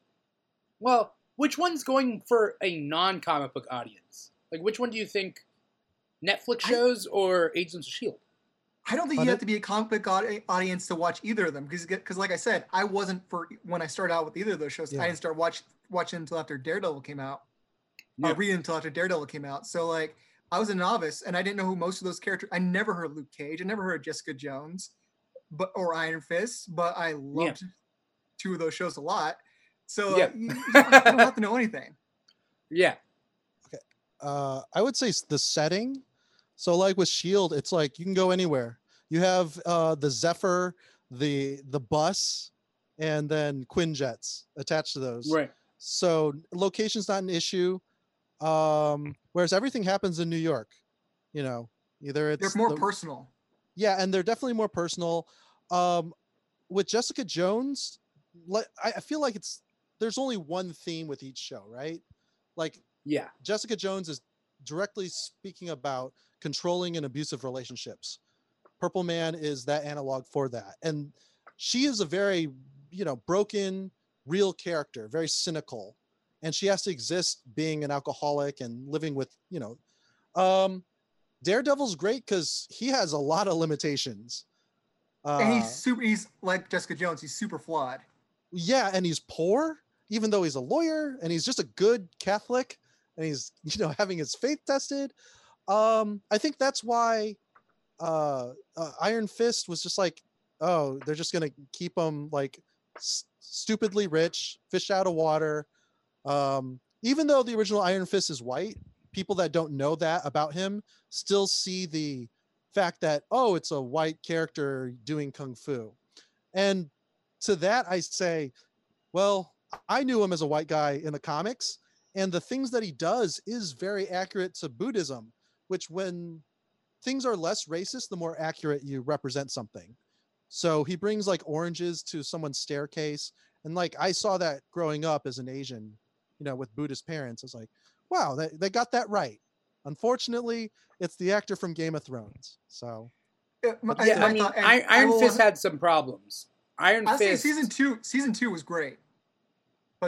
which one's going for a non-comic book audience? Like, which one do you think, Netflix shows or Agents of S.H.I.E.L.D.? I don't think you have to be a comic book audience to watch either of them, because like I said, I wasn't when I started out with either of those shows. Yeah. I didn't start watching until after Daredevil came out. Yeah. Reading until after Daredevil came out. So like I was a novice and I didn't know who most of those characters. I never heard Luke Cage. I never heard Jessica Jones, or Iron Fist. But I loved two of those shows a lot. So I don't have to know anything. Yeah. Okay. I would say the setting. So like with S.H.I.E.L.D., it's like you can go anywhere. You have the Zephyr, the bus, and then Quinjets attached to those. Right. So location's not an issue. Whereas everything happens in New York, they're more personal. Yeah, and they're definitely more personal. With Jessica Jones, I feel like there's only one theme with each show, right? Like Jessica Jones is directly speaking about controlling and abusive relationships. Purple Man is that analog for that. And she is a very, broken, real character, very cynical. And she has to exist being an alcoholic and living with, Daredevil's great because he has a lot of limitations. And he's like Jessica Jones, he's super flawed. Yeah, and he's poor, even though he's a lawyer, and he's just a good Catholic, and he's, having his faith tested. I think that's why Iron Fist was just like, oh, they're just gonna keep him like stupidly rich, fish out of water. Even though the original Iron Fist is white, people that don't know that about him still see the fact that, oh, it's a white character doing kung fu. And to that I say, well, I knew him as a white guy in the comics, and the things that he does is very accurate to Buddhism, which when things are less racist, the more accurate you represent something. So he brings like oranges to someone's staircase. And like, I saw that growing up as an Asian, with Buddhist parents. I was like, wow, they got that right. Unfortunately, it's the actor from Game of Thoughts. So. Iron Fist had some problems. I'll say season two was great.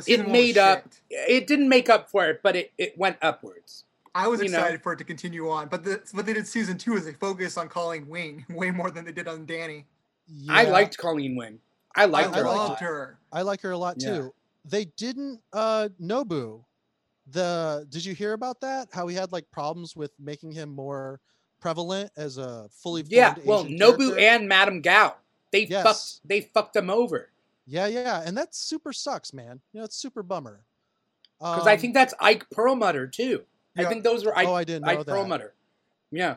It made up. It didn't make up for it, but it went upwards. I was excited for it to continue on, but what they did season 2 is they focused on Colleen Wing way more than they did on Danny. Yeah. I liked Colleen Wing. I liked her a lot. I like her a lot too. They didn't Nobu. Did you hear about that? How he had like problems with making him more prevalent as a fully formed Asian Nobu character? And Madame Gao. They fucked him over. Yeah, and that super sucks, man. It's super bummer. Because I think that's Ike Perlmutter too. Yeah. I think those were Ike Perlmutter. Yeah.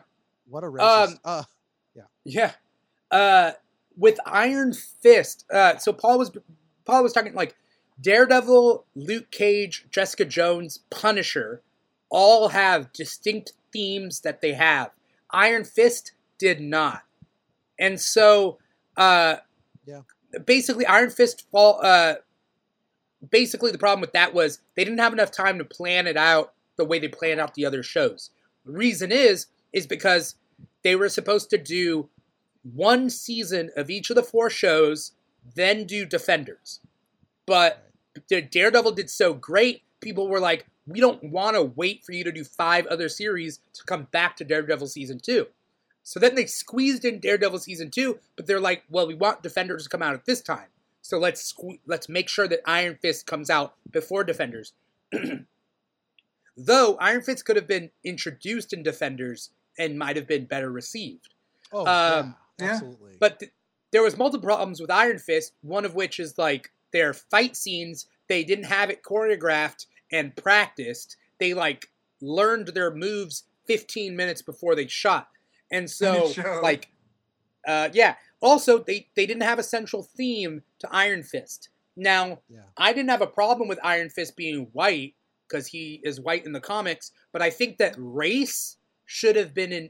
What a racist. Yeah. With Iron Fist, so Paul was Paul was talking, like, Daredevil, Luke Cage, Jessica Jones, Punisher all have distinct themes that they have. Iron Fist did not. And so, basically Iron Fist, basically the problem with that was they didn't have enough time to plan it out the way they planned out the other shows. The reason is because they were supposed to do one season of each of the four shows, then do Defenders. But Daredevil did so great, people were like, we don't want to wait for you to do 5 other series to come back to Daredevil Season 2. So then they squeezed in Daredevil Season 2, but they're like, well, we want Defenders to come out at this time. So let's make sure that Iron Fist comes out before Defenders. Though Iron Fist could have been introduced in Defenders and might have been better received. Oh, yeah, absolutely. But there was multiple problems with Iron Fist, one of which is, like, their fight scenes, they didn't have it choreographed and practiced. They, like, learned their moves 15 minutes before they shot. And so, like, yeah. Also, they didn't have a central theme to Iron Fist. Now, I didn't have a problem with Iron Fist being white, because he is white in the comics, but I think that race should have been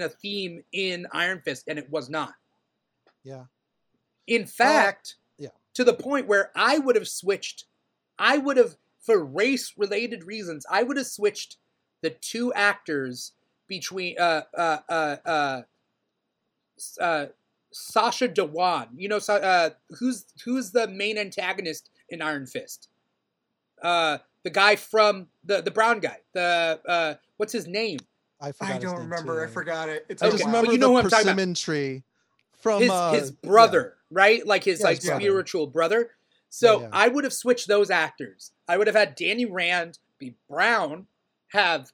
a theme in Iron Fist, and it was not. Yeah. In fact, to the point where I would have, for race-related reasons, I would have switched the 2 actors between Sasha Dhawan. You know, who's the main antagonist in Iron Fist? The guy from the brown guy. The what's his name? I don't remember. Too. I forgot it. It's okay. I just remember the persimmon tree from his brother, right? Like his spiritual brother. So I would have switched those actors. I would have had Danny Rand be brown, have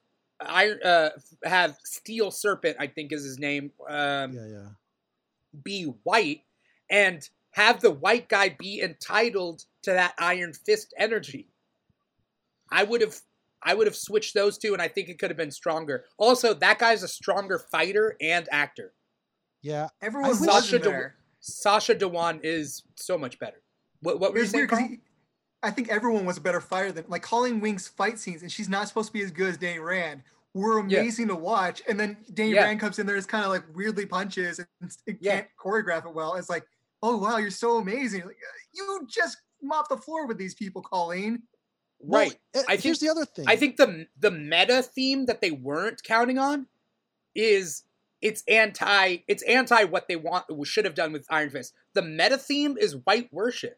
Steel Serpent, I think is his name, be white, and have the white guy be entitled to that Iron Fist energy. I would have switched those 2, and I think it could have been stronger. Also, that guy's a stronger fighter and actor. Yeah, everyone was there. Sasha Dhawan is so much better. What were you saying, Carl? I think everyone was a better fighter than, like, Colleen Wing's fight scenes, and she's not supposed to be as good as Danny Rand, were amazing to watch. And then Danny Rand comes in there, is kind of like weirdly punches and can't choreograph it well. It's like, oh wow, you're so amazing! Like, you just mop the floor with these people, Colleen. Right. Well, here's the other thing. I think the meta theme that they weren't counting on is it's anti what they should have done with Iron Fist. The meta theme is white worship.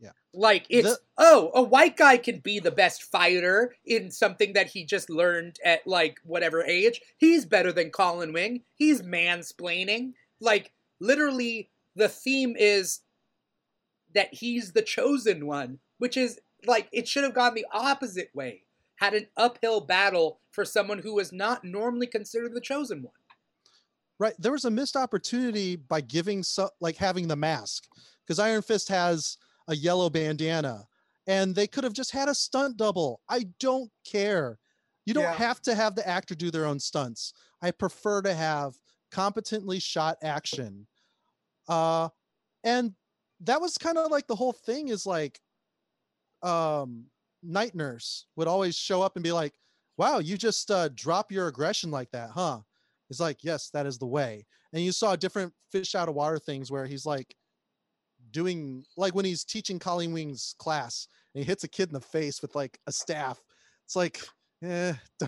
Yeah. Like a white guy can be the best fighter in something that he just learned at, like, whatever age. He's better than Colin Wing. He's mansplaining. Like, literally the theme is that he's the chosen one, which is, like, it should have gone the opposite way. Had an uphill battle for someone who was not normally considered the chosen one. Right. There was a missed opportunity by giving, having the mask. Because Iron Fist has a yellow bandana. And they could have just had a stunt double. I don't care. You don't have to have the actor do their own stunts. I prefer to have competently shot action. And that was kind of like the whole thing is like, Night Nurse would always show up and be like, wow, you just drop your aggression like that, huh? It's like, yes, that is the way. And you saw different fish out of water things where he's like doing, like when he's teaching Colleen Wing's class and he hits a kid in the face with like a staff. It's like, but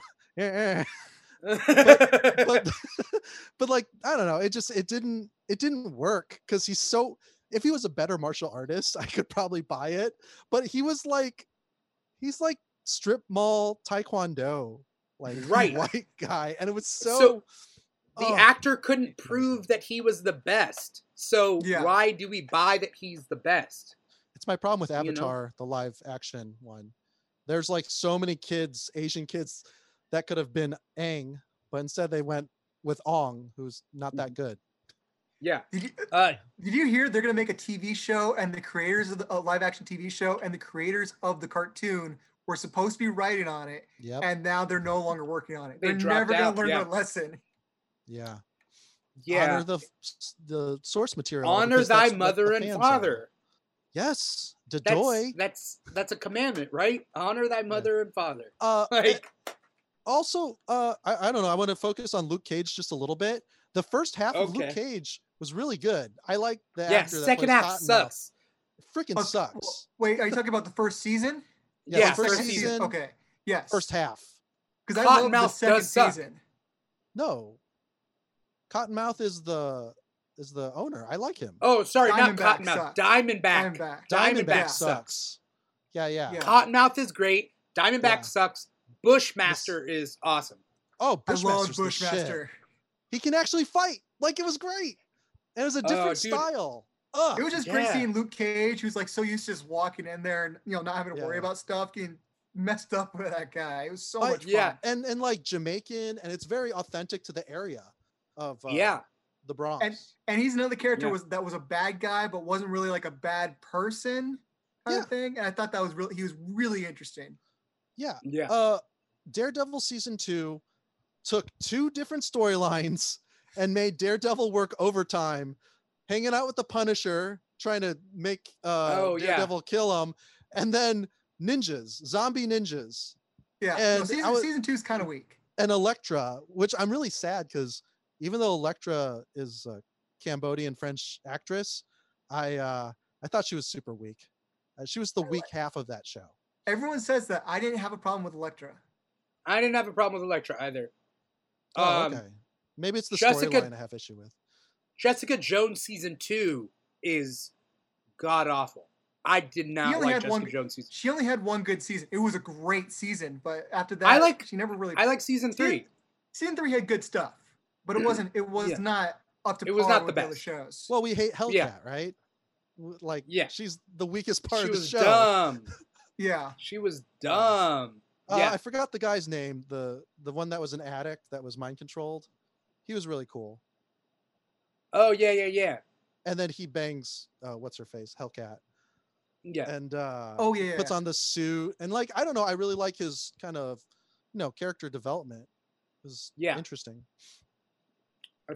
like, I don't know. It just, it didn't work because he's so, if he was a better martial artist, I could probably buy it. But he was like, he's like strip mall Taekwondo, like white guy. And it was so the actor couldn't prove that he was the best. So why do we buy that he's the best? It's my problem with Avatar, the live action one. There's like so many kids, Asian kids that could have been Aang, but instead they went with Ong, who's not that good. Yeah. Did you hear they're going to make a TV show, and the creators of a live action TV show and the creators of the cartoon were supposed to be writing on it, and now they're no longer working on it. They're never going to learn their lesson. Yeah. Yeah. Honor the source material. Honor thy mother and father. Yes, Dadoy. That's a commandment, right? Honor thy mother and father. I don't know. I want to focus on Luke Cage just a little bit. The first half of Luke Cage was really good. I like the actor. Second half sucks. Freaking sucks. Wait, are you talking about the first season? Yeah, first season. Okay. Yes. First half. Because I love the second season. No. Cottonmouth is the owner. I like him. Oh, sorry, not Cottonmouth. Diamondback sucks. Yeah. Cottonmouth is great. Diamondback sucks. Bushmaster is awesome. Oh, Bushmaster. He can actually fight. Like, it was great. And it was a different style. It was just great seeing Luke Cage, who's like so used to just walking in there and not having to worry about stuff, getting messed up with that guy. It was so much fun. Yeah, and like Jamaican, and it's very authentic to the area of the Bronx. And he's another character that was a bad guy, but wasn't really like a bad person kind of thing. And I thought that was he was really interesting. Yeah. Yeah. Daredevil season 2 took 2 different storylines and made Daredevil work overtime, hanging out with the Punisher, trying to make Daredevil kill him, and then zombie ninjas. Yeah, and season 2 is kind of weak. And Elektra, which I'm really sad because even though Elektra is a Cambodian French actress, I thought she was super weak. She was the weak half of that show. Everyone says that. I didn't have a problem with Elektra. I didn't have a problem with Elektra either. Oh, okay. Maybe it's the storyline I have issue with. Jessica Jones season 2 is god awful. I did not like Jessica Jones season. She only had one good season. It was a great season, but after that, she never really. I like season 3. Season 3 had good stuff, but it wasn't. It was not up to par. It was not the best shows. Well, we hate Hellcat, right? Like, she's the weakest part of the show. Dumb. She was dumb. I forgot the guy's name. The one that was an addict that was mind controlled. He was really cool. Oh, yeah. And then he bangs, what's-her-face, Hellcat. Yeah. And puts on the suit. And, like, I don't know, I really like his kind of, character development. It was interesting.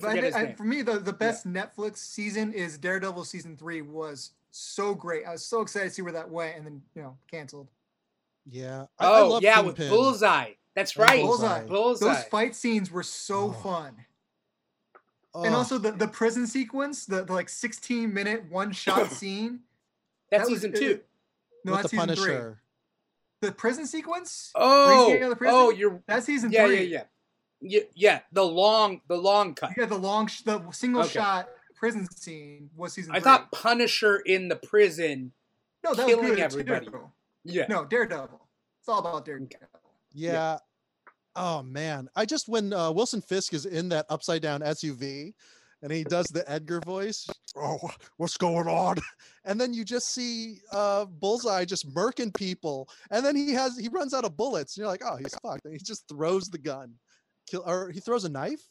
For me, the best Netflix season is Daredevil season 3 was so great. I was so excited to see where that went and then, canceled. Yeah. I love Kingpin. With Bullseye. That's right. Bullseye. Those fight scenes were so fun. And also the prison sequence, the like 16-minute one-shot scene. That was season 2. No, that's season 3. The prison sequence? That's season 3. Yeah. The long cut. Yeah, the single shot prison scene was season 3. I thought Punisher in the prison. No, that killing was everybody. Daredevil. Yeah. No, Daredevil. It's all about Daredevil. Yeah. Oh man! I just when Wilson Fisk is in that upside down SUV, and he does the Edgar voice. Oh, what's going on? And then you just see Bullseye just murking people, and then he runs out of bullets. And you're like, oh, he's fucked. And he just throws the gun, or he throws a knife.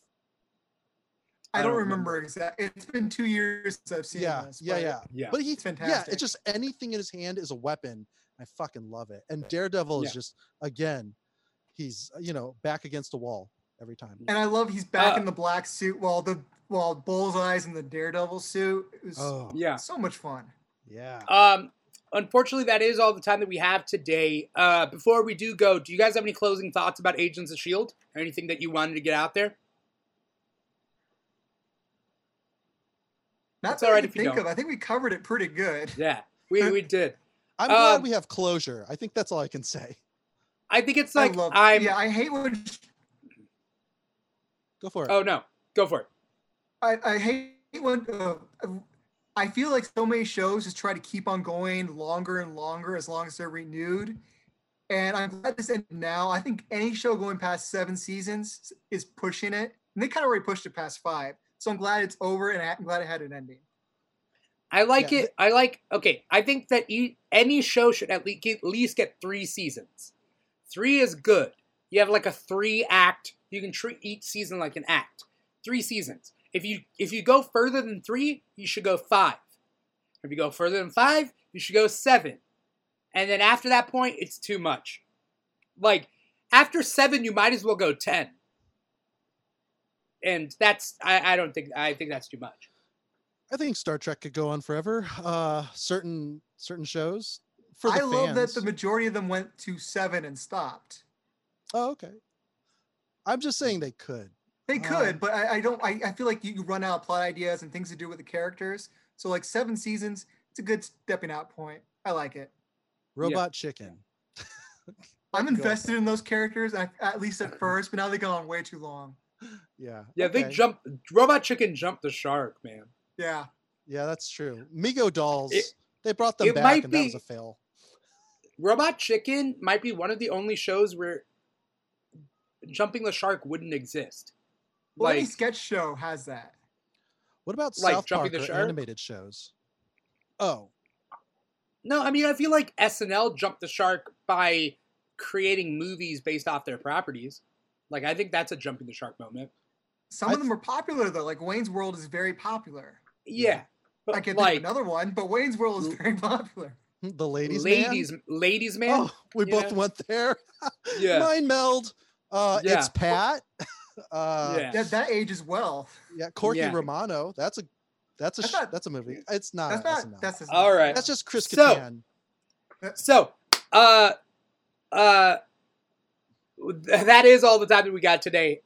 I don't remember exactly. It's been 2 years since I've seen this. Yeah. But he's fantastic. Yeah, it's just anything in his hand is a weapon. I fucking love it. And Daredevil is just again. He's, back against the wall every time. And I love he's back in the black suit while Bullseye's in the Daredevil suit. It was so much fun. Yeah. Unfortunately, that is all the time that we have today. Before we do go, do you guys have any closing thoughts about Agents of S.H.I.E.L.D.? Or anything that you wanted to get out there? That's all right if you don't. I think we covered it pretty good. Yeah, we did. I'm glad we have closure. I think that's all I can say. I think it's like I hate when. Go for it. Oh no, go for it. I hate when. I feel like so many shows just try to keep on going longer and longer as long as they're renewed, and I'm glad this ended now. I think any show going past 7 seasons is pushing it, and they kind of already pushed it past 5. So I'm glad it's over, and I'm glad it had an ending. I like it. I think that any show should at least get 3 seasons. 3 is good. You have like a 3-act. You can treat each season like an act. 3 seasons. If you go further than 3, you should go 5. If you go further than 5, you should go 7. And then after that point, it's too much. Like, after 7, you might as well go 10. And that's, I don't think, I think that's too much. I think Star Trek could go on forever. Certain shows. For the fans. Love that the majority of them went to 7 and stopped. Oh, okay. I'm just saying they could. They could, but I feel like you run out of plot ideas and things to do with the characters. So like 7 seasons, it's a good stepping out point. I like it. Robot Chicken. I'm invested in those characters, at least at first, but now they've gone on way too long. Yeah. Yeah, okay. Robot Chicken jumped the shark, man. Yeah. Yeah, that's true. Mego dolls, they brought them back and that was a fail. Robot Chicken might be one of the only shows where jumping the shark wouldn't exist. Well, like, any sketch show has that. What about like South Park or animated shows? Oh. No, I mean, I feel like SNL jumped the shark by creating movies based off their properties. Like, I think that's a jumping the shark moment. Some of them are popular, though. Like, Wayne's World is very popular. Yeah. But I can think of another one, but Wayne's World is very popular. The Ladies Man? Ladies Man. Oh, we both went there. Yeah. Mind meld. It's Pat. That ages well. Yeah, Corky Romano. That's a movie. It's not. That's not. All right. That's just Chris Kattan. So, that is all the time that we got today.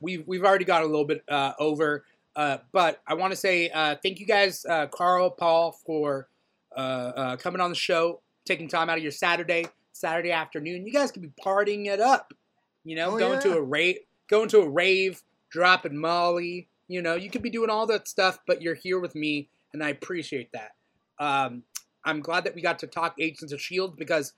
We've already gone a little bit over, but I want to say thank you guys, Carl, Paul, for coming on the show, taking time out of your Saturday afternoon. You guys could be partying it up. You know, going to a rave, dropping Molly. You know, you could be doing all that stuff, but you're here with me, and I appreciate that. I'm glad that we got to talk Agents of S.H.I.E.L.D. because,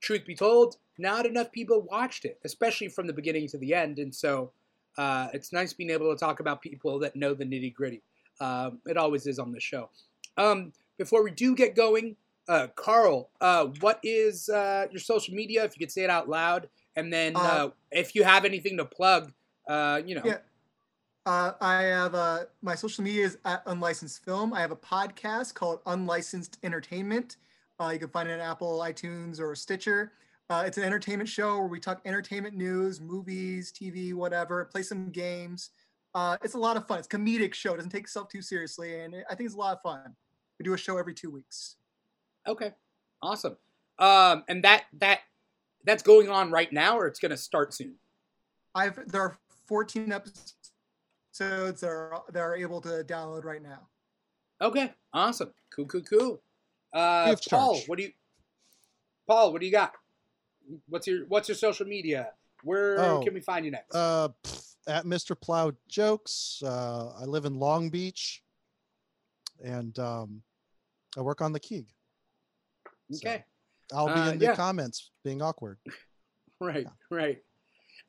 truth be told, not enough people watched it, especially from the beginning to the end. And so it's nice being able to talk about people that know the nitty-gritty. It always is on the show. Before we do get going, Carl, what is your social media, if you could say it out loud? And then if you have anything to plug, you know. Yeah. I have my social media is at Unlicensed Film. I have a podcast called Unlicensed Entertainment. You can find it on Apple, iTunes, or Stitcher. It's an entertainment show where we talk entertainment news, movies, TV, whatever, play some games. It's a lot of fun. It's a comedic show. It doesn't take itself too seriously, and I think it's a lot of fun. We do a show every 2 weeks. Okay. Awesome. And that's going on right now, or it's going to start soon? There are 14 episodes that are able to download right now. Okay. Awesome. Cool. Paul, what do you got? What's your social media? Where can we find you next? At Mr. Plow Jokes. I live in Long Beach, and I work on the KEEG. Okay. So I'll be in the comments being awkward. Right.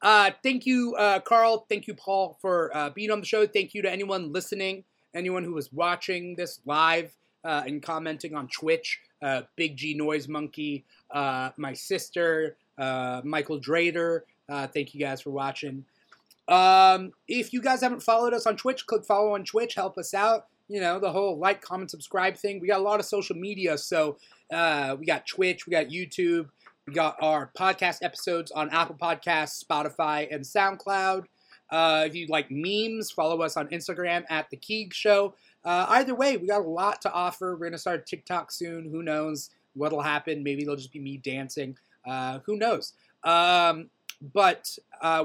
Thank you, Carl. Thank you, Paul, for being on the show. Thank you to anyone listening, anyone who was watching this live and commenting on Twitch. Big G Noise Monkey, my sister, Michael Drader. Thank you guys for watching. If you guys haven't followed us on Twitch, click follow on Twitch. Help us out. You know, the whole like, comment, subscribe thing. We got a lot of social media. So we got Twitch, we got YouTube, we got our podcast episodes on Apple Podcasts, Spotify, and SoundCloud. If you like memes, follow us on Instagram at The KEEG Show. Either way, we got a lot to offer. We're going to start TikTok soon. Who knows what'll happen? Maybe it'll just be me dancing. Who knows? But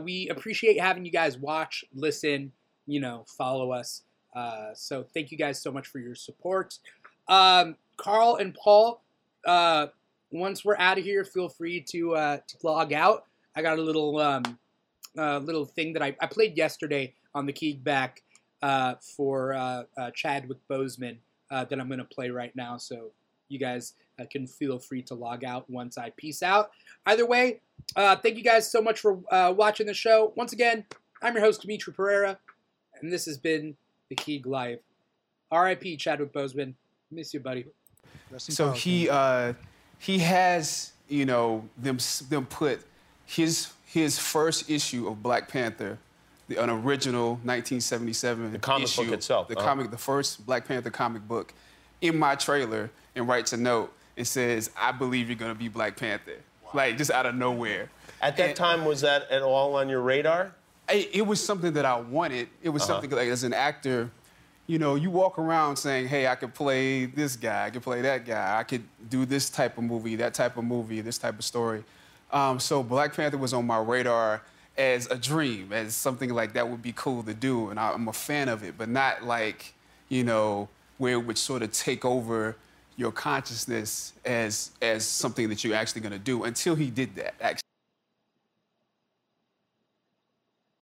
we appreciate having you guys watch, listen, you know, follow us. So thank you guys so much for your support. Carl and Paul, once we're out of here, feel free to log out. I got a little thing that I played yesterday on the KEEG back. For Chadwick Boseman that I'm going to play right now. So you guys can feel free to log out once I peace out. Either way, thank you guys so much for watching the show. Once again, I'm your host, Dimithri Perera, and this has been The KEEG Live. R.I.P. Chadwick Boseman. Miss you, buddy. So he has, you know, them put his first issue of Black Panther, an original 1977 the first Black Panther comic book, in my trailer, and writes a note and says, "I believe you're gonna be Black Panther." Wow. Like, just out of nowhere. At that time, was that at all on your radar? It was something that I wanted. It was something like, as an actor, you know, you walk around saying, hey, I could play this guy, I could play that guy, I could do this type of movie, that type of movie, this type of story. So Black Panther was on my radar as a dream, as something like that would be cool to do, and I'm a fan of it, but not like, you know, where it would sort of take over your consciousness as something that you're actually going to do, until he did that, actually.